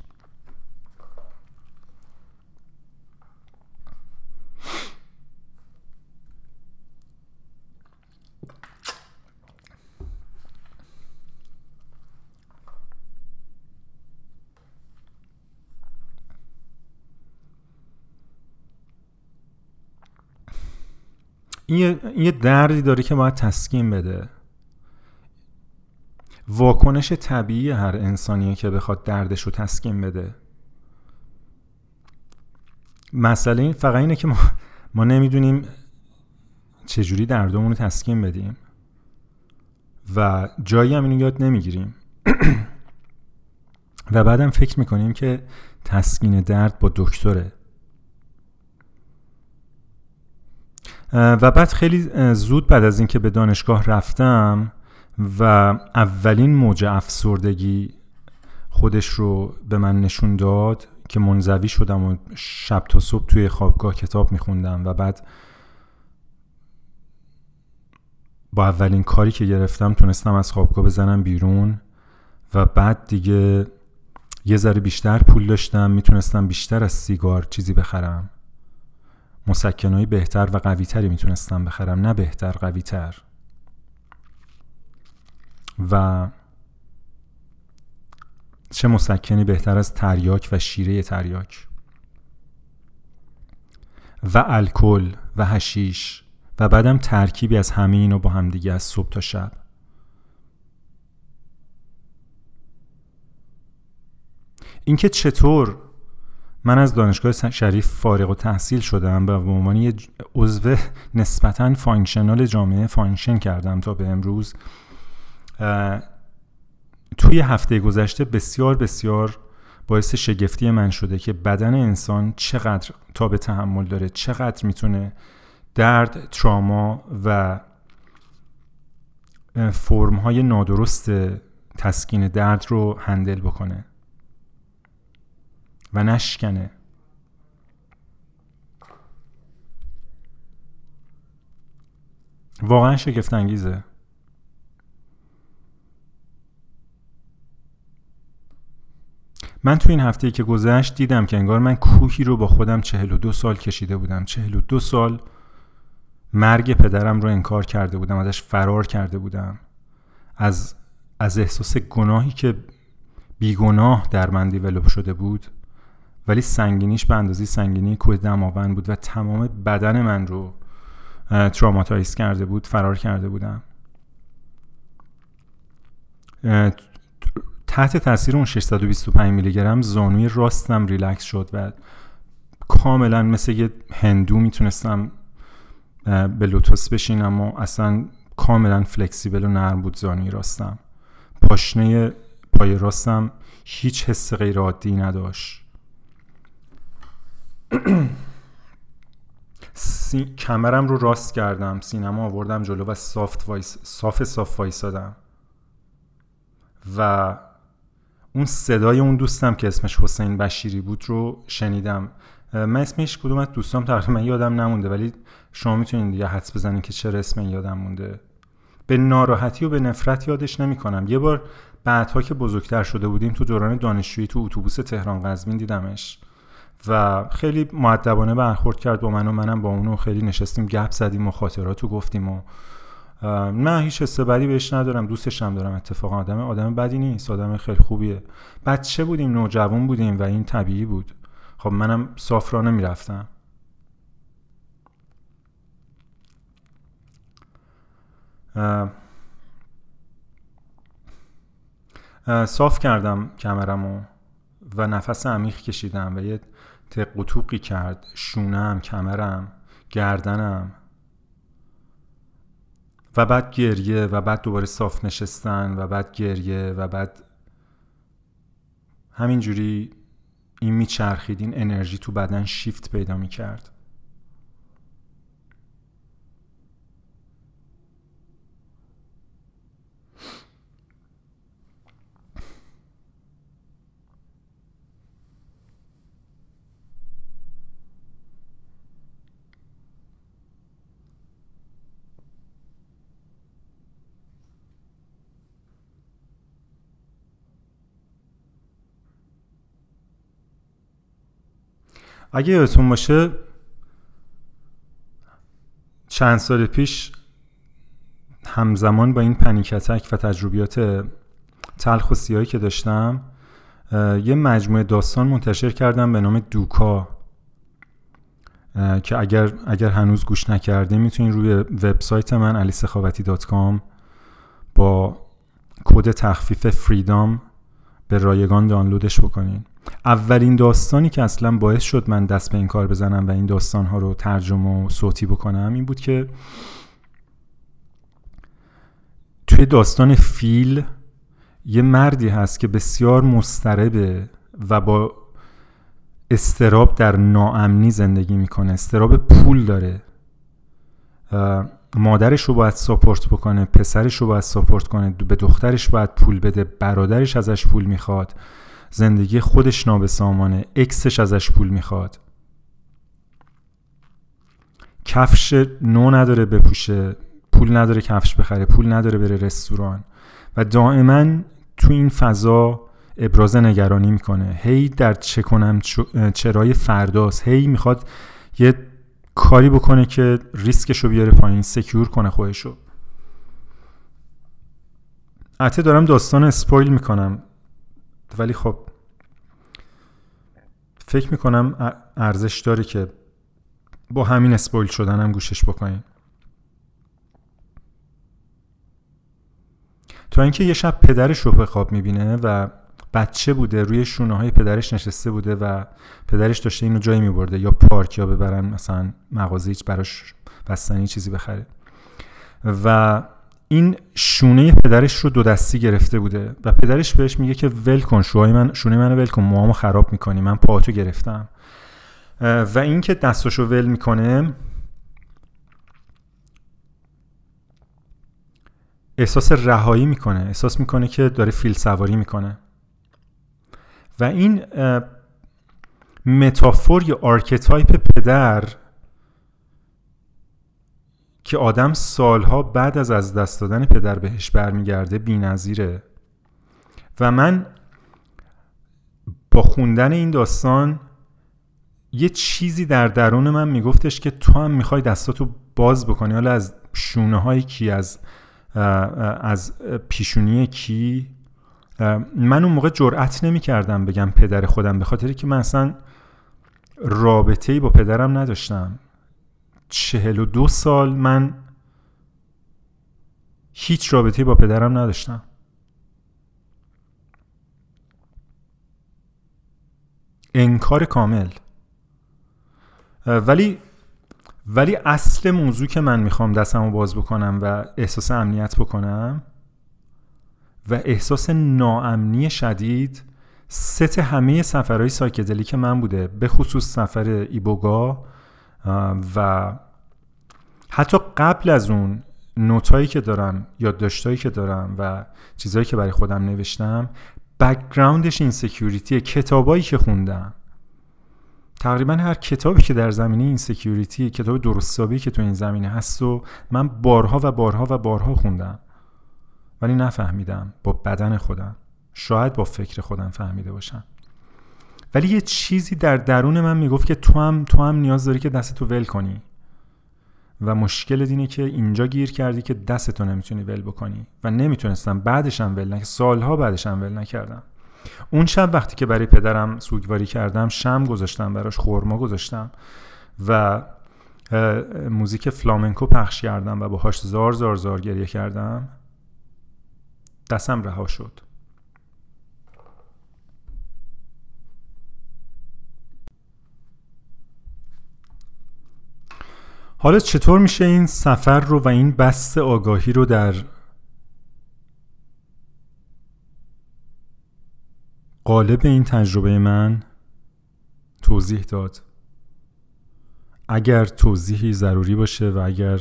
این یه دردی داره که باید تسکین بده. واکنش طبیعی هر انسانیه که بخواد دردش رو تسکین بده. مسئله این فقط اینه که ما, ما نمیدونیم چجوری دردمون رو تسکین بدیم و جایی هم اینو یاد نمیگیریم و بعدم فکر میکنیم که تسکین درد با دکتره. و بعد خیلی زود بعد از اینکه به دانشگاه رفتم و اولین موج افسردگی خودش رو به من نشون داد که منزوی شدم و شب تا صبح توی خوابگاه کتاب میخوندم و بعد با اولین کاری که گرفتم تونستم از خوابگاه بزنم بیرون و بعد دیگه یه ذره بیشتر پول داشتم، میتونستم بیشتر از سیگار چیزی بخرم، مسکن‌های بهتر و قوی‌تری میتونستم بخرم، نه بهتر، قوی‌تر. و چه مسکنی بهتر از تریاک و شیره تریاک و الکل و حشیش و بعدم ترکیبی از همه اینو با هم دیگه از صبح تا شب. اینکه چطور من از دانشگاه شریف فارغ التحصیل شدم و به عنوان یه عضو نسبتاً فانکشنال جامعه فانکشن کردم تا به امروز، توی هفته گذشته بسیار بسیار باعث شگفتی من شده که بدن انسان چقدر تاب تحمل داره، چقدر میتونه درد، تراما و فرم‌های نادرست تسکین درد رو هندل بکنه و نشکنه. واقعا شگفت انگیزه. من تو این هفته‌ای که گذشت دیدم که انگار من کوهی رو با خودم چهل و دو سال کشیده بودم. چهل و دو سال مرگ پدرم رو انکار کرده بودم، ازش فرار کرده بودم، از از احساس گناهی که بیگناه در من دیولپ شده بود ولی سنگینیش به اندازه سنگینی کوه دماوند بود و تمام بدن من رو تروماتایز کرده بود، فرار کرده بودم. تحت تاثیر اون ششصد و بیست و پنج میلی گرم زانوی راستم ریلکس شد و کاملا مثل یه هندو میتونستم به لوتوس بشینم و اصلا کاملا فلکسیبل و نرم بود زانوی راستم. پاشنه پای راستم هیچ حس غیر عادی نداشت. سی... کمرم رو راست کردم، سینما آوردم جلو و صاف وایس... صاف صاف وایسادم و اون صدای اون دوستم که اسمش حسین بشیری بود رو شنیدم. من اسمش کدوم از دوستام تقریبا یادم نمونده، ولی شما میتونید دیگه حدس بزنید که چرا اسم یادم مونده. به ناراحتی و به نفرت یادش نمی‌کنم. یه بار بعدها که بزرگتر شده بودیم تو دوران دانشجویی تو اتوبوس تهران قزوین دیدمش و خیلی مؤدبانه برخورد کرد با من و منم با اونو خیلی نشستیم گپ زدیم و خاطراتو گفتیم و من هیچ حس بدی بهش ندارم، دوستش هم دارم، اتفاقا آدم آدم بدی نیست، آدم خیلی خوبیه. بچه بودیم، نوجوان بودیم و این طبیعی بود. خب منم صاف راه نمی‌رفتم. صاف کردم کمرمو و نفس عمیق کشیدم و یه تق و توقی کرد شونم، کمرم، گردنم و بعد گریه و بعد دوباره صاف نشستن و بعد گریه و بعد همینجوری این میچرخید، این انرژی تو بدن شیفت پیدا میکرد. اگه یادتون باشه چند سال پیش همزمان با این پنیک اتک و تجربیات تلخ و سیاهی که داشتم یه مجموعه داستان منتشر کردم به نام دوکا که اگر اگر هنوز گوش نکردین میتونین روی وبسایت من علی سخاوتی دات کام با کد تخفیف فریدام به رایگان دانلودش بکنین. اولین داستانی که اصلا باعث شد من دست به این کار بزنم و این داستان‌ها رو ترجمه و صوتی بکنم این بود که توی داستان فیل یه مردی هست که بسیار مضطربه و با اضطراب در ناامنی زندگی میکنه، اضطراب پول داره، مادرش رو باید ساپورت بکنه، پسرش رو باید ساپورت کنه، به دخترش باید پول بده، برادرش ازش پول میخواد، زندگی خودش نابسامانه، اکسش ازش پول میخواد، کفش نو نداره بپوشه، پول نداره کفش بخره، پول نداره بره رستوران و دائما تو این فضا ابراز نگرانی میکنه. هی در چه کنم چرای فرداست، هی میخواد یه کاری بکنه که ریسکشو بیاره پایین، سکیور کنه خودشو. حتی دارم داستان اسپویل میکنم ولی خب فکر میکنم ارزش داره که با همین اسپویل شدنم گوشش بکنین. تا اینکه یه شب پدرش رو به خواب میبینه و بچه بوده، روی شونه های پدرش نشسته بوده و پدرش داشته اینو جایی میبرده یا پارک یا ببرن مثلا مغازه هیچ براش بستنی چیزی بخره و این شونه پدرش رو دو دستی گرفته بوده و پدرش بهش میگه که ول کن شونه من، شونه منو ول کن، موامو خراب میکنی، من پاهاتو گرفتم. و این که دستاشو ول میکنه احساس رهایی میکنه، احساس میکنه که داره فیل سواری میکنه و این متافور یا آرکیتایپ پدر که آدم سالها بعد از از دست دادن پدر بهش برمیگرده بی‌نظیره. و من با خوندن این داستان یه چیزی در درون من میگفتش که تو هم میخوای دستاتو باز بکنی، حالا از شونه های کی، از از پیشونی کی. من اون موقع جرأت نمی‌کردم بگم پدر خودم، به خاطر که من اصلا رابطه‌ای با پدرم نداشتم. چهل و دو سال من هیچ رابطه‌ای با پدرم نداشتم. انکار کامل. ولی ولی اصل موضوع که من میخوام دستمو باز بکنم و احساس امنیت بکنم و احساس ناامنی شدید ست همه سفرهای سایکدلیک من بوده، به خصوص سفر ایبوگا و حتی قبل از اون نوتایی که دارم، یادداشتایی که دارم و چیزایی که برای خودم نوشتم، بک‌گراندش اینسکیوریتی، کتابایی که خوندم، تقریبا هر کتابی که در زمینه اینسکیوریتی، کتاب درست‌حسابی که تو این زمینه هست و من بارها و بارها و بارها خوندم ولی نفهمیدم. با بدن خودم، شاید با فکر خودم فهمیده باشم، ولی یه چیزی در درون من میگفت که تو هم تو هم نیاز داری که دستتو ول کنی و مشکل اینه که اینجا گیر کردی که دستتو نمیتونی ول بکنی و نمیتونستم بعدش هم ول نکردم، سالها بعدش هم ول نکردم. اون شب وقتی که برای پدرم سوگواری کردم، شم گذاشتم براش، خورما گذاشتم و موزیک فلامنکو پخش کردم و باهاش زار زار زار گریه کردم، دستم رها شد. حالا چطور میشه این سفر رو و این بست آگاهی رو در قالب این تجربه من توضیح داد؟ اگر توضیحی ضروری باشه و اگر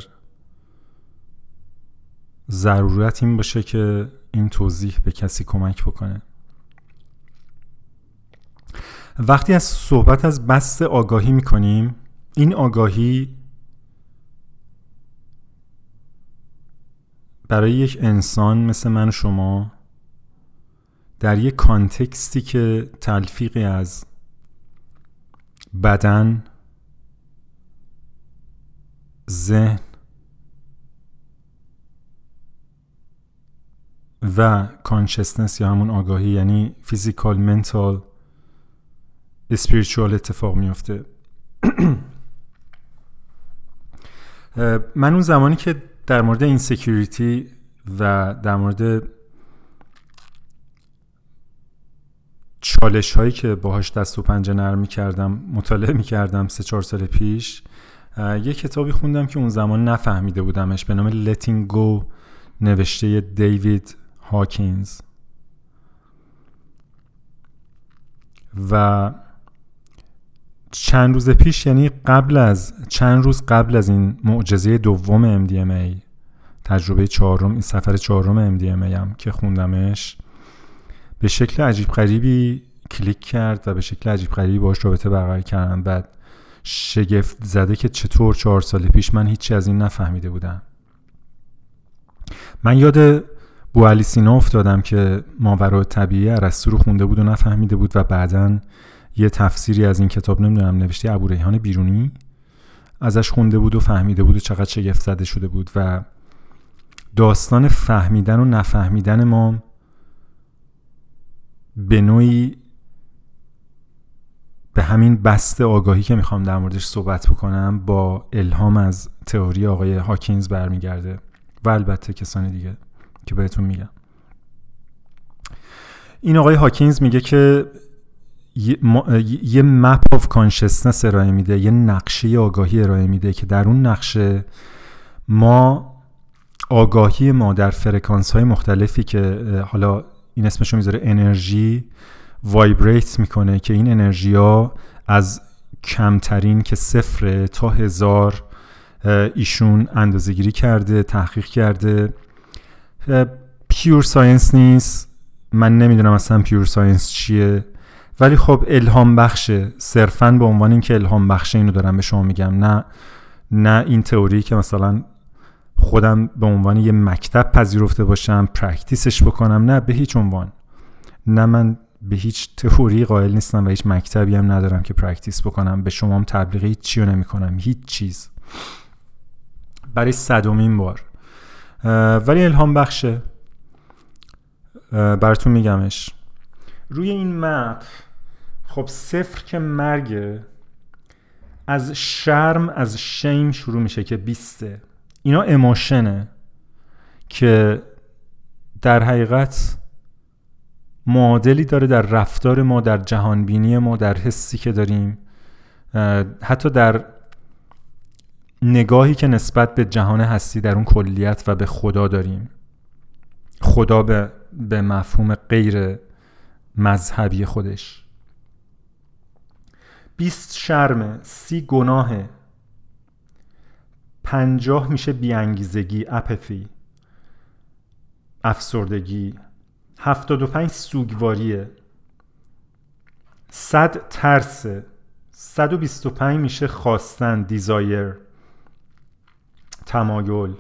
ضرورت این باشه که این توضیح به کسی کمک بکنه. وقتی از صحبت از بست آگاهی میکنیم، این آگاهی برای یک انسان مثل من و شما در یک کانتکستی که تلفیقی از بدن، ذهن و کانشسنس یا همون آگاهی، یعنی فیزیکال، منتال، اسپریچوال اتفاق میفته. من اون زمانی که در مورد اینسکیوریتی و در مورد چالش هایی که باهاش دست و پنجه نرم می‌کردم مطالعه می‌کردم سه چهار سال پیش، یه کتابی خوندم که اون زمان نفهمیده بودمش به نام Letting Go، نوشته دیوید هاکینز. و چند روز پیش، یعنی قبل از چند روز قبل از این معجزه دوم ام دی ام ای، تجربه چهارم، این سفر چهارم ام دی ام ای هم که خوندمش، به شکل عجیب غریبی کلیک کرد و به شکل عجیب غریبی باهاش رابطه برقرار کردم. بعد شگفت زده که چطور چهار سال پیش من هیچی از این نفهمیده بودم. من یاد بوعلی سینا افتادم که ماوراء طبیعه ارسطو رو خونده بود و نفهمیده بود و بعدن یه تفسیری از این کتاب، نمیدونم نوشته ابوریحان بیرونی، ازش خونده بود و فهمیده بود و چقدر شگفت زده شده بود. و داستان فهمیدن و نفهمیدن ما به نوعی به همین بست آگاهی که میخوام در موردش صحبت بکنم با الهام از تئوری آقای هاکینز برمیگرده و البته کسانی دیگه که بهتون میگم. این آقای هاکینز میگه که یه مپ آف کانشسنس ارائه میده، یه نقشه آگاهی ارائه میده که در اون نقشه ما آگاهی ما در فرکانس های مختلفی که حالا این اسمشو میذاره انرژی، وایبریت میکنه که این انرژی ها از کمترین که صفر تا هزار ایشون اندازه گیری کرده، تحقیق کرده. پیور ساینس نیست، من نمیدونم اصلا پیور ساینس چیه، ولی خب الهام بخشه، صرفاً به عنوان اینکه الهام بخشه اینو دارم به شما میگم. نه نه این تئوری که مثلا خودم به عنوان یه مکتب پذیرفته باشم پرکتیسش بکنم، نه به هیچ عنوان. نه من به هیچ تئوری قائل نیستم و هیچ مکتبی هم ندارم که پرکتیس بکنم، به شما هم تبلیغ هیچ چیو نمیکنم، هیچ چیز، برای صدومین بار، ولی الهام بخشه براتون میگمش. روی این مپ خب صفر که مرگه، از شرم، از شیم شروع میشه که بیسته، اینا اموشنه که در حقیقت معادلی داره در رفتار ما، در جهانبینی ما، در حسی که داریم، حتی در نگاهی که نسبت به جهان هستی در اون کلیت و به خدا داریم. خدا به, به مفهوم غیر مذهبی خودش. بیست شرم، سی گناه، پنجاه میشه بیانگیزگی، اپفی، افسردگی، هفتاد و پنج سوگواریه، صد ترسه، صد و بیست و پنج میشه خواستن، دیزایر، تمایل،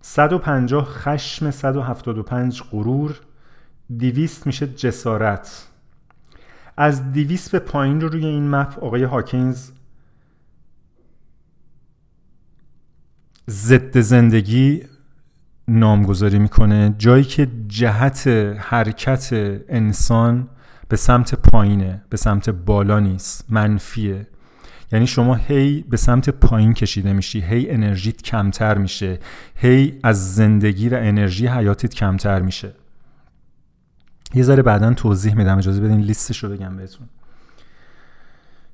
صد و پنجاه خشم، صد و هفتاد و پنج غرور، دویست میشه جسارت. از دویست به پایین رو روی این مپ آقای هاکینز ضد زندگی نامگذاری میکنه، جایی که جهت حرکت انسان به سمت پایینه، به سمت بالا نیست، منفیه. یعنی شما هی به سمت پایین کشیده میشی، هی انرژیت کمتر میشه، هی از زندگی و انرژی حیاتیت کمتر میشه. یه ذره بعداً توضیح میدم، اجازه بدین لیستش رو بگم بهتون.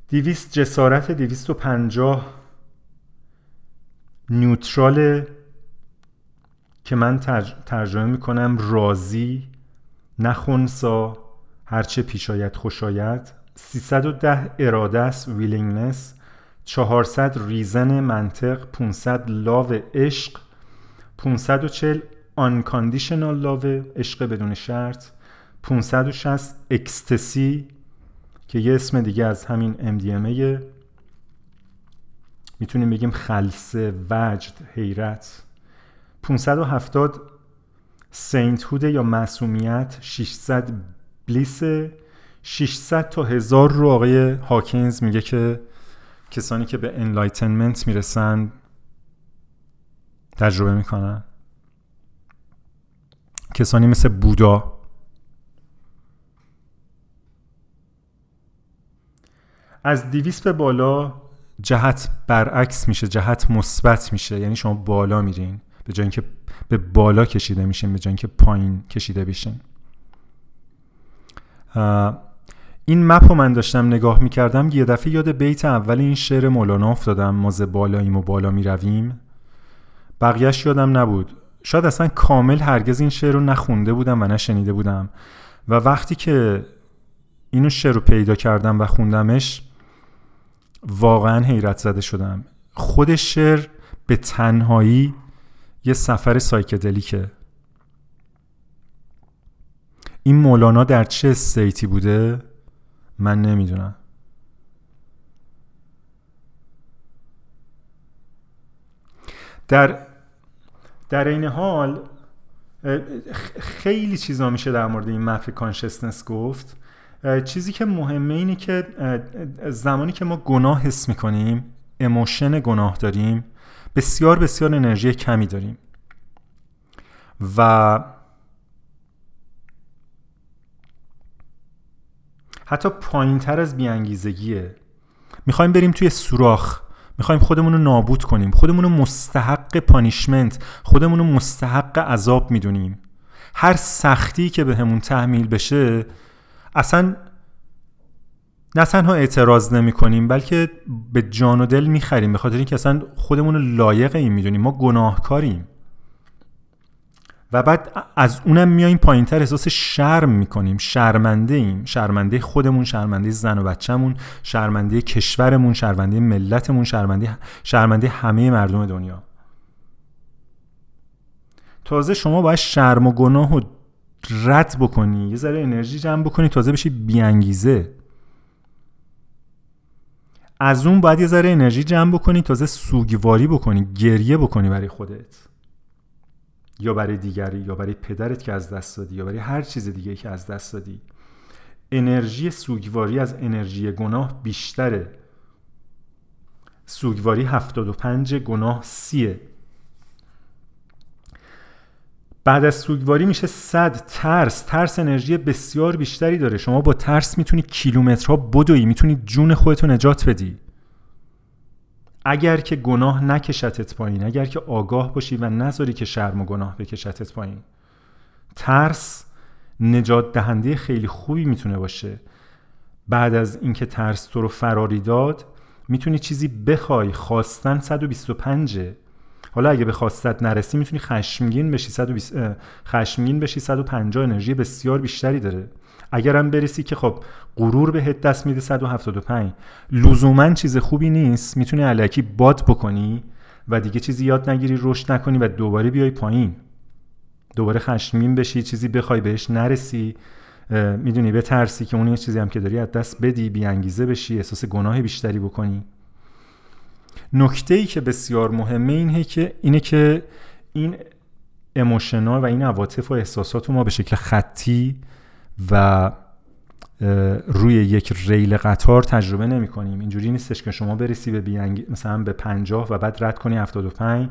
دویست جسارت، دویست و پنجاه نیوتراله که من ترج... ترجمه میکنم راضی، نخونسا، هرچه پیشایت خوشایت، سیصد و ده اراده است، ویلینگنس، چهارصد ریزن منطق، پانصد لاو عشق، پانصد و چهل آنکاندیشنال لاو، عشق بدون شرط، پانصد و شصت اکستسی که یه اسم دیگه از همین ام دی ام ای، میتونیم بگیم خلسه، وجد، حیرت، پانصد و هفتاد سینت هود یا معصومیت، ششصد بلیس، ششصد تا هزار رو آقای هاکینز میگه که کسانی که به انلایتنمنت میرسن تجربه میکنن، کسانی مثل بودا. از دویست به بالا جهت برعکس میشه، جهت مثبت میشه، یعنی شما بالا میرین به جای اینکه به بالا کشیده میشین، به جای اینکه پایین کشیده بشین. این مپ رو من داشتم نگاه میکردم، یه دفعه یاد بیت اول این شعر مولانا افتادم، ما ز بالاییم و بالا میرویم. بقیهش یادم نبود، شاید اصلا کامل هرگز این شعر رو نخونده بودم و نشنیده بودم، و وقتی که اینو شعر رو پیدا کردم و خوندمش واقعا حیرت زده شدم. خود شعر به تنهایی یه سفر سایکدلیکه. این مولانا در چه استیتی بوده من نمیدونم. در در این حال خیلی چیزا میشه در مورد این مپ کانشسنس گفت. چیزی که مهمه اینه که زمانی که ما گناه حس میکنیم، اموشن گناه داریم، بسیار بسیار انرژی کمی داریم و حتی پایین تر از بیانگیزگیه. میخوایم بریم توی سوراخ، میخوایم خودمون رو نابود کنیم، خودمون رو مستحق پانیشمنت، خودمون رو مستحق عذاب میدونیم. هر سختی که به همون تحمیل بشه اصلا نه تنها اعتراض نمی کنیم بلکه به جان و دل می خریم، به خاطر اینکه اصلا خودمون رو لایق این می دونیم، ما گناهکاریم. و بعد از اونم میاییم پایین تر، احساس شرم می کنیم، شرمنده ایم، شرمنده خودمون، شرمنده زن و بچه‌مون، شرمنده کشورمون، شرمنده ملتمون، شرمنده شرمنده همه مردم دنیا. تازه شما باید شرم و گناه و رد بکنی، یه ذره انرژی جمع بکنی تازه بشی بیانگیزه. از اون باید یه ذره انرژی جمع بکنی تازه سوگواری بکنی، گریه بکنی برای خودت یا برای دیگری یا برای پدرت که از دست دادی یا برای هر چیز دیگه که از دست دادی. انرژی سوگواری از انرژی گناه بیشتره. سوگواری هفتاد و پنج، گناه سیه. بعد از سوگواری میشه صد ترس. ترس انرژی بسیار بیشتری داره. شما با ترس میتونی کیلومترها بدوی، میتونی جون خودتو نجات بدی اگر که گناه نکشتت پایین، اگر که آگاه باشی و نذاری که شرم و گناه بکشتت پایین. ترس نجات دهنده خیلی خوبی میتونه باشه. بعد از اینکه ترس تو رو فراری داد میتونی چیزی بخوای، خواستن صد و بیست و پنج. حالا اگه به خواستت نرسی میتونی خشمگین بشی، صد و بیست خشمگین بشی، صد و پنجاه انرژی بسیار بیشتری داره. اگرم برسی که خب غرور بهت دست میده، صد و هفتاد و پنج. لزوما چیز خوبی نیست، میتونی الکی باد بکنی و دیگه چیزی یاد نگیری، رشد نکنی و دوباره بیای پایین، دوباره خشمگین بشی، چیزی بخوای بهش نرسی، میدونی بترسی که اون یه چیزی هم که داری از دست بدی، بی انگیزه بشی، احساس گناه بیشتری بکنی. نکته‌ای که بسیار مهمه اینه که اینه که این ایموشن‌ها و این عواطف و احساسات رو ما به شکل خطی و روی یک ریل قطار تجربه نمی کنیم. اینجوری نیستش که شما برسی به بیانگ... مثلا به پنجاه و بعد رد کنی هفتاد و پنج،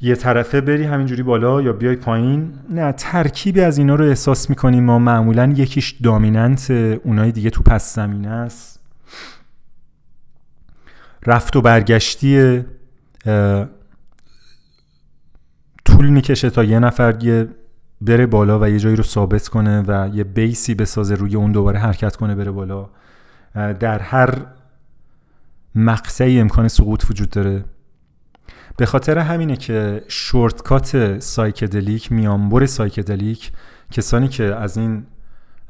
یه طرفه بری همینجوری بالا یا بیای پایین. نه، ترکیبی از اینا رو احساس میکنیم ما معمولا. یکیش دامیننت، اونای دیگه تو پس زمینه است، رفت و برگشتی، طول میکشه تا یه نفر یه بره بالا و یه جایی رو ثابت کنه و یه بیسی بسازه، روی اون دوباره حرکت کنه بره بالا. در هر مقطعی امکان سقوط وجود داره. به خاطر همینه که شورتکات سایکدلیک، میانبر سایکدلیک، کسانی که از این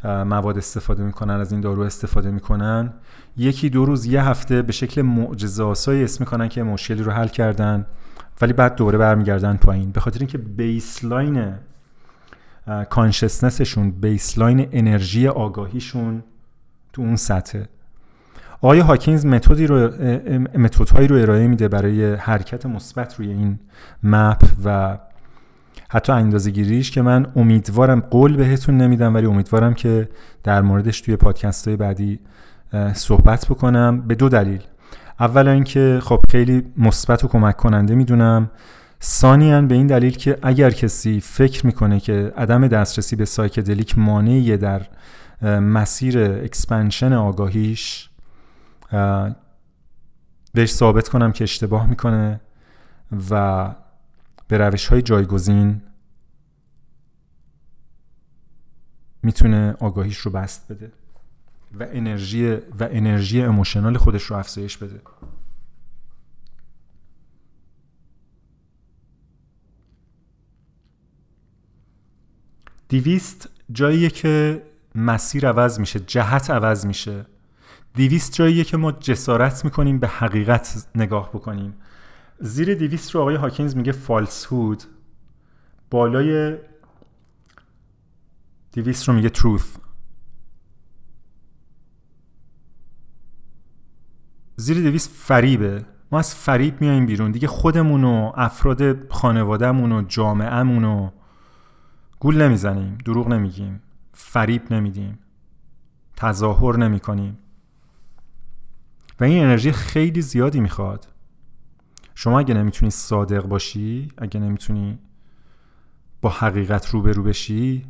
مواد استفاده میکنن، از این دارو استفاده میکنن، یکی دو روز یه هفته به شکل معجزه‌آسایی اسم میکنن که مشکلی رو حل کردن، ولی بعد دوباره برمیگردن پایین. به خاطر اینکه بیسلاین کانشسنسشون، بیسلاین انرژی آگاهیشون تو اون سطحه. آقای هاکینز متدی رو متدهایی رو ارائه میده برای حرکت مثبت روی این مپ و حتی اندازه‌گیریش که من امیدوارم، قول بهتون نمیدم ولی امیدوارم که در موردش توی پادکست‌های بعدی صحبت بکنم. به دو دلیل: اولا اینکه خب خیلی مثبت و کمک کننده میدونم، ثانیاً به این دلیل که اگر کسی فکر میکنه که عدم دسترسی به سایکدلیک مانعیه در مسیر اکسپنشن آگاهیش، بهش ثابت کنم که اشتباه میکنه و به روش‌های جایگزین میتونه آگاهیش رو بسط بده و انرژی و انرژی ایموشنال خودش رو افزایش بده. دویست جاییه که مسیر عوض میشه، جهت عوض میشه. دویست جاییه که ما جسارت میکنیم به حقیقت نگاه بکنیم. زیر دویست رو آقای هاکینز میگه فالسهود، بالای دویست رو میگه تروث. زیر دویست فریبه. ما از فریب میاییم بیرون دیگه، خودمون و افراد خانوادهمون و جامعهمون و گول نمیزنیم، دروغ نمیگیم، فریب نمیدیم، تظاهر نمی کنیم و این انرژی خیلی زیادی میخواد. شما اگه نمیتونی صادق باشی، اگه نمیتونی با حقیقت روبرو بشی،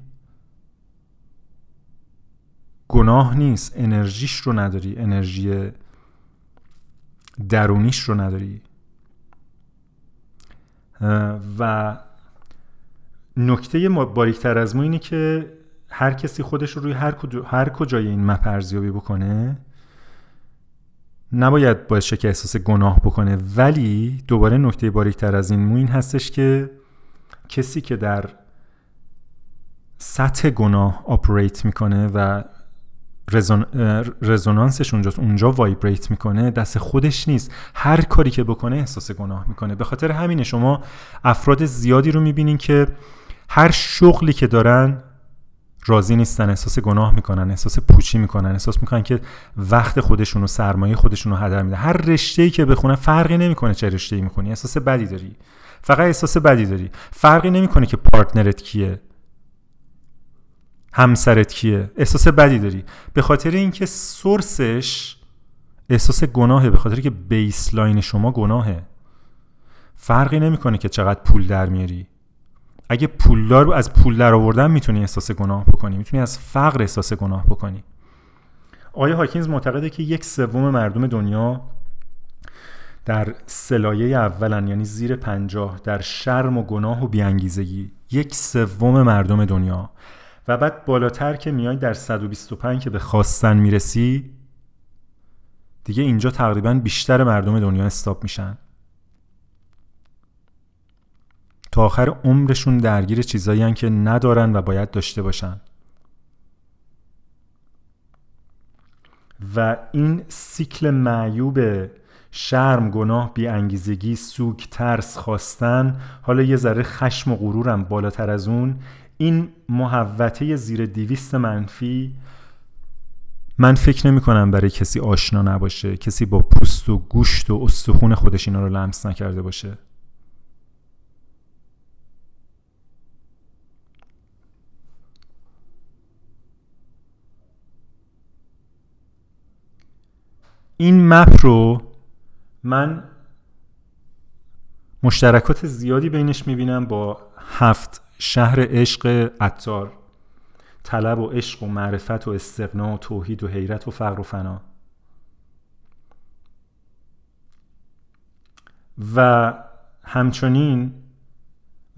گناه نیست، انرژیش رو نداری، انرژی درونیش رو نداری. و نکته باریک‌تر از ما اینه که هر کسی خودش رو روی هر کجا هر کجای این مپ ارزیابی بکنه، نباید باشه که احساس گناه بکنه. ولی دوباره نکته باریک‌تر از این مو این هستش که کسی که در سطح گناه آپریت میکنه و رزون... رزونانسش اونجاست، اونجا وایبریت میکنه، دست خودش نیست، هر کاری که بکنه احساس گناه میکنه. به خاطر همینه شما افراد زیادی رو میبینین که هر شغلی که دارن راضی نیستن، احساس گناه میکنن، احساس پوچی میکنن، احساس میکنن که وقت خودشون و سرمایه خودشون رو هدر میدن. هر رشته‌ای که بخونن فرقی نمیکنه چه رشته‌ای میکنی، احساس بدی داری، فقط احساس بدی داری. فرقی نمیکنه که پارتنرت کیه، همسرت کیه، احساس بدی داری. به خاطر اینکه سورسش احساس گناهه، به خاطر که بیسلاین شما گناهه. فرقی نمیکنه که چقدر پول در میاری. اگه پولدار از پول در آوردن میتونی احساس گناه بکنی، میتونی از فقر احساس گناه بکنی. آقای هاکینز معتقده که یک سوم مردم دنیا در سلایه اولن، یعنی زیر پنجاه، در شرم و گناه و بیانگیزگی. یک سوم مردم دنیا. و بعد بالاتر که میای در صد و بیست و پنج که به خواستن میرسی دیگه اینجا تقریبا بیشتر مردم دنیا استاپ میشن، تا آخر عمرشون درگیر چیزایی هن که ندارن و باید داشته باشن. و این سیکل معیوب شرم، گناه، بی‌انگیزگی، سوگ، ترس، خواستن، حالا یه ذره خشم و غرورم بالاتر از اون، این محوطه زیر دویست منفی، من فکر نمی کنم برای کسی آشنا نباشه، کسی با پوست و گوشت و استخون خودش اینا رو لمس نکرده باشه. این مپ رو من مشترکات زیادی بینش میبینم با هفت شهر عشق عطار، طلب و عشق و معرفت و استغنا و توحید و حیرت و فقر و فنا. و همچنین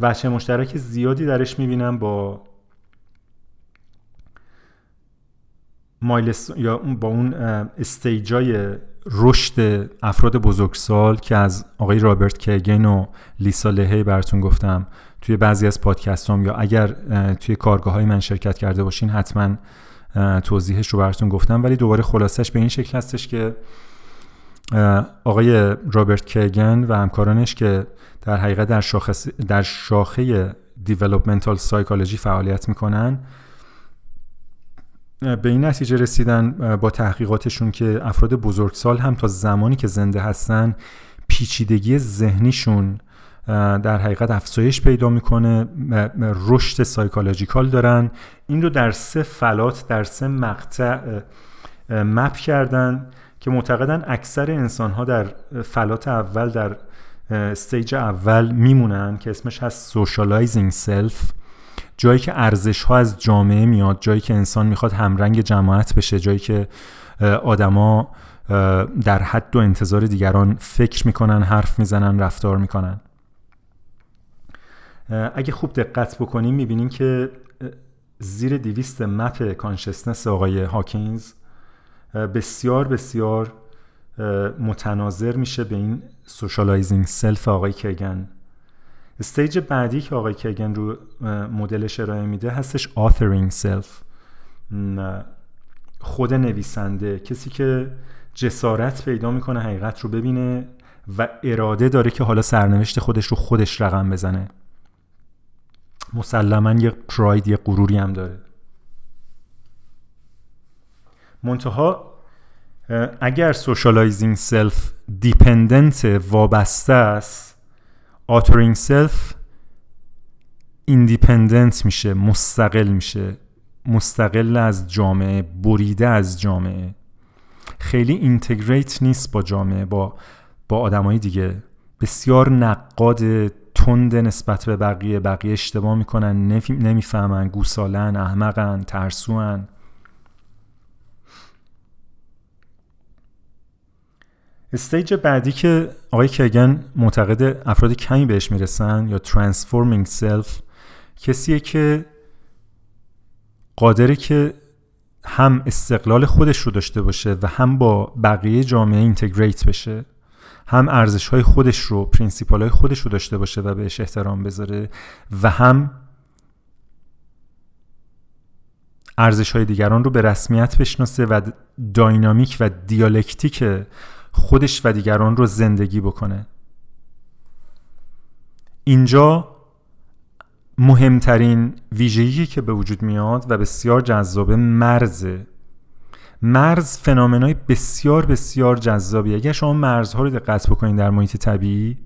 وجه مشترک زیادی درش میبینم با مایلس یا با اون استیجای رشد افراد بزرگسال که از آقای رابرت کیگن و لیزا لاهی براتون گفتم توی بعضی از پادکستام، یا اگر توی کارگاه‌های من شرکت کرده باشین حتما توضیحش رو براتون گفتم، ولی دوباره خلاصش به این شکل هستش که آقای رابرت کیگن و همکارانش که در حقیقت در شاخص در شاخه دیولپمنتال سایکولوژی فعالیت میکنن، به این نتیجه رسیدن با تحقیقاتشون که افراد بزرگسال هم تا زمانی که زنده هستن پیچیدگی ذهنیشون در حقیقت افزایش پیدا میکنه، رشد سایکولوژیکال دارن. این رو در سه فلات، در سه مقطع مپ کردن که معتقدن اکثر انسانها در فلات اول، در استیج اول میمونن که اسمش هست سوشالایزینگ سلف، جایی که ارزش ها از جامعه میاد، جایی که انسان میخواد همرنگ جماعت بشه، جایی که آدما در حد و انتظار دیگران فکر میکنن، حرف میزنن، رفتار میکنن. اگه خوب دقت بکنیم میبینیم که زیر دویست مپ کانشسنس آقای هاکینز بسیار بسیار متناظر میشه به این سوشالایزینگ سلف آقای کیگن. استیج بعدی که آقای کیگن رو مدلش ارائه میده هستش آثرینگ سلف، خود نویسنده، کسی که جسارت پیدا میکنه حقیقت رو ببینه و اراده داره که حالا سرنوشت خودش رو خودش رقم بزنه. مسلماً یه پراید، یه غروری هم داره. منتها اگر سوشالایزینگ سلف دیپندنت، وابسته است، آترینگ سلف ایندیپندنت میشه، مستقل میشه، مستقل از جامعه، بریده از جامعه، خیلی اینتگریت نیست با جامعه، با با آدمای دیگه، بسیار نقاد، تند نسبت به بقیه، بقیه اشتباه میکنن، نمیفهمن، گوسالن، احمقن، ترسوان. استیج بعدی که آقای کیگن معتقد افراد کمی بهش میرسن یا ترانسفورمینگ سلف، کسیه که قادره که هم استقلال خودش رو داشته باشه و هم با بقیه جامعه اینتگریت بشه، هم ارزش‌های خودش رو، پرینسیپال‌های خودش رو داشته باشه و بهش احترام بذاره، و هم ارزش‌های دیگران رو به رسمیت بشناسه و داینامیک و دیالکتیک خودش و دیگران رو زندگی بکنه. اینجا مهمترین ویژگی که به وجود میاد و بسیار جذابه مرز. مرز فنومنای بسیار بسیار جذابیه. اگر شما مرزها رو دقت بکنید در محیط طبیعی،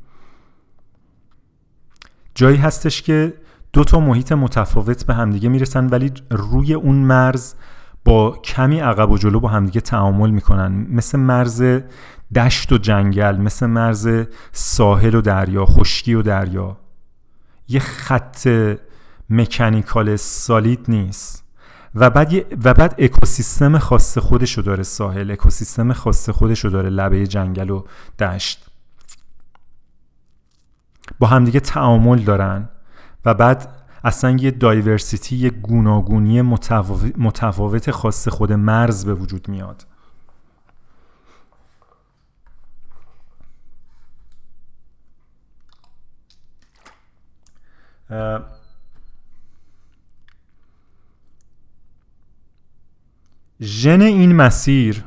جایی هستش که دو تا محیط متفاوت به همدیگه میرسن ولی روی اون مرز با کمی عقب و جلو با همدیگه تعامل میکنن، مثل مرز دشت و جنگل، مثل مرز ساحل و دریا، خشکی و دریا. یه خط مکانیکال سالید نیست. و بعد یه و بعد اکوسیستم خاص خودشو داره ساحل، اکوسیستم خاص خودشو داره لبه جنگل و دشت. با همدیگه تعامل دارن و بعد اصلا یه دایورسیتی، یه گوناگونی متفاوت خاص خود مرز به وجود میاد. ژن این مسیر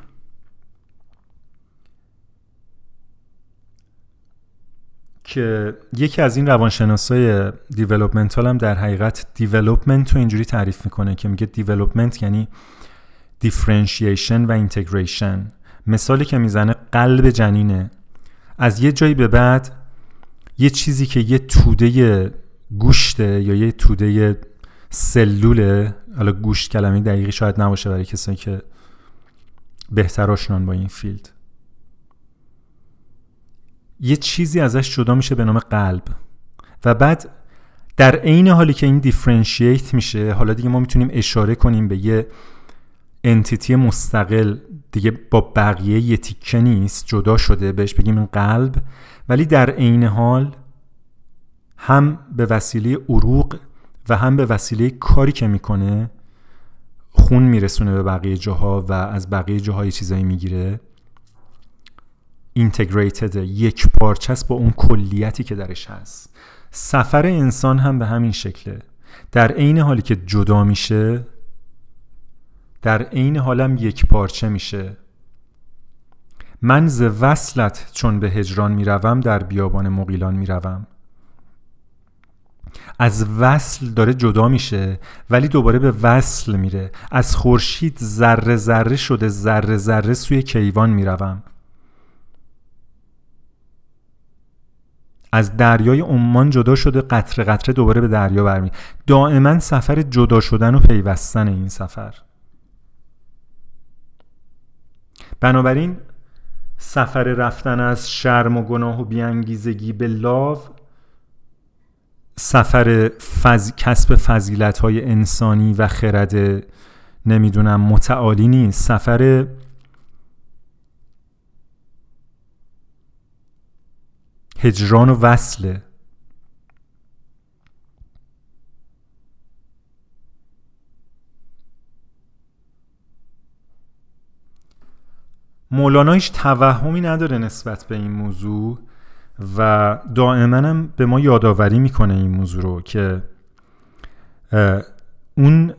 که یکی از این روانشناسای دیولوپمنتال هم در حقیقت دیولوپمنت رو اینجوری تعریف میکنه که میگه دیولوپمنت یعنی دیفرنشیشن و اینتگریشن. مثالی که میزنه قلب جنینه. از یه جایی به بعد یه چیزی که یه توده گوشته یا یه توده سلوله، حالا گوشت کلمه دقیقی شاید نباشه برای کسایی که بهتر آشنان با این فیلد، یه چیزی ازش جدا میشه به نام قلب و بعد در عین حالی که این دیفرنشییت میشه، حالا دیگه ما میتونیم اشاره کنیم به یه انتیتی مستقل، دیگه با بقیه یه تیکه نیست، جدا شده، بهش بگیم این قلب، ولی در عین حال هم به وسیله عروق و هم به وسیله کاری که میکنه خون میرسونه به بقیه جاها و از بقیه جاهای چیزایی میگیره، اینتگریتد، یک پارچه است با اون کلیتی که درش هست. سفر انسان هم به همین شکله، در عین حالی که جدا میشه در عین حال هم یک پارچه میشه. من ز وصلت چون به هجران میروم، در بیابان مغیلان میروم. از وصل داره جدا میشه ولی دوباره به وصل میره. از خورشید ذره ذره شده ذره ذره سوی کیوان میروم. از دریای عمان جدا شده قطره قطره دوباره به دریا برمی. دائما سفر جدا شدن و پیوستن این سفر. بنابراین سفر رفتن از شرم و گناه و بیانگیزگی به لاو، سفر فز... کسب فضیلت‌های انسانی و خرد نمیدونم متعالی نیست، سفر هجران و وصله. مولانا هیچ توهمی نداره نسبت به این موضوع و دائما هم به ما یادآوری میکنه این موضوع رو که اون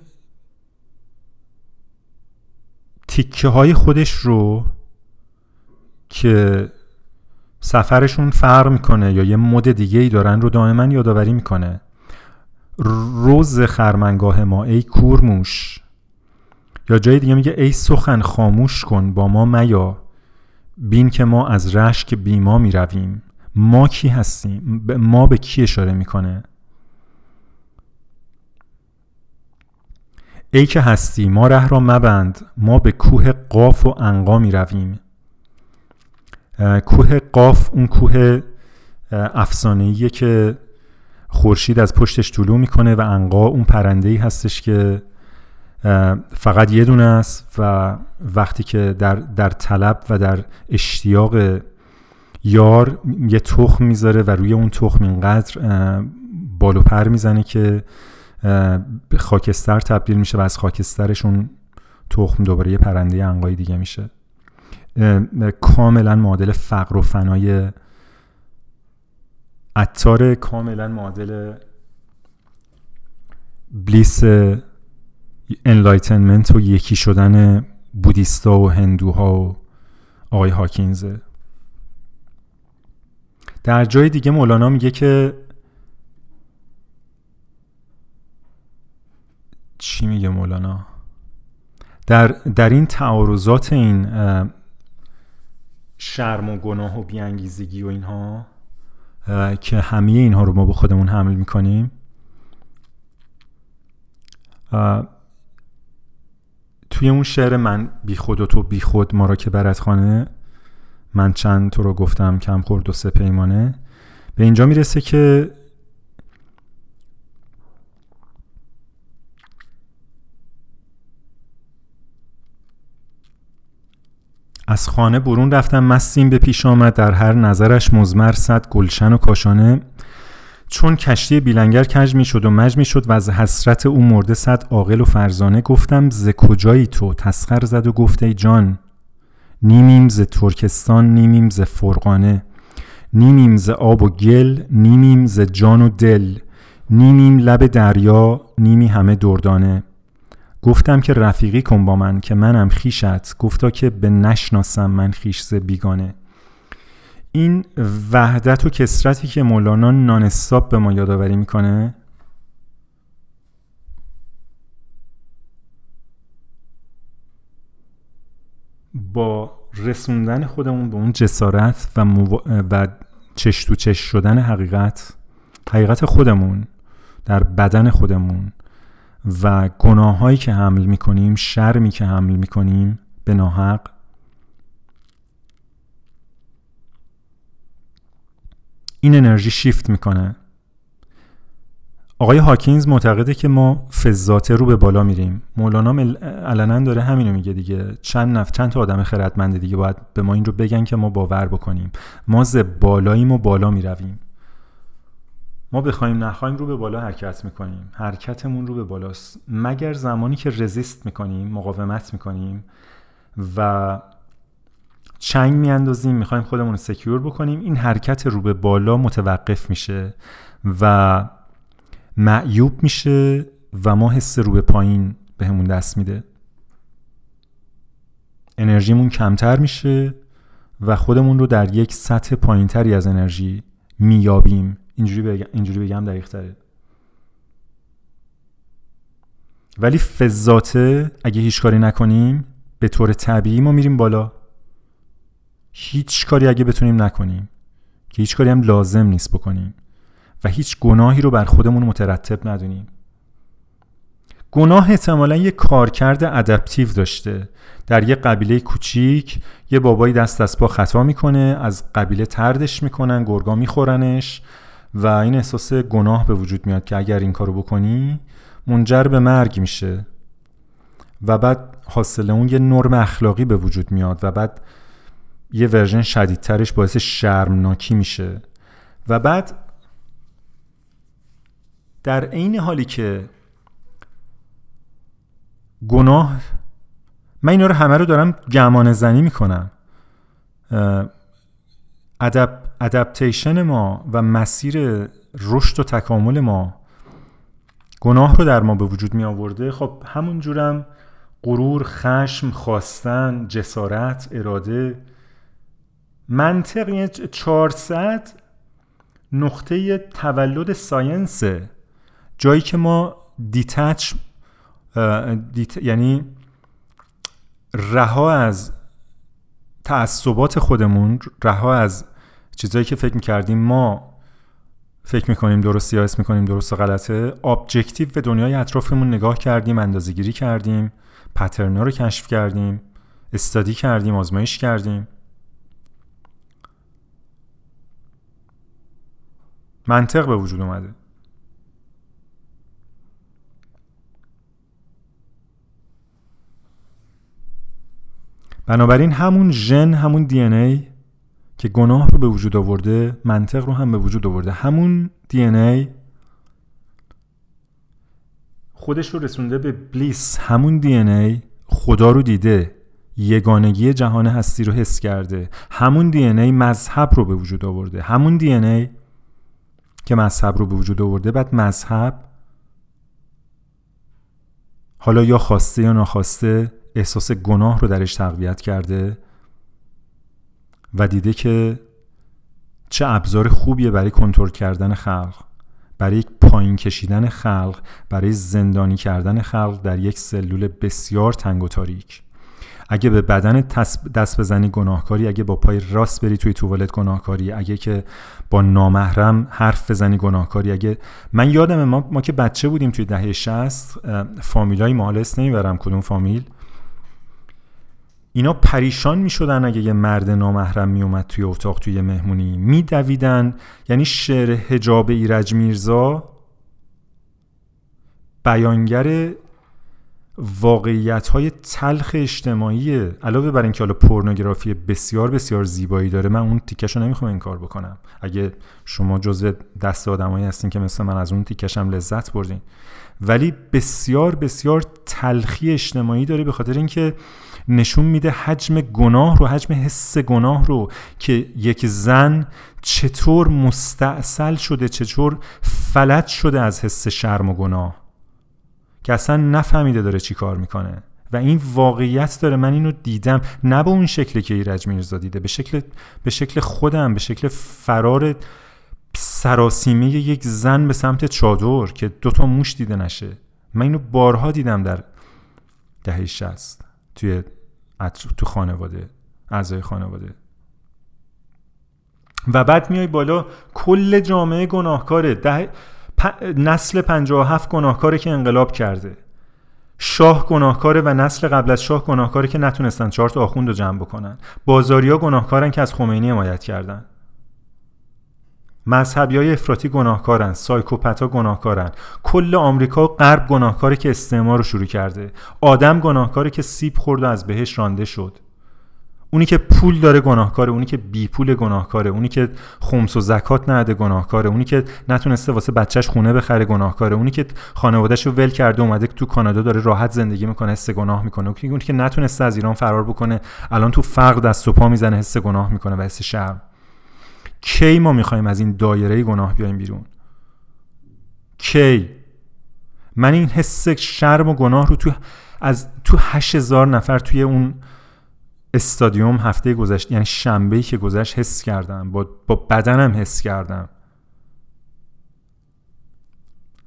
تیکه های خودش رو که سفرشون فرق میکنه یا یه مد دیگه ای دارن رو دائما یادآوری میکنه. روز خرمنگاه ما ای کورموش، یا جای دیگه میگه ای سخن خاموش کن با ما میا، بین که ما از رشک بیما میرویم. ما کی هستیم؟ ما به کی اشاره میکنه؟ ای که هستی ما ره را مبند، ما به کوه قاف و عنقا میرویم. کوه قاف اون کوه افسانه‌ایه که خورشید از پشتش طلوع میکنه و عنقا اون پرنده‌ای هستش که فقط یه دونه است و وقتی که در در طلب و در اشتیاق یار یه تخم میذاره و روی اون تخم اینقدر بال و پر میزنه که به خاکستر تبدیل میشه و از خاکسترش اون تخم دوباره یه پرنده عنقای دیگه میشه. کاملا معادل فقر و فنای عطار، کاملا معادل بلیس انلایتنمنت و یکی شدن بودیستا و هندوها و آقای هاکینز. در جای دیگه مولانا میگه که چی میگه مولانا؟ در در این تعارضات، این شرم و گناه و بیانگیزگی و اینها که همه اینها رو ما به خودمون حمل میکنیم، توی اون شعر من بی خود و تو بی خود ما را که برات خانه، من چند تو رو گفتم کم خورد و سه پیمانه، به اینجا میرسه که از خانه برون رفتم مستیم به پیش آمد، در هر نظرش مزمر صد گلشن و کاشانه، چون کشتی بیلنگر کج می شد و مج می شد و از حسرت او مرده صد عاقل و فرزانه گفتم ز کجایی تو؟ تسخر زد و گفت ای جان نیمیم ز ترکستان، نیمیم ز فرقانه، نیمیم ز آب و گل، نیمیم ز جان و دل، نیمیم لب دریا، نیمی همه دردانه. گفتم که رفیقی کن با من که منم خیشت، گفتا که به نشناسم من خیش ز بیگانه. این وحدت و کثرتی که مولانا نان استاپ به ما یادآوری میکنه با رسوندن خودمون به اون جسارت و, مو... و چش تو چش شدن حقیقت حقیقت خودمون در بدن خودمون و گناهایی که حمل میکنیم، شرمی که حمل میکنیم به ناحق، این انرژی شیفت میکنه. آقای هاکینز معتقده که ما فضاته رو به بالا میریم. مولانا مل... علنا داره همینو میگه دیگه. چند نفر چند تا آدم خردمند دیگه باید به ما این رو بگن که ما باور بکنیم. ما ز بالاییم و بالا میرویم. ما بخوایم نخوایم رو به بالا حرکت میکنیم. حرکتمون رو به بالاست. مگر زمانی که رزیست میکنیم، مقاومت میکنیم و چنگ میاندازیم، میخوایم خودمون رو سکیور بکنیم، این حرکت رو به بالا متوقف میشه و معیوب میشه و ما حس رو به پایین به همون دست میده، انرژیمون کمتر میشه و خودمون رو در یک سطح پایین تری از انرژی میابیم. اینجوری بگم, اینجوری بگم دقیق تره. ولی فضاته اگه هیچ کاری نکنیم به طور طبیعی ما میریم بالا. هیچ کاری اگه بتونیم نکنیم که هیچ کاری هم لازم نیست بکنیم و هیچ گناهی رو بر خودمون مترتب ندونیم. گناه احتمالاً یه کارکرد ادپتیو داشته. در یه قبیله کوچیک یه بابایی دست از پا خطا میکنه، از قبیله طردش میکنن، گرگا میخورنش و این احساس گناه به وجود میاد که اگر این کارو بکنی منجر به مرگ میشه و بعد حاصل اون یه نرم اخلاقی به وجود میاد و بعد یه ورژن شدیدترش باعث شرمناکی میشه و بعد در عین حالی که گناه، من اینا رو همه رو دارم گمان زنی میکنم، ادپ ادپتیشن ما و مسیر رشد و تکامل ما گناه رو در ما به وجود می آورده. خب همون جورم غرور، خشم، خواستن، جسارت، اراده، منطق، یعنی چهارصد نقطه تولد ساینسه، جایی که ما دیتچ دیت، یعنی رها از تعصبات خودمون، رها از چیزایی که فکر می‌کردیم ما فکر می‌کنیم درسته یا اسم می‌کنیم درست و غلطه، ابجکتیو به دنیای اطرافمون نگاه کردیم، اندازه‌گیری کردیم، پترنا رو کشف کردیم، استادی کردیم، آزمایش کردیم. منطق به وجود اومده. بنابراین همون ژن، همون دی ان ای که گناه رو به وجود آورده، منطق رو هم به وجود آورده. همون دی ان ای خودش رو رسونده به بلیس. همون دی ان ای خدا رو دیده، یگانگی جهان هستی رو حس کرده. همون دی ان ای مذهب رو به وجود آورده. همون دی ان ای که مذهب رو به وجود آورده، بعد مذهب حالا یا خواسته یا ناخواسته احساس گناه رو درش تقویت کرده و دیده که چه ابزار خوبیه برای کنترل کردن خلق، برای یک پایین کشیدن خلق، برای زندانی کردن خلق در یک سلول بسیار تنگ و تاریک. اگه به بدن دست بزنی گناهکاری، اگه با پای راست بری توی توالت گناهکاری، اگه که با نامحرم حرف بزنی گناهکاری. اگه من یادمه ما, ما که بچه بودیم توی دهه شصت، فامیلای ما، حالا اسم نمیبرم کدوم فامیل، اینا پریشان میشدن اگه یه مرد نامحرم میومد توی اتاق توی مهمونی، میدویدن. یعنی شعر حجاب ایرج میرزا بیانگر واقعیت‌های تلخ اجتماعی، علاوه بر اینکه حالا پورنوگرافی بسیار بسیار زیبایی داره، من اون تیکشو نمیخوام انکار بکنم. اگه شما جزو دست آدمایی هستین که مثل من از اون تیکشم لذت بردین، ولی بسیار بسیار تلخی اجتماعی داره، به خاطر اینکه نشون میده حجم گناه رو، حجم حس گناه رو که یک زن چطور مستعسل شده، چطور فلج شده از حس شرم و گناه که اصلا نفهمیده داره چی کار میکنه. و این واقعیت داره. من اینو دیدم، نه به اون شکلی که ایرج میرزا دیده، به شکل به شکل خودم، به شکل فرار سراسیمه یک زن به سمت چادر که دوتا موش دیده نشه. من اینو بارها دیدم در دهه شصت توی تو خانواده، اعضای خانواده. و بعد میای بالا، کل جامعه گناهکاره. ده... پ... نسل پنجاه و هفت گناهکاره که انقلاب کرده، شاه گناهکاره و نسل قبل از شاه گناهکاره که نتونستن چهار تا آخوند رو جمع بکنن، بازاریا گناهکارن که از خمینی حمایت کردن، مذهبیای افراطی گناهکارن، سایکوپتا گناهکارن، کل آمریکا و غرب گناهکاره که استعمار رو شروع کرده، آدم گناهکاره که سیب خورد و از بهش رانده شد، اونی که پول داره گناهکاره، اونی که بی پول گناهکاره، اونی که خمس و زکات نده گناهکاره، اونی که نتونسته واسه بچهش خونه بخره گناهکاره، اونی که خانواده‌شو ول کرده اومده تو کانادا داره راحت زندگی میکنه حس گناه میکنه، اونی که نتونسته از ایران فرار بکنه الان تو فقر دست و پا میزنه حس گناه میکنه و حس شرم. کی ما میخوایم از این دایره گناه بیایم بیرون؟ کی؟ من این حس شرم و گناه رو تو از تو هشت هزار نفر توی اون استادیوم هفته گذشت، یعنی شنبه‌ای که گذشت حس کردم، با, با بدنم حس کردم.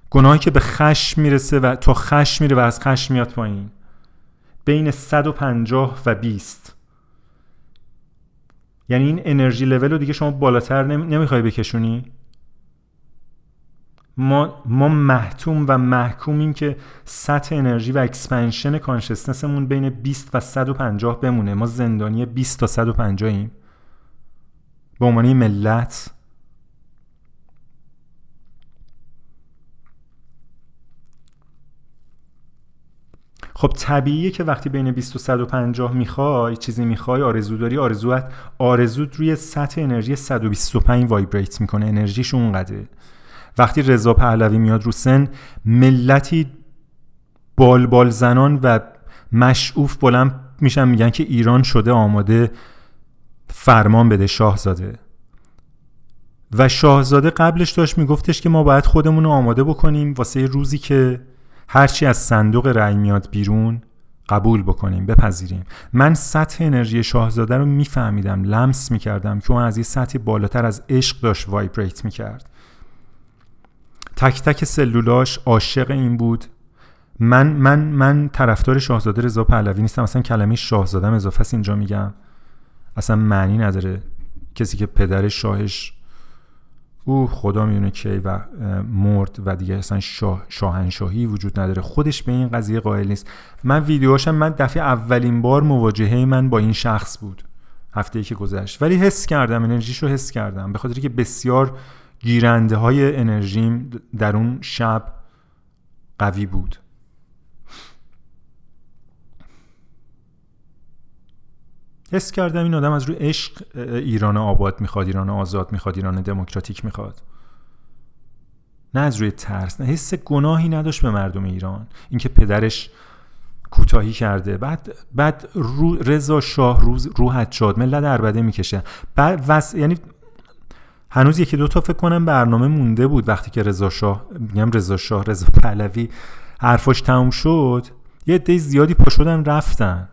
گناهی که به خشم میرسه و تا خشم میره و از خشم میاد پایین، بین صد و پنجاه و بیست. یعنی این انرژی لول رو دیگه شما بالاتر نمیخوای بکشونی. ما ما محتوم و محکومیم که سطح انرژی و اکسپنشن کانشسنسمون بین بیست و صد و پنجاه بمونه. ما زندانی بیست تا صد و پنجاه ایم به عنوان ملت. خب طبیعیه که وقتی بین بیست و صد و پنجاه میخوای چیزی میخوای، آرزو داری، آرزوت آرزوت روی سطح انرژی صد و بیست و پنج وایبریت میکنه، انرژیش اونقدره. وقتی رضا پهلوی میاد رو سن، ملتی بال بال زنان و مشعوف بلند میشن میگن که ایران شده آماده، فرمان بده شاهزاده. و شاهزاده قبلش داشت میگفتش که ما باید خودمون رو آماده بکنیم واسه روزی که هرچی از صندوق رأی میاد بیرون قبول بکنیم، بپذیریم. من سطح انرژی شاهزاده رو میفهمیدم، لمس میکردم که اون از یه سطح بالاتر از عشق داشت وایبریت میکرد. تک تک سلولاش عاشق این بود. من من من طرفدار شاهزاده رضا پهلوی نیستم، اصلا کلمه شاهزاده اضافه است اینجا میگم، اصلا معنی نداره. کسی که پدر شاهش او خدا میونه کی و مرد و دیگه اصلا شاه شاهنشاهی وجود نداره، خودش به این قضیه قائل نیست. من ویدیوهاشم، من دفعه اولین بار مواجهه من با این شخص بود هفته‌ای که گذشت، ولی حس کردم، انرژیشو حس کردم، به خاطر که بسیار گیرنده های انرژیم در اون شب قوی بود. حس کردم این آدم از روی عشق ایران آباد میخواد، ایران آزاد میخواد، ایران دموکراتیک میخواد، نه از روی ترس. نه حس گناهی نداشت به مردم ایران، اینکه پدرش کوتاهی کرده. بعد بعد رو رضا شاه روز روحت شاد، ملت عربده میکشه. بعد وس... یعنی هنوز یکی دو تا فکر کنم برنامه مونده بود وقتی که رضا شاه، میگم رضا شاه، رضا پهلوی حرفش تموم شد، یه عده زیادی پا شدن رفتن.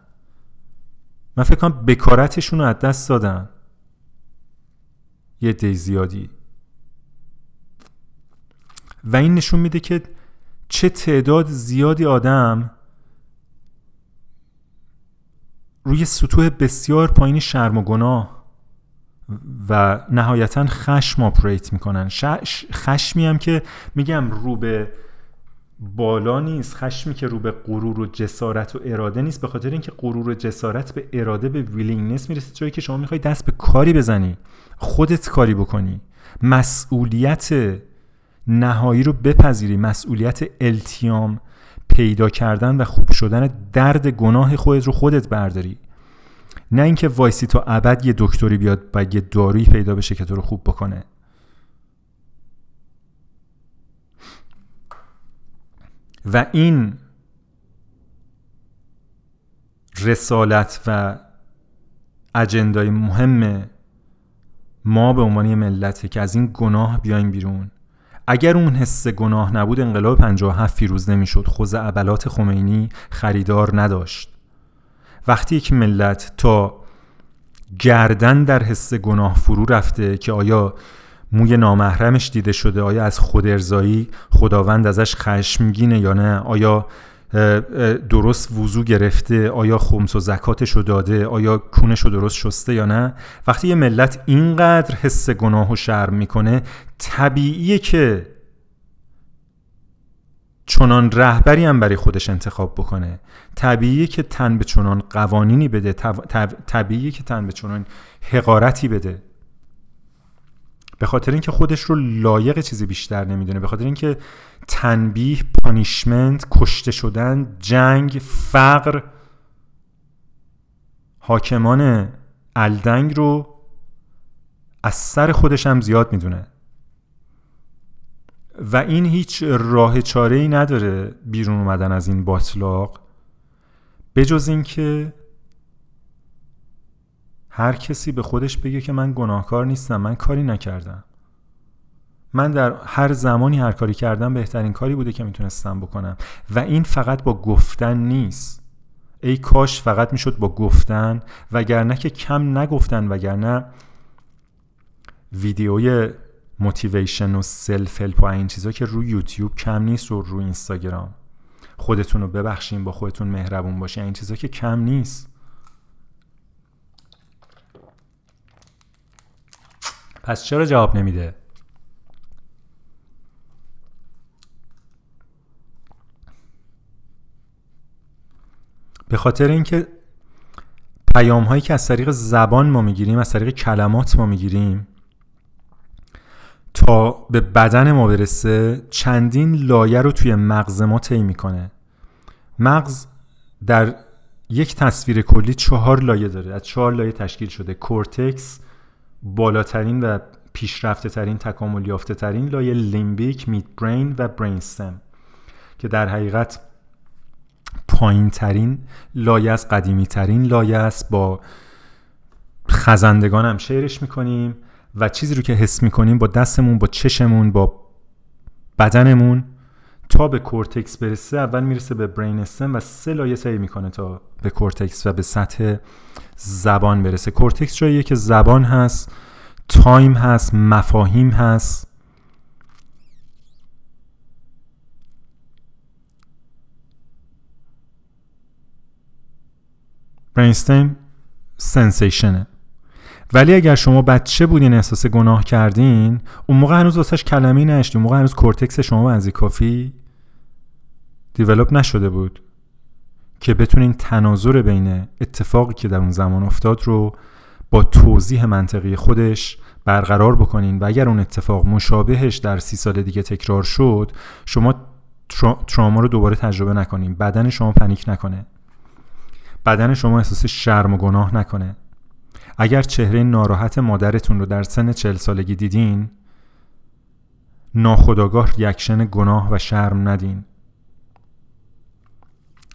من فکر کنم بکارتشون رو از دست دادن یه عده زیادی. و این نشون میده که چه تعداد زیادی آدم روی سطوح بسیار پایین شرم و گناه و نهایتاً خشم آپریت میکنن. خشمی هم که میگم رو به بالا نیست، خشمی که رو به غرور و جسارت و اراده نیست، به خاطر اینکه غرور و جسارت به اراده، به ویلینگنس میرسه، جایی که شما میخوای دست به کاری بزنی، خودت کاری بکنی، مسئولیت نهایی رو بپذیری، مسئولیت التیام، پیدا کردن و خوب شدن درد گناه خودت رو خودت برداری، نه اینکه وایسی تا ابد یه دکتری بیاد و یه دارویی پیدا بشه که تو رو خوب بکنه. و این رسالت و اجندای مهم ما به عنوان ملت که از این گناه بیایم بیرون. اگر اون حس گناه نبود انقلاب پنجاه و هفت فیروز نمیشد. خوز ابلات خمینی خریدار نداشت. وقتی یک ملت تا گردن در حس گناه فرو رفته که آیا موی نامحرمش دیده شده، آیا از خود ارضایی خداوند ازش خشمگینه یا نه، آیا درست وضو گرفته، آیا خمس و زکاتشو داده، آیا کونشو درست شسته یا نه، وقتی یه ملت اینقدر حس گناه و شرم میکنه طبیعیه که چنان رهبری هم برای خودش انتخاب بکنه، طبیعیه که تن به چنان قوانینی بده، طب... طب... طبیعیه که تن به چنان حقارتی بده، به خاطر اینکه خودش رو لایق چیزی بیشتر نمیدونه، به خاطر اینکه تنبیه، پانیشمنت، کشته شدن، جنگ، فقر، حاکمان الدنگ رو از سر خودش هم زیاد میدونه و این هیچ راه چاره‌ای نداره بیرون اومدن از این باطلاق بجز اینکه هر کسی به خودش بگه که من گناهکار نیستم، من کاری نکردم، من در هر زمانی هر کاری کردم بهترین کاری بوده که میتونستم بکنم. و این فقط با گفتن نیست، ای کاش فقط میشد با گفتن، وگرنه که کم نگفتن، وگرنه ویدیوی موتیویشن و سلف هلپ و این چیزا که روی یوتیوب کم نیست و روی اینستاگرام، خودتون رو ببخشین، با خودتون مهربون باشین، این چیزا که کم نیست. پس چرا جواب نمیده؟ به خاطر اینکه پیام هایی که از طریق زبان ما میگیریم، از طریق کلمات ما میگیریم تا به بدن ما برسه چندین لایه رو توی مغز ما طی میکنه. مغز در یک تصویر کلی چهار لایه داره، از چهار لایه تشکیل شده. کورتکس بالاترین و پیشرفته ترین، تکامل یافته ترین لایه، لیمبیک، میت برین و برین استم که در حقیقت پایین ترین لایه است، قدیمی ترین لایه است. با خزندگان هم شعرش میکنیم و چیزی رو که حس میکنیم با دستمون، با چشمون، با بدنمون تا به کورتکس برسه. اول میرسه به برین استم و سه لایه طی میکنه تا به کورتکس و به سطح زبان برسه. کورتکس جاییه که زبان هست، تایم هست، مفاهیم هست. برین استم سنسیشنه. ولی اگر شما بچه بودین احساس گناه کردین، اون موقع هنوز واسش کلمه‌ای نشد، اون موقع هنوز کورتکس شما به اندازه کافی دیولپ نشده بود که بتونین تناظر بین اتفاقی که در اون زمان افتاد رو با توضیح منطقی خودش برقرار بکنین و اگر اون اتفاق مشابهش در سی سال دیگه تکرار شد، شما ترا... تراما رو دوباره تجربه نکنین، بدن شما پنیک نکنه، بدن شما احساس شرم و گناه نکنه. اگر چهره ناراحت مادرتون رو در سن چهل سالگی دیدین، ناخودآگاه ریاکشن گناه و شرم ندین،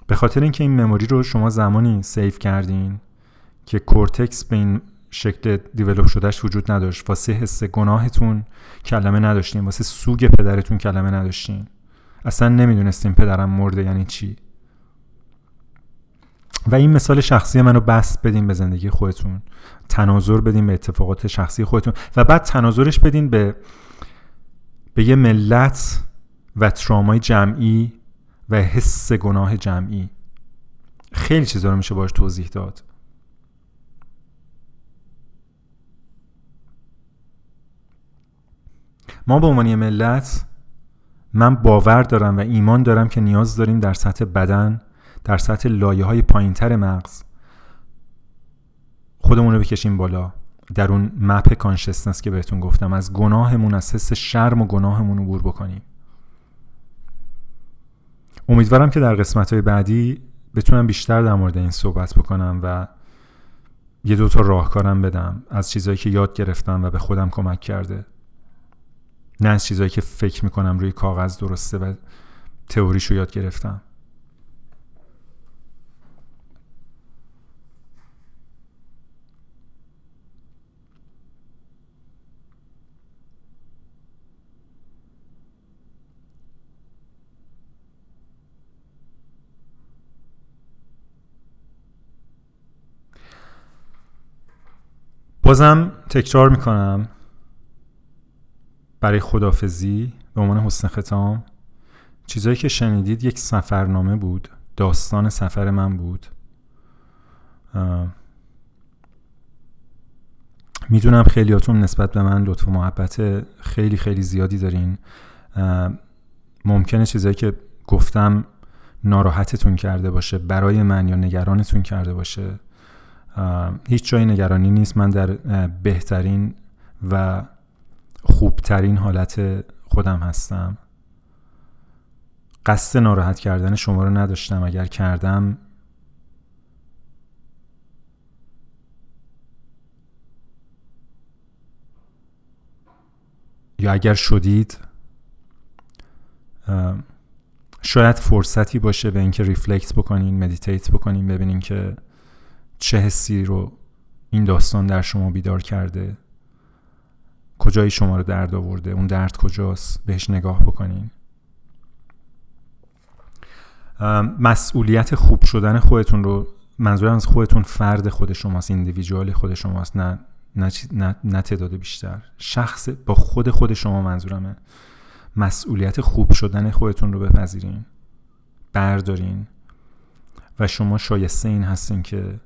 به خاطر اینکه این مموری رو شما زمانی سیو کردین که کورتکس به این شکل دیولپ شدهش وجود نداشت. واسه حس گناهتون کلمه نداشتین، واسه سوگ پدرتون کلمه نداشتین، اصلا نمیدونستین پدرم مرده یعنی چی. و این مثال شخصی منو بس بدین به زندگی خودتون، تناظر بدین به اتفاقات شخصی خودتون و بعد تناظرش بدین به به یه ملت و ترامای جمعی و حس گناه جمعی. خیلی چیزا رو میشه باهاش توضیح داد. ما به عنوان ملت، من باور دارم و ایمان دارم که نیاز داریم در سطح بدن، در سطح لایه‌های پایین‌تر مغز خودمون رو بکشیم بالا، در اون مپ کانشسنس که بهتون گفتم، از گناهمون، از حس شرم و گناهمون عبور بکنیم. امیدوارم که در قسمت‌های بعدی بتونم بیشتر در مورد این صحبت بکنم و یه دوتا راهکارم بدم از چیزایی که یاد گرفتم و به خودم کمک کرده، نه از چیزایی که فکر میکنم روی کاغذ درسته و تئوریشو یاد گرفتم. بازم تکرار میکنم برای خداحافظی به عنوان حسن ختام، چیزایی که شنیدید یک سفرنامه بود، داستان سفر من بود. میدونم خیلیاتون نسبت به من لطف و محبت خیلی خیلی زیادی دارین، ممکنه چیزایی که گفتم ناراحتتون کرده باشه، برای من یا نگرانتون کرده باشه. هیچ جای نگرانی نیست، من در بهترین و خوبترین حالت خودم هستم. قصد ناراحت کردن شما رو نداشتم، اگر کردم یا اگر شدید شاید فرصتی باشه به اینکه ریفلکت بکنین، مدیتیت بکنین، ببینین که چه حسی رو این داستان در شما بیدار کرده، کجای شما رو درد آورده، اون درد کجاست، بهش نگاه بکنین. مسئولیت خوب شدن خودتون رو، منظورم از خودتون فرد خود شماست، ایندیویدوال خود شماست، نه نه نه, نه تعداد بیشتر، شخص با خود خود شما منظورمه. مسئولیت خوب شدن خودتون رو بپذیرین، بردارین و شما شایسته این هستین که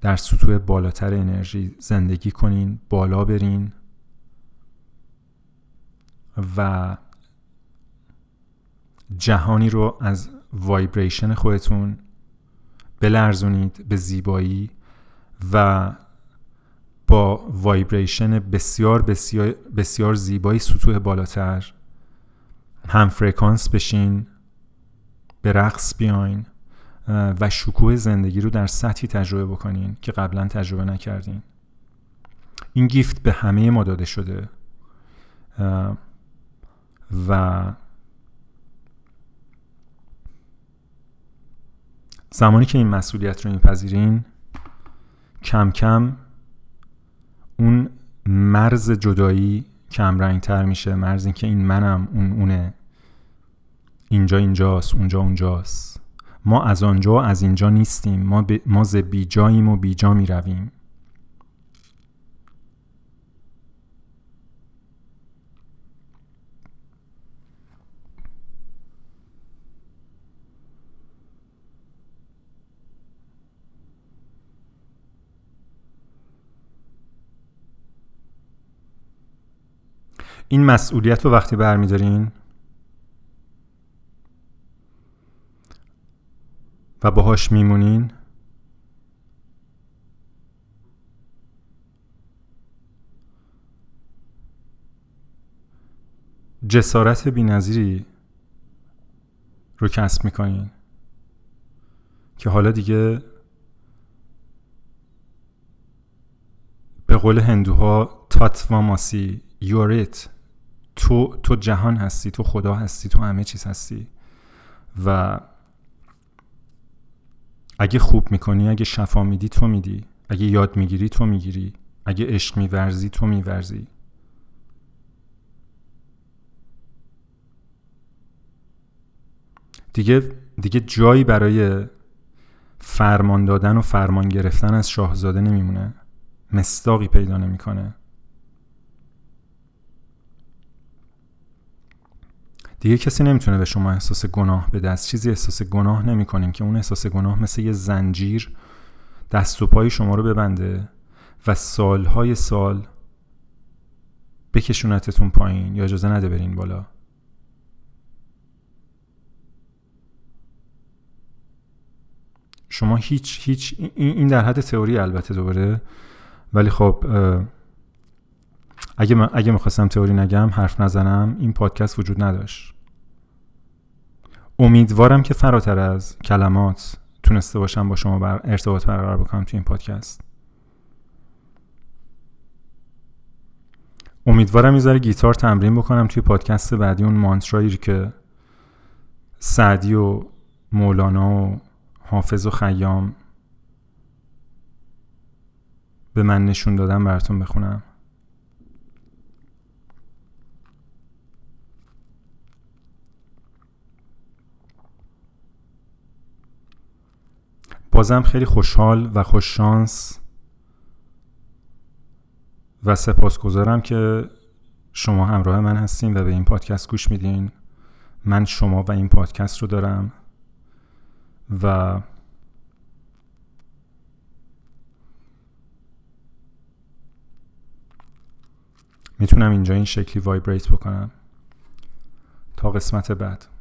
در سطوح بالاتر انرژی زندگی کنین، بالا برین و جهانی رو از وایبریشن خودتون بلرزونید به زیبایی و با وایبریشن بسیار بسیار بسیار زیبایی سطوح بالاتر هم فرکانس بشین، به رقص بیاین و شکوه زندگی رو در سطحی تجربه بکنین که قبلا تجربه نکردین. این گیفت به همه ما داده شده و زمانی که این مسئولیت رو میپذیرین، کم کم اون مرز جدایی کم رنگتر میشه، مرز اینکه این منم، اون اونه، اینجا اینجاست، اونجا اونجاست، ما از آنجا از اینجا نیستیم، ما, ب... ما ز بی جاییم و بی جا می رویم. این مسئولیت رو وقتی برمی دارین و باهاش میمونین، جسارت بی‌نظیری رو کسب میکنین که حالا دیگه به قول هندوها تاتواماسی، یوریت، تو تو جهان هستی، تو خدا هستی، تو همه چیز هستی و اگه خوب میکنی، اگه شفا میدی تو میدی، اگه یاد میگیری تو میگیری، اگه عشق میورزی تو میورزی. دیگه دیگه جایی برای فرمان دادن و فرمان گرفتن از شاهزاده نمیمونه، مصداقی پیدا نمیکنه. دیگه کسی نمیتونه به شما احساس گناه بده، از چیزی احساس گناه نمیکنین که اون احساس گناه مثل یه زنجیر دست و پای شما رو ببنده و سالهای سال بکشونتتون پایین یا اجازه نده برین بالا. شما هیچ هیچ این در حد تئوری البته دوباره، ولی خب اگه من اگه می‌خواستم تئوری نگم، حرف نزنم، این پادکست وجود نداشت. امیدوارم که فراتر از کلمات تونسته باشم با شما بر ارتباط برقرار بکنم توی این پادکست. امیدوارم یه ذره گیتار تمرین بکنم توی پادکست بعدی، اون مانترایی که سعدی و مولانا و حافظ و خیام به من نشون دادم براتون بخونم. بازم خیلی خوشحال و خوش شانس و سپاسگزارم که شما همراه من هستین و به این پادکست گوش میدین. من شما و این پادکست رو دارم و میتونم اینجا این شکلی وایبریت بکنم. تا قسمت بعد.